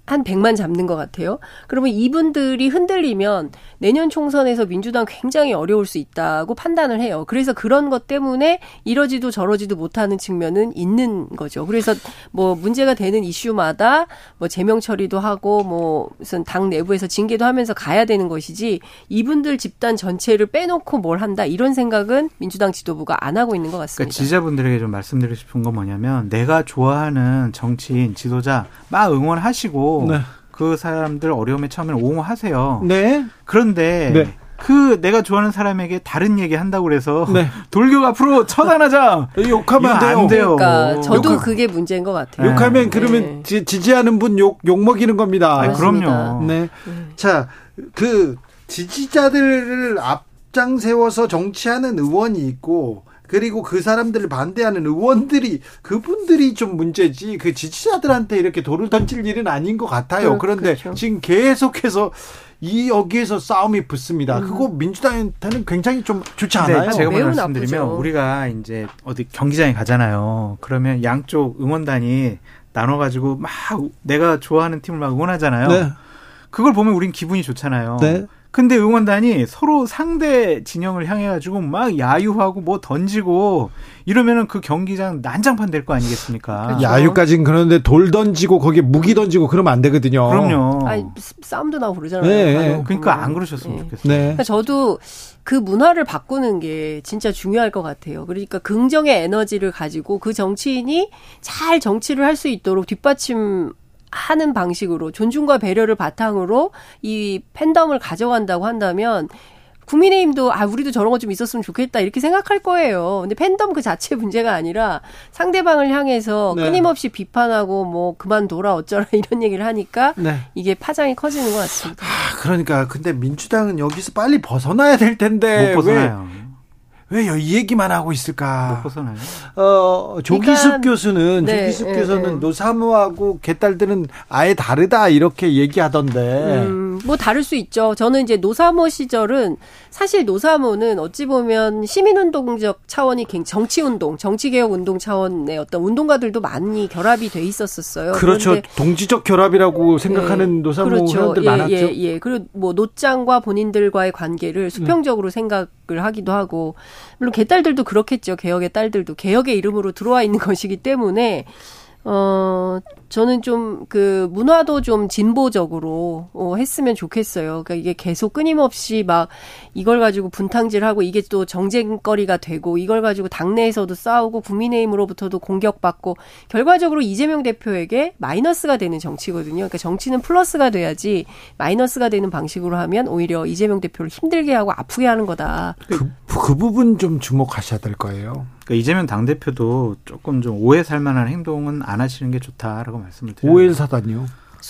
100만 잡는 것 같아요. 그러면 이분들이 흔들리면 내년 총선에서 민주당 굉장히 어려울 수 있다고 판단을 해요. 그래서 그런 것 때문에 이러지도 저러지도 못하는 측면은 있는 거죠. 그래서 뭐 문제가 되는 이슈마다 뭐 제명 처리도 하고 뭐 무슨 당 내부에서 징계도 하면서 가야 되는 것이지 이분들 집단 전체를 빼놓고 뭘 한다 이런 생각은 민주당 지도부가 안 하고 있는 것 같습니다. 그러니까 지지자분들에게 좀 말씀드리고 싶은 건 뭐냐면 내가 좋아하는 정치인 지도자 막 응원하시고 네. 그 사람들 어려움에 처음에는 옹호하세요. 네. 그런데 네. 그 내가 좋아하는 사람에게 다른 얘기 한다고 그래서 네. 돌격 앞으로 처단하자. 욕하면 안 돼요. 그러니까 저도 그게 문제인 것 같아요. 욕하면 그러면 지지하는 분 욕 먹이는 겁니다. 아니, 그럼요. 네. 자, 그 지지자들을 앞장 세워서 정치하는 의원이 있고 그리고 그 사람들을 반대하는 의원들이 그분들이 좀 문제지 그 지지자들한테 이렇게 돌을 던질 일은 아닌 것 같아요. 그런데 그렇죠. 지금 계속해서 여기에서 싸움이 붙습니다. 그거 민주당한테는 굉장히 좀 좋지 않아요? 제가 먼저 말씀드리면 나쁘죠. 우리가 이제 어디 경기장에 가잖아요. 그러면 양쪽 응원단이 나눠가지고 막 내가 좋아하는 팀을 막 응원하잖아요. 네. 그걸 보면 우린 기분이 좋잖아요. 네. 근데 응원단이 서로 상대 진영을 향해가지고 막 야유하고 뭐 던지고 이러면은 그 경기장 난장판 될 거 아니겠습니까? 그렇죠. 야유까지는 그런데 돌 던지고 거기에 무기 던지고 그러면 안 되거든요. 그럼요. 아니, 싸움도 나고 그러잖아요. 네. 아유, 그러니까 안 그러셨으면 네. 좋겠어요. 네. 그러니까 저도 그 문화를 바꾸는 게 진짜 중요할 것 같아요. 그러니까 긍정의 에너지를 가지고 그 정치인이 잘 정치를 할 수 있도록 뒷받침 하는 방식으로 존중과 배려를 바탕으로 이 팬덤을 가져간다고 한다면 국민의힘도 아 우리도 저런 거 좀 있었으면 좋겠다 이렇게 생각할 거예요. 근데 팬덤 그 자체 문제가 아니라 상대방을 향해서 네. 끊임없이 비판하고 뭐 그만둬라 어쩌라 이런 얘기를 하니까 네. 이게 파장이 커지는 것 같습니다. 아, 그러니까 근데 민주당은 여기서 빨리 벗어나야 될 텐데 못 벗어나요. 왜 이 얘기만 하고 있을까? 못 벗어나요. 조기숙 그러니까, 교수는 네, 조기숙 네, 교수는 네. 노사무하고 개딸들은 아예 다르다 이렇게 얘기하던데. 뭐 다를 수 있죠. 저는 이제 노사무 시절은 사실 노사무는 어찌 보면 시민운동적 차원이 정치운동, 정치개혁운동 차원의 어떤 운동가들도 많이 결합이 돼 있었었어요. 그렇죠. 동지적 결합이라고 생각하는 예, 노사무 그렇죠. 회원들 예, 많았죠. 예. 그리고 뭐 노짱과 본인들과의 관계를 수평적으로 생각을 하기도 하고 물론 개딸들도 그렇겠죠. 개혁의 딸들도 개혁의 이름으로 들어와 있는 것이기 때문에 저는 좀 그 문화도 좀 진보적으로 했으면 좋겠어요. 그러니까 이게 계속 끊임없이 막 이걸 가지고 분탕질하고 이게 또 정쟁거리가 되고 이걸 가지고 당내에서도 싸우고 국민의힘으로부터도 공격받고 결과적으로 이재명 대표에게 마이너스가 되는 정치거든요. 그러니까 정치는 플러스가 돼야지 마이너스가 되는 방식으로 하면 오히려 이재명 대표를 힘들게 하고 아프게 하는 거다. 그 부분 좀 주목하셔야 될 거예요. 그러니까 이재명 당대표도 조금 좀 오해 살 만한 행동은 안 하시는 게 좋다라고 말씀을 드려요. 오해 사다니요?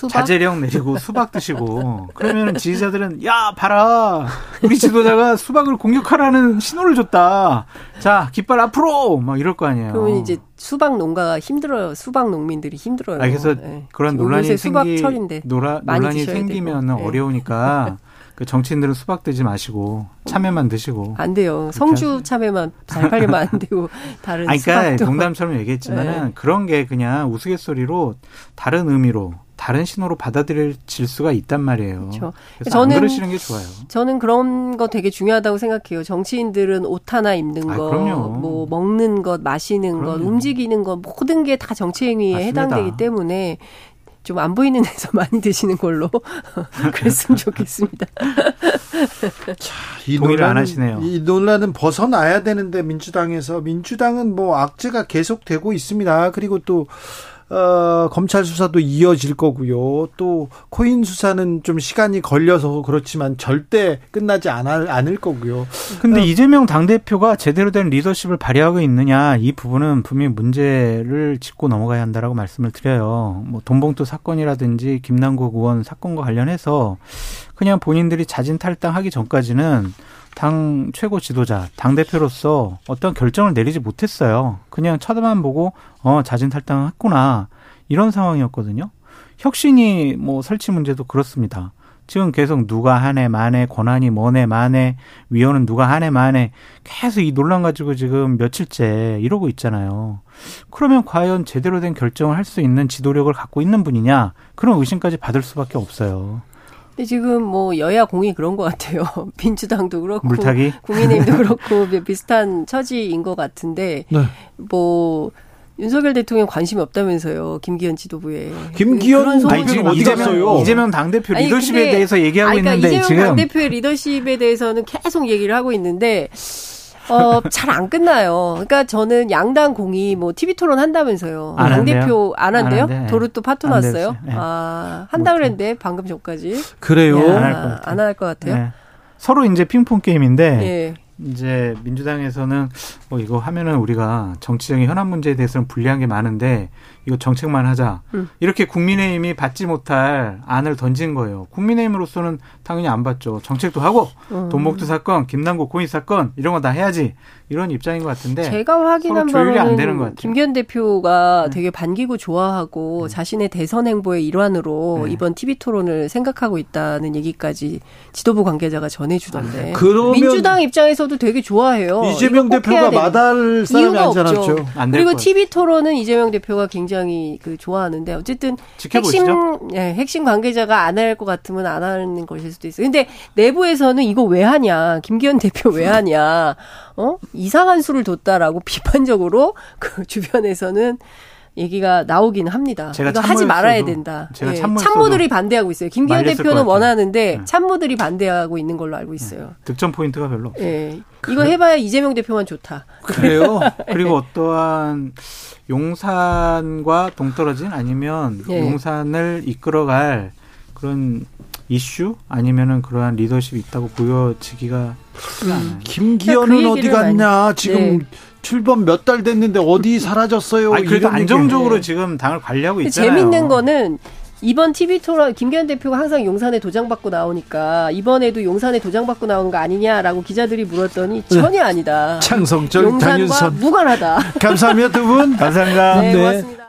자제령 내리고 수박 드시고 그러면 지지자들은 야 봐라 우리 지도자가 수박을 공격하라는 신호를 줬다. 자 깃발 앞으로 막 이럴 거 아니에요. 그러면 이제 수박 농가가 힘들어요. 수박 농민들이 힘들어요. 아, 그래서 네. 그런 논란이 생기면 네. 어려우니까. 그 정치인들은 수박 드지 마시고 참외만 드시고 안 돼요. 성주 참외만 잘 팔리면 안 되고 다른 아니, 그러니까 수박도 농담처럼 얘기했지만은 네. 그런 게 그냥 우스갯소리로 다른 의미로 다른 신호로 받아들일 수가 있단 말이에요. 그렇죠. 그래서 안 그러시는 게 좋아요. 저는 그런 거 되게 중요하다고 생각해요. 정치인들은 옷 하나 입는 거, 뭐 먹는 것, 마시는 것, 움직이는 것 모든 게 다 정치 행위에 해당되기 때문에. 좀 안 보이는 데서 많이 드시는 걸로 그랬으면 좋겠습니다. 자, 이 논란은 안 하시네요. 이 논란은 벗어나야 되는데 민주당에서 민주당은 뭐 악재가 계속되고 있습니다. 그리고 또 검찰 수사도 이어질 거고요. 또 코인 수사는 좀 시간이 걸려서 그렇지만 절대 끝나지 않을 거고요. 그런데 이재명 당대표가 제대로 된 리더십을 발휘하고 있느냐 이 부분은 분명히 문제를 짚고 넘어가야 한다라고 말씀을 드려요. 뭐 돈봉투 사건이라든지 김남국 의원 사건과 관련해서 그냥 본인들이 자진 탈당하기 전까지는 당 최고 지도자, 당대표로서 어떤 결정을 내리지 못했어요. 그냥 쳐다만 보고 자진 탈당했구나 이런 상황이었거든요. 혁신이 뭐 설치 문제도 그렇습니다. 지금 계속 누가 하네 마네 권한이 뭐네 마네 위원은 누가 하네 마네 계속 이 논란 가지고 지금 며칠째 이러고 있잖아요. 그러면 과연 제대로 된 결정을 할 수 있는 지도력을 갖고 있는 분이냐 그런 의심까지 받을 수밖에 없어요. 근데 지금 뭐 여야 공이 그런 것 같아요. 민주당도 그렇고 물타기? 국민의힘도 그렇고 비슷한 처지인 것 같은데 네. 뭐 윤석열 대통령 관심이 없다면서요. 김기현 지도부에. 김기현 당대표는 어디 갔어요? 이재명 당대표 리더십에 대해서 얘기하고 그러니까 있는데 지금. 이재명 당대표의 리더십에 대해서는 계속 얘기를 하고 있는데 잘 안 끝나요. 그러니까 저는 양당 공이 뭐 TV 토론 한다면서요. 양 대표 안 한대요? 도루또 파토 났어요? 네. 아, 한다고 그랬는데 방금 전까지. 그래요? 안 할 것 같아요. 네. 서로 이제 핑퐁 게임인데 예. 이제 민주당에서는 이거 하면은 우리가 정치적인 현안 문제에 대해서는 불리한 게 많은데 이거 정책만 하자. 이렇게 국민의힘이 받지 못할 안을 던진 거예요. 국민의힘으로서는 당연히 안 받죠. 정책도 하고 돈복두 사건, 김남국 고인 사건 이런 거 다 해야지. 이런 입장인 것 같은데 제가 확인한 바로는 김기현 대표가 되게 반기고 좋아하고 자신의 대선 행보의 일환으로 이번 TV토론을 생각하고 있다는 얘기까지 지도부 관계자가 전해주던데 민주당 입장에서도 되게 좋아해요. 이재명 대표가 마다할 사람이 아니잖아요. 그리고 TV토론은 이재명 대표가 굉장히 좋아하는데 어쨌든 지켜보시죠. 핵심 관계자가 안 할 것 같으면 안 하는 것일 수도 있어요. 근데 내부에서는 이거 왜 하냐. 김기현 대표 왜 하냐. 이상한 수를 뒀다라고 비판적으로 그 주변에서는 얘기가 나오긴 합니다. 이거 하지 말아야 된다. 예. 참모들이 반대하고 있어요. 김기현 대표는 원하는데 참모들이 반대하고 있는 걸로 알고 있어요. 득점 포인트가 별로 없어요. 예. 이거 해봐야 이재명 대표만 좋다. 그래요? 그리고 어떠한 용산과 동떨어진 아니면 예. 용산을 이끌어갈 그런 이슈 아니면은 그러한 리더십이 있다고 보여지기가 김기현은 어디 갔냐 지금 네. 출범 몇 달 됐는데 어디 사라졌어요. 아니, 그래도 안정적으로 네. 지금 당을 관리하고 있잖아요. 재밌는 거는 이번 TV토론 김기현 대표가 항상 용산에 도장받고 나오니까 이번에도 용산에 도장받고 나온 거 아니냐라고 기자들이 물었더니 전혀 아니다. 창성철 용산과 당윤선. 무관하다. 감사합니다 두 분. 감사합니다. 네, 고맙습니다.